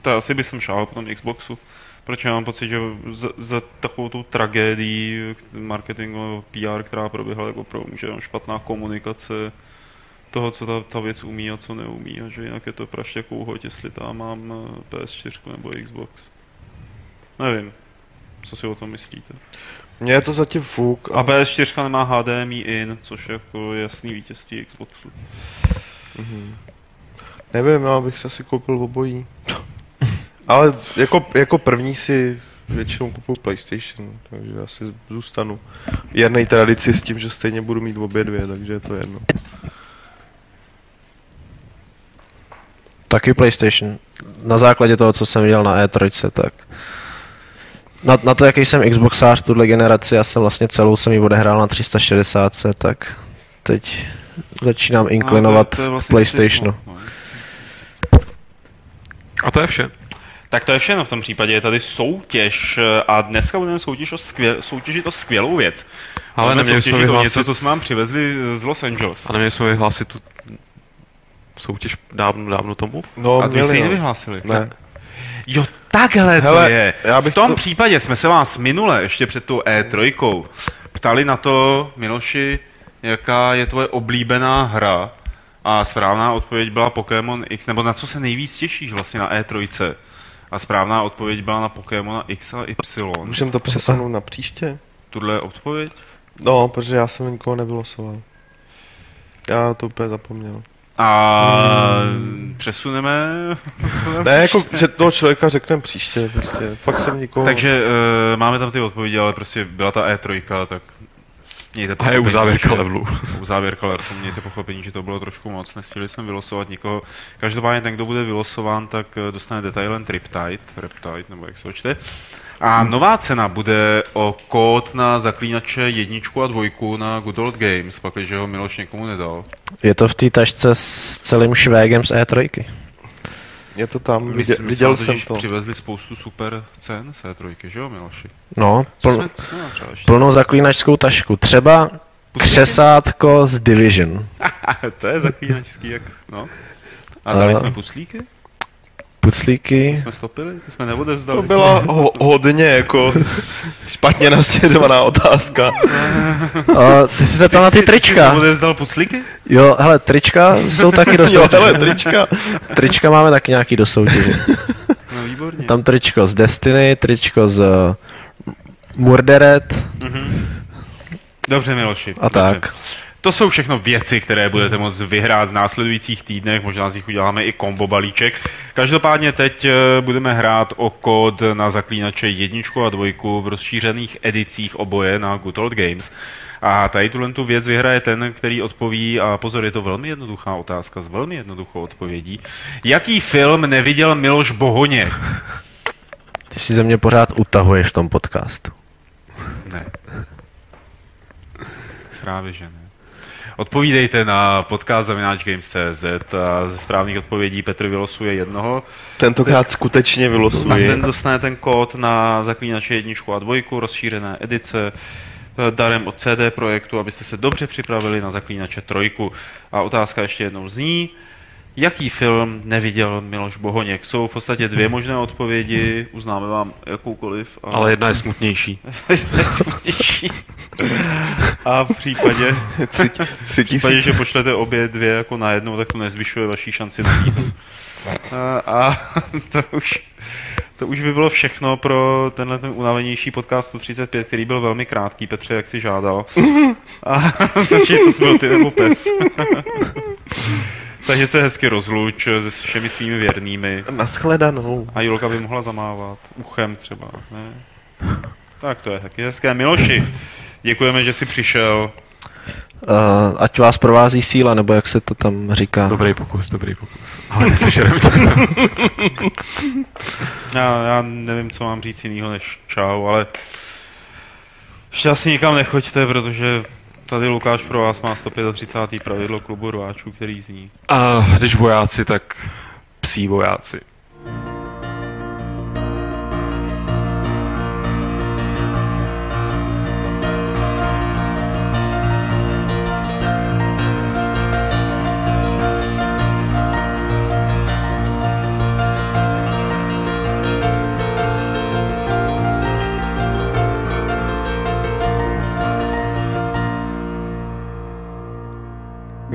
to asi bych jsem šál po tom Xboxu. Proč já mám pocit, že za, za takovou tu tragédii marketingového P R, která proběhla, jako pro může špatná komunikace toho, co ta, ta věc umí a co neumí, a že jinak je to praště kouhoť, jestli tam mám P S čtyři nebo Xbox. Nevím, co si o tom myslíte. Mně je to zatím fuk. A P S čtyři nemá H D M I in, což je jako jasný vítězství Xboxu. Mm-hmm. Nevím, já bych si asi koupil obojí. Ale jako, jako první si většinou kupuju PlayStation, takže já si zůstanu jednej tradici s tím, že stejně budu mít obě dvě, takže je to jedno. Taky PlayStation. Na základě toho, co jsem viděl na E tři, tak... Na, na to, jaký jsem Xboxář tuhle generaci, já jsem vlastně celou jsem ji odehrál na tři sta šedesát, tak teď začínám inklinovat no, to je, to je vlastně k PlayStationu. A to je vše. Tak to je všechno v tom případě, je tady soutěž a dneska budeme soutěžit o, skvěl, soutěžit o skvělou věc. Ale neměli jsme vyhlásit... něco, co jsme vám přivezli z Los Angeles. A neměli jsme vyhlásit tu soutěž dávno, dávno tomu? No, a to jste ji nevyhlásili. Ne. Jo, takhle hele, to je. V tom to... případě jsme se vás minule, ještě před tou E tři, ptali na to, Miloši, jaká je tvoje oblíbená hra. A správná odpověď byla Pokémon X, nebo na co se nejvíc těšíš vlastně na E tři. A správná odpověď byla na Pokémona X a Y. Můžeme to přesunout na příště? Tuhle je odpověď? No, protože já jsem nikoho nevylosoval. Já to úplně zapomněl. A hmm. přesuneme? Ne, jako, že toho člověka řekneme příště. Prostě. Fakt jsem nikoho... Takže uh, máme tam ty odpovědi, ale prostě byla ta E tři, tak... A je uzávěrka levelu. Uzávěrka levelu, mějte pochopení, že to bylo trošku moc, nestihli jsme vylosovat nikoho. Každopádně ten, kdo bude vylosován, tak dostane Detailent Riptide, Reptide, nebo jak se ho čte. A nová cena bude o kód na zaklínače jedničku a dvojku na Good Old Games, pakliže ho Miloš někomu nedal. Je to v té tašce s celým švégem z E tři. Je to tam, Vy, viděl, viděl jsem to. Přivezli spoustu super cen z E tři, že jo, Miloši? No, co pln, jsme, co jsme plnou zaklínačskou tašku. Třeba Pustěný? Křesátko z Division. To je zaklínačský, jak, no. A dali uh, jsme puclíky? Puclíky. Ty jsme stopili, ty jsme neodevzdali. To byla ho, hodně jako špatně nasměřovaná otázka. uh, ty jsi se ptal na ty trička. Ty jsi odevzdal puclíky? Jo, hele, trička jsou taky do soutěže. Jo, hele, trička. Trička máme taky nějaký do soutěže. No, výborně. Tam tričko z Destiny, tričko z uh, Murderet. Mm-hmm. Dobře, Miloši. A dobře. Tak. To jsou všechno věci, které budete moct vyhrát v následujících týdnech, možná z nich uděláme i kombo balíček. Každopádně teď budeme hrát o kód na zaklínače jedničku a dvojku v rozšířených edicích oboje na Good Old Games. A tady tuhle tu věc vyhraje ten, který odpoví, a pozor, je to velmi jednoduchá otázka s velmi jednoduchou odpovědí. Jaký film neviděl Miloš Bohoněk? Ty si ze mě pořád utahuješ v tom podcastu. Ne. Právě že ne. Odpovídejte na podcast zavináč games tečka cz a ze správných odpovědí Petr vylosuje jednoho. Tentokrát skutečně vylosuje. A ten dostane ten kód na zaklínače jedničku a dvojku, rozšířené edice, darem od C D Projektu, abyste se dobře připravili na zaklínače trojku. A otázka ještě jednou zní, jaký film neviděl Miloš Bohoněk? Jsou v podstatě dvě možné odpovědi, uznáme vám jakoukoliv. A... Ale jedna je smutnější. jedna je smutnější. A v případě, tři, tři v případě že pošlete obě dvě jako najednou, tak to nezvyšuje vaší šanci na ní. A, a to, už, to už by bylo všechno pro tenhle ten unavenější podcast sto třicet pět, který byl velmi krátký, Petře, jak jsi žádal. A takže to jsi byl ty nebo pes. Takže se hezky rozluč se všemi svými věrnými. Nashledanou. A Julka by mohla zamávat uchem třeba, ne? Tak to je taky hezké. Miloši, děkujeme, že jsi přišel. Uh, ať vás provází síla, nebo jak se to tam říká. Dobrý pokus, dobrý pokus. Ale nesežerem tě. já, já nevím, co mám říct jinýho než čau, ale ještě asi nikam nechoďte, protože... Tady Lukáš pro vás má sto třicáté páté pravidlo klubu rváčů, který zní. A když vojáci, tak psí vojáci.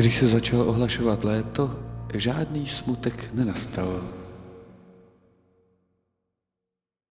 Když se začalo ohlašovat léto, žádný smutek nenastal.